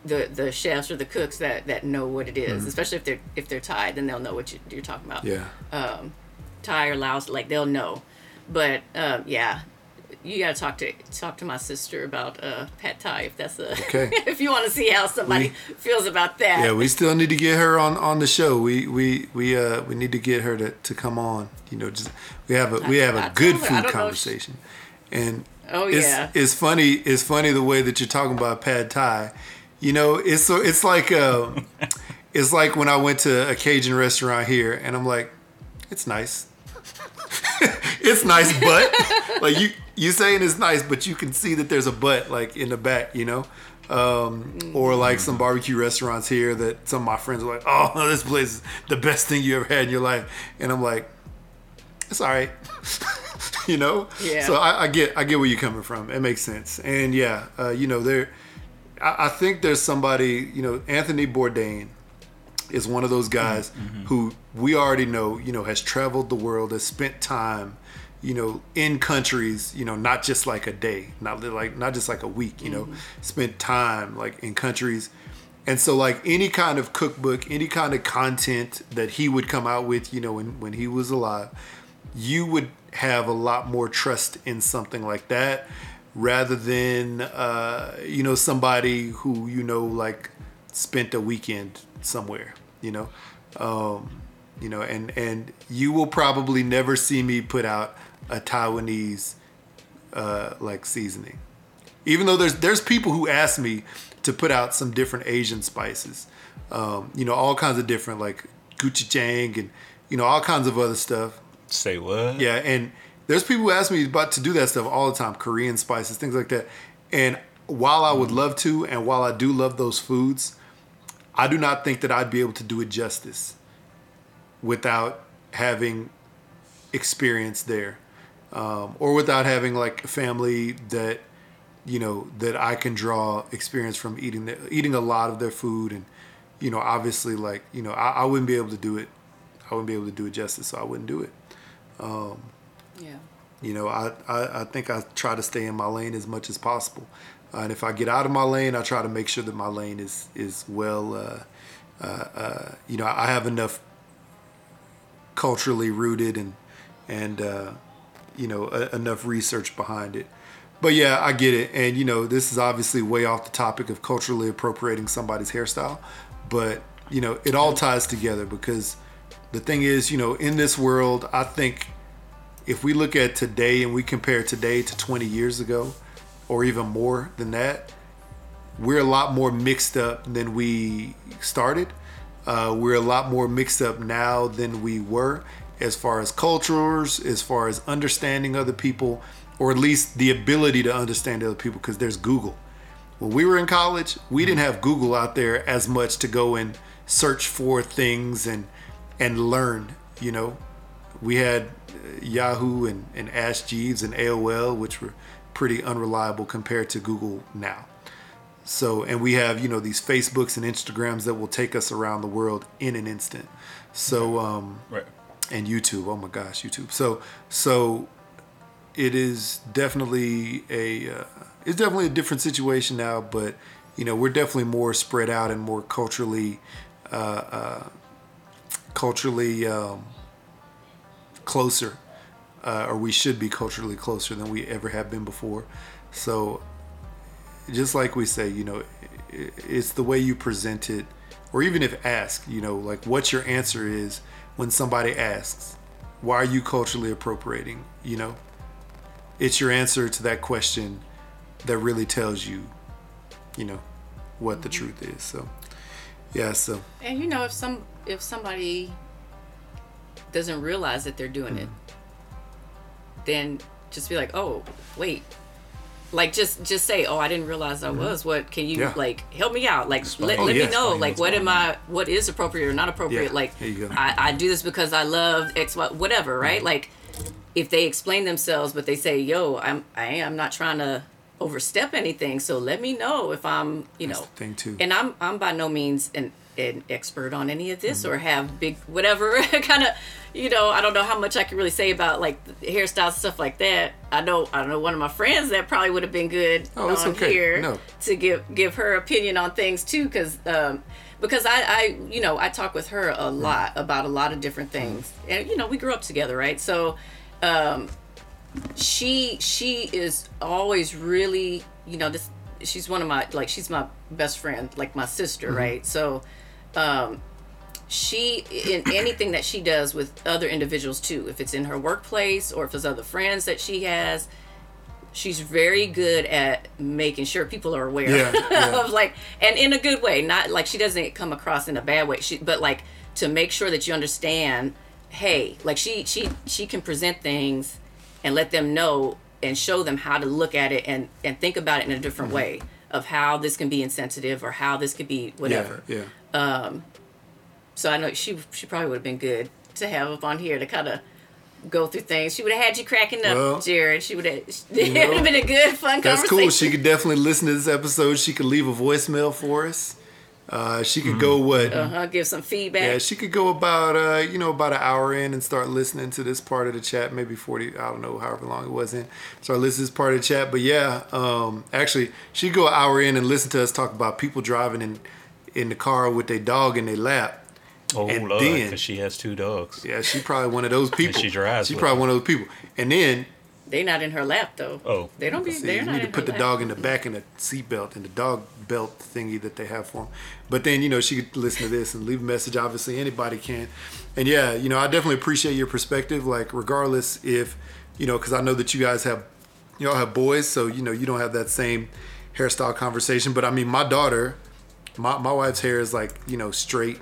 the chefs or the cooks that know what it is. Mm-hmm. Especially if they're Thai, then they'll know what you're talking about. Yeah. Thai or Laos, they'll know. But you gotta talk to my sister about Pad Thai if that's okay. If you want to see how somebody feels about that. Yeah, we still need to get her on the show. We need to get her to come on. We have a good food conversation, and it's funny the way that you're talking about Pad Thai. It's like when I went to a Cajun restaurant here, and I'm like, it's nice. It's nice, but you saying it's nice, but you can see that there's a but in the back, or some barbecue restaurants here that some of my friends are like, oh, this place is the best thing you ever had in your life, and I'm like, it's all right. Yeah. So I get where you're coming from. It makes sense, and I think there's somebody, Anthony Bourdain is one of those guys who we already know, has traveled the world, has spent time, in countries, not just a day, not just a week, spent time in countries. And so any kind of cookbook, any kind of content that he would come out with, when he was alive, you would have a lot more trust in something like that rather than, somebody who, spent a weekend somewhere, and you will probably never see me put out a Taiwanese seasoning, even though there's people who ask me to put out some different Asian spices, all kinds of different gochujang and all kinds of other stuff. Say what? Yeah, and there's people who ask me about to do that stuff all the time, Korean spices, things like that, and while I would love to, and while I do love those foods, I do not think that I'd be able to do it justice without having experience there, or without having family that, that I can draw experience from eating a lot of their food. And, obviously I wouldn't be able to do it. I wouldn't be able to do it justice. So I wouldn't do it. I think I try to stay in my lane as much as possible. And if I get out of my lane, I try to make sure that my lane is well, I have enough culturally rooted and enough research behind it. But yeah, I get it. And, this is obviously way off the topic of culturally appropriating somebody's hairstyle. But, it all ties together because the thing is, in this world, I think if we look at today and we compare today to 20 years ago, or even more than that, we're a lot more mixed up than we started. We're a lot more mixed up now than we were as far as cultures, as far as understanding other people, or at least the ability to understand other people, because there's Google. When we were in college, we didn't have Google out there as much to go and search for things and learn, We had Yahoo and Ask Jeeves and AOL, which were pretty unreliable compared to Google now. So, and we have, these Facebooks and Instagrams that will take us around the world in an instant. So, right. And YouTube, oh my gosh, YouTube. So it is definitely a different situation now, but we're definitely more spread out and more culturally closer. Or we should be culturally closer than we ever have been before. So just like we say, it's the way you present it, or even if asked, what your answer is when somebody asks, why are you culturally appropriating? It's your answer to that question that really tells you, what the truth is. So, yeah. So. And you know, if somebody doesn't realize that they're doing it, then just be like, oh, wait. Like, just say, oh, I didn't realize I was. What can you, like, help me out? Like, let me know, like, what is appropriate or not appropriate? Yeah. Like, I do this because I love X, Y, whatever, right? Mm-hmm. Like, if they explain themselves, but they say, yo, I'm not trying to overstep anything. So let me know if I'm, that's the thing too. And I'm by no means an expert on any of this, or have big, whatever kind of, I don't know how much I can really say about like hairstyles, stuff like that. I know one of my friends that probably would have been good to give her opinion on things too. Cause, because I talk with her a lot about a lot of different things, and we grew up together. Right. So, she is always really, she's one of my, like, she's my best friend, like my sister. Right. So, she, in anything that she does with other individuals too, if it's in her workplace or if it's other friends that she has, she's very good at making sure people are aware of, like, and in a good way, not like she doesn't come across in a bad way, but like to make sure that you understand, hey, like she can present things and let them know and show them how to look at it and think about it in a different way of how this can be insensitive or how this could be whatever. Yeah. So I know she probably would have been good to have up on here to kind of go through things. She would have had you cracking up, Jared. She would have it would have been a good, fun conversation. That's cool. She could definitely listen to this episode. She could leave a voicemail for us. She could go give some feedback. Yeah, she could go about about an hour in and start listening to this part of the chat. Maybe 40, I don't know, however long it was in. Start listening to this part of the chat. But yeah, actually, she'd go an hour in and listen to us talk about people driving in the car with their dog in their lap. Oh, and Lord, because she has two dogs. Yeah, she's probably one of those people. And she drives. She's probably one of those people. And then they're not in her lap though. Oh, they don't be. See, they're you not need in to put the lap. Dog in the back in the seatbelt and the dog belt thingy that they have for them. But then she could listen to this and leave a message. Obviously, anybody can. And yeah, I definitely appreciate your perspective. Like, regardless if because I know that you guys have y'all have boys, so you don't have that same hairstyle conversation. But I mean, my daughter, my wife's hair is like straight.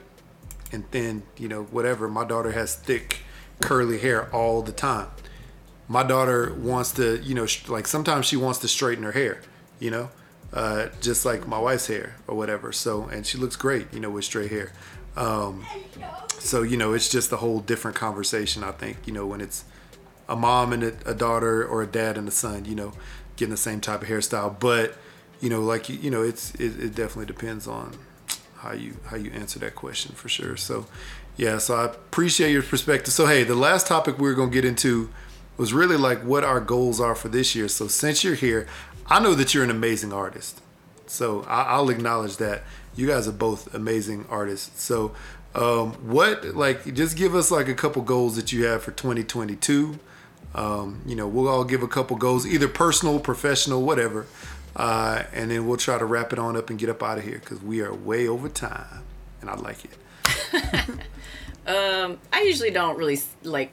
And thin, whatever. My daughter has thick, curly hair all the time. My daughter wants to, like sometimes she wants to straighten her hair, just like my wife's hair or whatever. So, and she looks great, with straight hair. So, it's just a whole different conversation, I think, when it's a mom and a daughter or a dad and a son, getting the same type of hairstyle. But, like, it definitely depends on how you answer that question for sure. So yeah, so I appreciate your perspective. So hey, the last topic we were going to get into was really like what our goals are for this year. So since you're here, I know that you're an amazing artist. So I'll acknowledge that. You guys are both amazing artists. So just give us like a couple goals that you have for 2022. We'll all give a couple goals, either personal, professional, whatever. And then we'll try to wrap it on up and get up out of here because we are way over time and I like it. I usually don't really like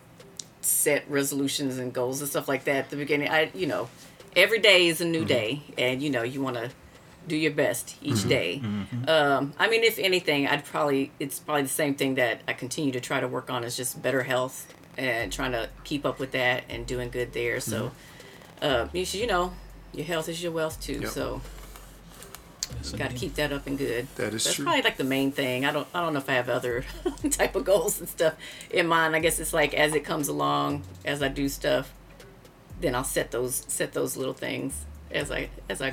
set resolutions and goals and stuff like that at the beginning. Every day is a new day and you want to do your best each day. Mm-hmm. If anything, it's probably the same thing that I continue to try to work on is just better health and trying to keep up with that and doing good there. So, your health is your wealth too, so you got to keep that up and good. That is true. That's probably like the main thing. I don't know if I have other type of goals and stuff in mind. I guess it's like as it comes along, as I do stuff, then I'll set those little things as I go.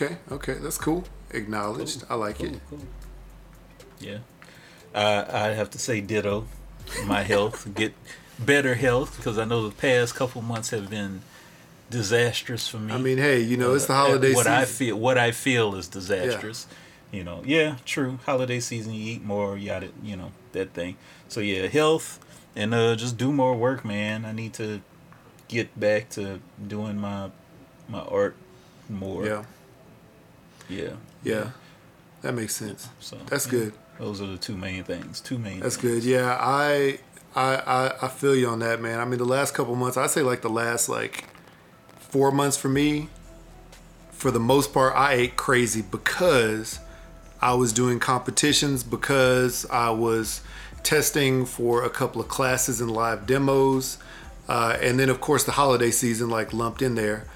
Yeah. Okay. That's cool. Acknowledged. Cool. I like it. Cool. Yeah. I have to say ditto. My health, get better health because I know the past couple months have been disastrous for me. I mean, hey, it's the holiday season. What I feel is disastrous. Yeah. True. Holiday season, you eat more, that thing. So yeah, health and just do more work, man. I need to get back to doing my art more. Yeah. That makes sense. So that's good. Those are the two main things. That's good. Yeah, I feel you on that, man. I mean, the last couple months, I say like the last like 4 months for me, for the most part, I ate crazy because I was doing competitions because I was testing for a couple of classes and live demos. And then, of course, the holiday season, like, lumped in there.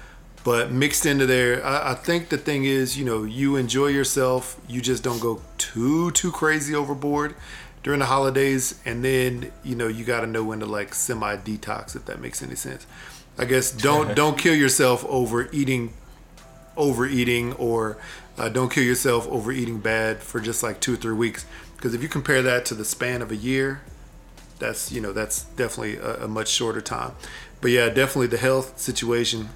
But mixed into there, I think the thing is, you know, you enjoy yourself. You just don't go too crazy overboard during the holidays. And then, you know, you got to know when to, like, semi-detox, if that makes any sense. I guess don't kill yourself overeating or don't kill yourself overeating bad for just like 2 or 3 weeks. Because if you compare that to the span of a year, that's, you know, that's definitely a much shorter time. But yeah, definitely the health situation,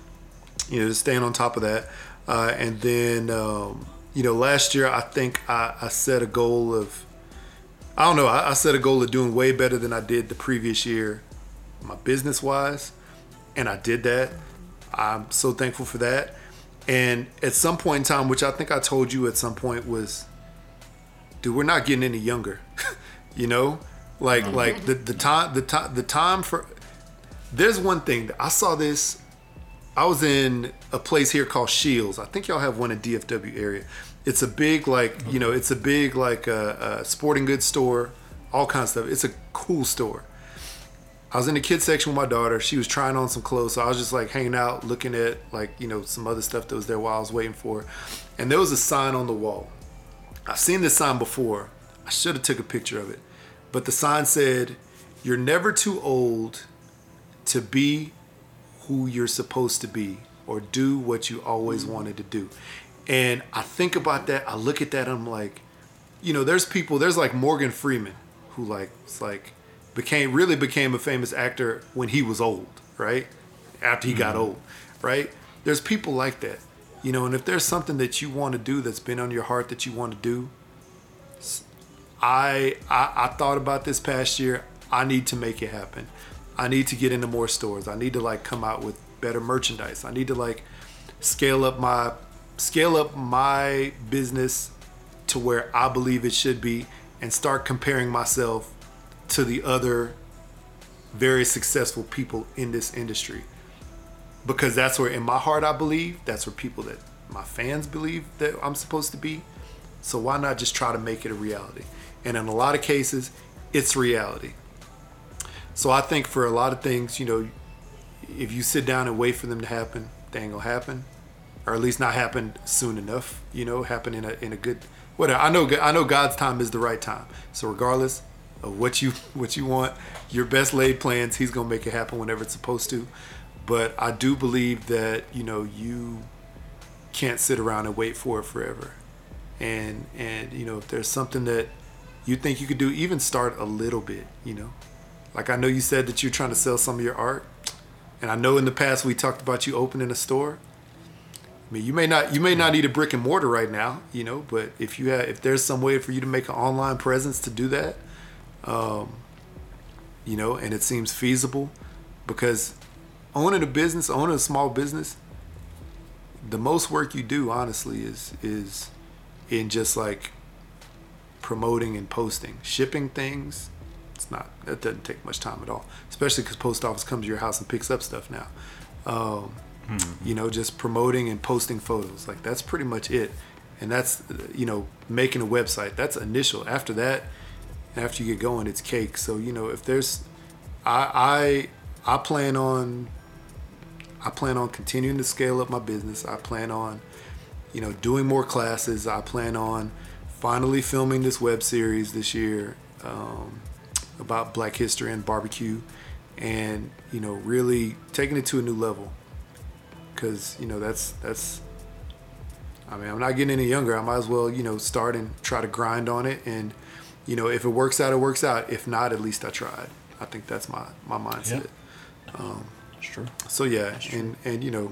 you know, just staying on top of that. And then, you know, last year, I think I set a goal of, I don't know, I set a goal of doing way better than I did the previous year, my business wise. And I did that. I'm so thankful for that. And at some point in time, which I think I told you at some point was, dude, we're not getting any younger, you know, like the time for, there's one thing that I saw this. I was in a place here called Shields. I think y'all have one in DFW area. It's a big, like, you know, it's a big, like a sporting goods store, all kinds of stuff. It's a cool store. I was in the kids section with my daughter. She was trying on some clothes. So I was just like hanging out, looking at like, you know, some other stuff that was there while I was waiting for her. And there was a sign on the wall. I've seen this sign before. I should have took a picture of it. But the sign said, "You're never too old to be who you're supposed to be or do what you always wanted to do." And I think about that. I look at that. I'm like, you know, there's people, there's like Morgan Freeman who like, it's like, became a famous actor when he was old, right? After he got old, right? There's people like that, you know, and if there's something that you want to do that's been on your heart that you want to do, I thought about this past year, I need to make it happen. I need to get into more stores. I need to like come out with better merchandise. I need to like scale up my business to where I believe it should be and start comparing myself to the other very successful people in this industry, because that's where in my heart I believe that's where people that my fans believe that I'm supposed to be. So why not just try to make it a reality? And in a lot of cases, it's reality. So I think for a lot of things, you know, if you sit down and wait for them to happen, they ain't gonna happen, or at least not happen soon enough, you know, happen in a good, whatever. I know God's time is the right time. So regardless of what you want, your best laid plans, he's gonna make it happen whenever it's supposed to. But I do believe that, you know, you can't sit around and wait for it forever. And you know, if there's something that you think you could do, even start a little bit, you know. Like I know you said that you're trying to sell some of your art, and I know in the past we talked about you opening a store. I mean, you may not need a brick and mortar right now, you know, but if there's some way for you to make an online presence to do that, you know, and it seems feasible, because owning a small business, the most work you do honestly is in just like promoting and posting, shipping things. That doesn't take much time at all, especially because post office comes to your house and picks up stuff now. You know, just promoting and posting photos, like that's pretty much it. And that's, you know, making a website, that's initial. After that, after you get going, it's cake. So, you know, if there's, I plan on continuing to scale up my business. I plan on, you know, doing more classes. I plan on finally filming this web series this year about Black history and barbecue, and, you know, really taking it to a new level. Cause, you know, that's, I mean, I'm not getting any younger. I might as well, you know, start and try to grind on it, and, you know, if it works out, it works out. If not, at least I tried. I think that's my mindset. Yeah. That's true. So yeah, that's and you know,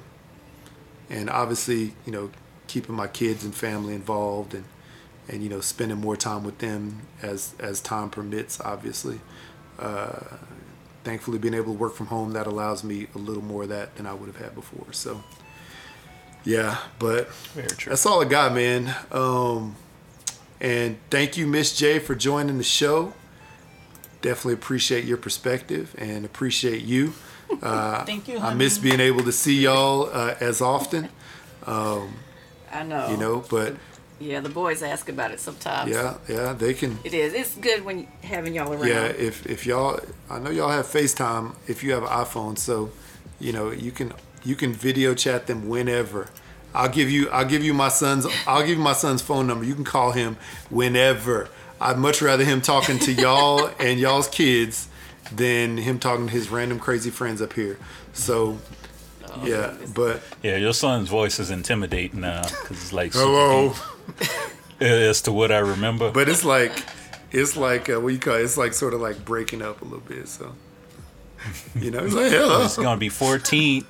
and obviously, you know, keeping my kids and family involved, and you know, spending more time with them as time permits. Obviously, thankfully, being able to work from home, that allows me a little more of that than I would have had before. So yeah, but very true. That's all I got, man. And thank you, Miss J, for joining the show. Definitely appreciate your perspective and appreciate you. Thank you, honey. I miss being able to see y'all as often. I know. You know, but Yeah, the boys ask about it sometimes. Yeah, they can. It is. It's good when having y'all around. Yeah, if y'all, I know y'all have FaceTime if you have an iPhone, so you know you can video chat them whenever. I'll give you my son's phone number. You can call him whenever. I'd much rather him talking to y'all and y'all's kids than him talking to his random crazy friends up here. So. Yeah, but yeah, your son's voice is intimidating now because it's like hello, as to what I remember. But it's like what do you call it? It's like sort of like breaking up a little bit. So you know, it's like hello. It's gonna be 14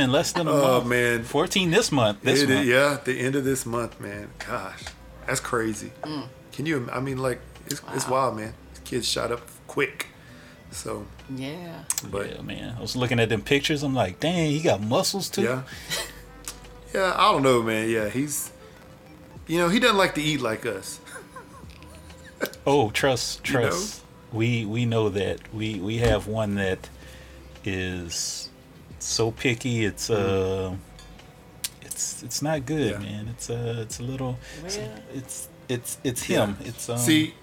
in less than a month. Oh man, 14 this month. Yeah, the end of this month, man. Gosh, that's crazy. Mm. Can you? I mean, like it's wild, man. Kids shot up quick. So yeah, but yeah, man, I was looking at them pictures. I'm like, dang, he got muscles too. Yeah, yeah. I don't know, man. Yeah, he's, you know, he doesn't like to eat like us. Oh, trust. You know? We know that we have one that is so picky. It's it's not good, man. It's a little. Well, it's him. Yeah. It's see.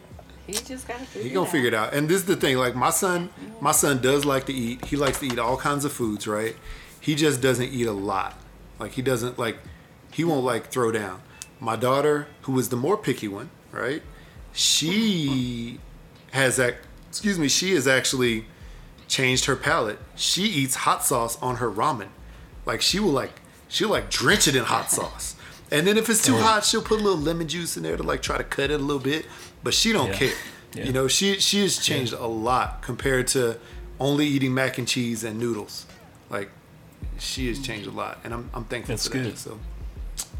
He just gotta figure it out. He gonna figure it out. And this is the thing, like my son does like to eat. He likes to eat all kinds of foods, right? He just doesn't eat a lot. Like he won't like throw down. My daughter, who was the more picky one, right? She has actually changed her palate. She eats hot sauce on her ramen. Like she'll drench it in hot sauce. And then if it's too hot, she'll put a little lemon juice in there to like try to cut it a little bit. But she don't care. Yeah. You know, she has changed a lot compared to only eating mac and cheese and noodles. Like, she has changed a lot. And I'm thankful for that. Good. So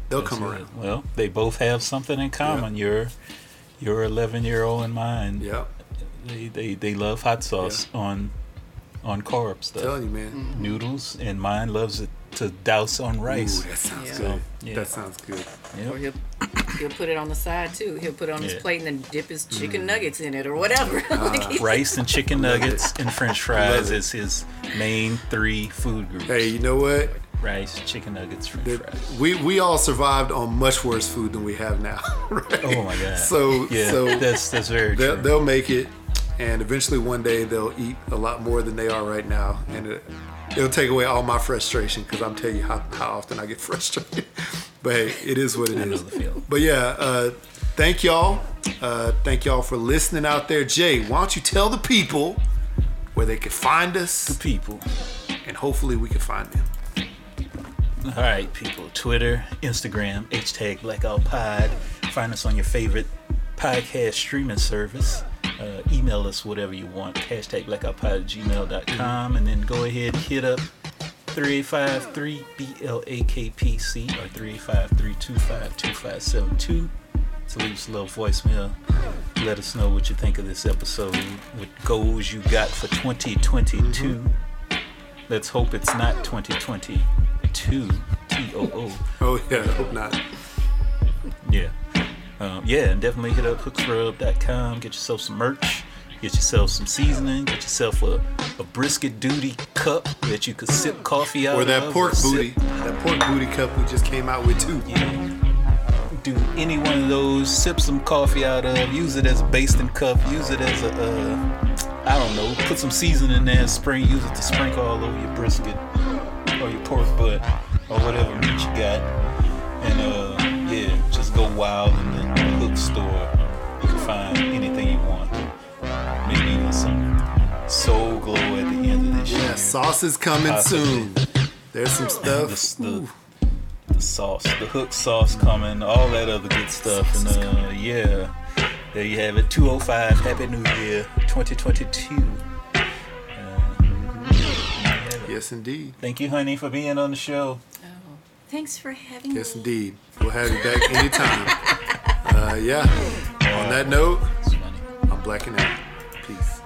they'll come around. Well, they both have something in common. Yeah. Your 11-year-old and mine. Yeah. They love hot sauce on carbs stuff. I'm telling you, man. Mm-hmm. Noodles, and mine loves it to douse on rice. Ooh, that sounds good. Yeah. That sounds good. Yep. Or he'll put it on the side too. He'll put it on his plate and then dip his chicken nuggets in it or whatever. Rice and chicken nuggets and French fries is his main three food groups. Hey, you know what? Rice, chicken nuggets, French fries. We all survived on much worse food than we have now. Right? Oh my God. So that's very true. They'll make it, and eventually one day they'll eat a lot more than they are right now, and it'll take away all my frustration, because I'm telling you how often I get frustrated. But hey, it is what it is. But yeah, thank y'all. Thank y'all for listening out there. Jay, why don't you tell the people where they can find us? The people. And hopefully we can find them. All right, people. Twitter, Instagram, hashtag Blackout Pod. Find us on your favorite podcast streaming service. Email us whatever you want, #blackoutpod@gmail.com, and then go ahead and hit up 3853-BLAKPC or 3853-252-572 to leave us a little voicemail. Let us know what you think of this episode, what goals you got for 2022. Mm-hmm. Let's hope it's not 2022. TOO. Oh yeah, hope not. Yeah. And definitely hit up hooksrub.com. Get yourself some merch. Get yourself some seasoning. Get yourself a brisket duty cup that you could sip coffee out of. Or that pork booty. That pork booty cup we just came out with too. Yeah. Do any one of those. Sip some coffee out of. Use it as a basting cup. Use it as I don't know. Put some seasoning in there. Use it to sprinkle all over your brisket or your pork butt or whatever meat you got. And just go wild in the hook store. You can find anything you want. Maybe even some soul glow at the end of this year. Yeah, sauce is coming soon. There's some stuff. The sauce, the hook sauce coming, all that other good stuff. And there you have it. 205. Happy New Year, 2022. Yes, indeed. Thank you, honey, for being on the show. Thanks for having me. Yes, indeed. We'll have you back anytime. On that note, I'm blacking out. Peace.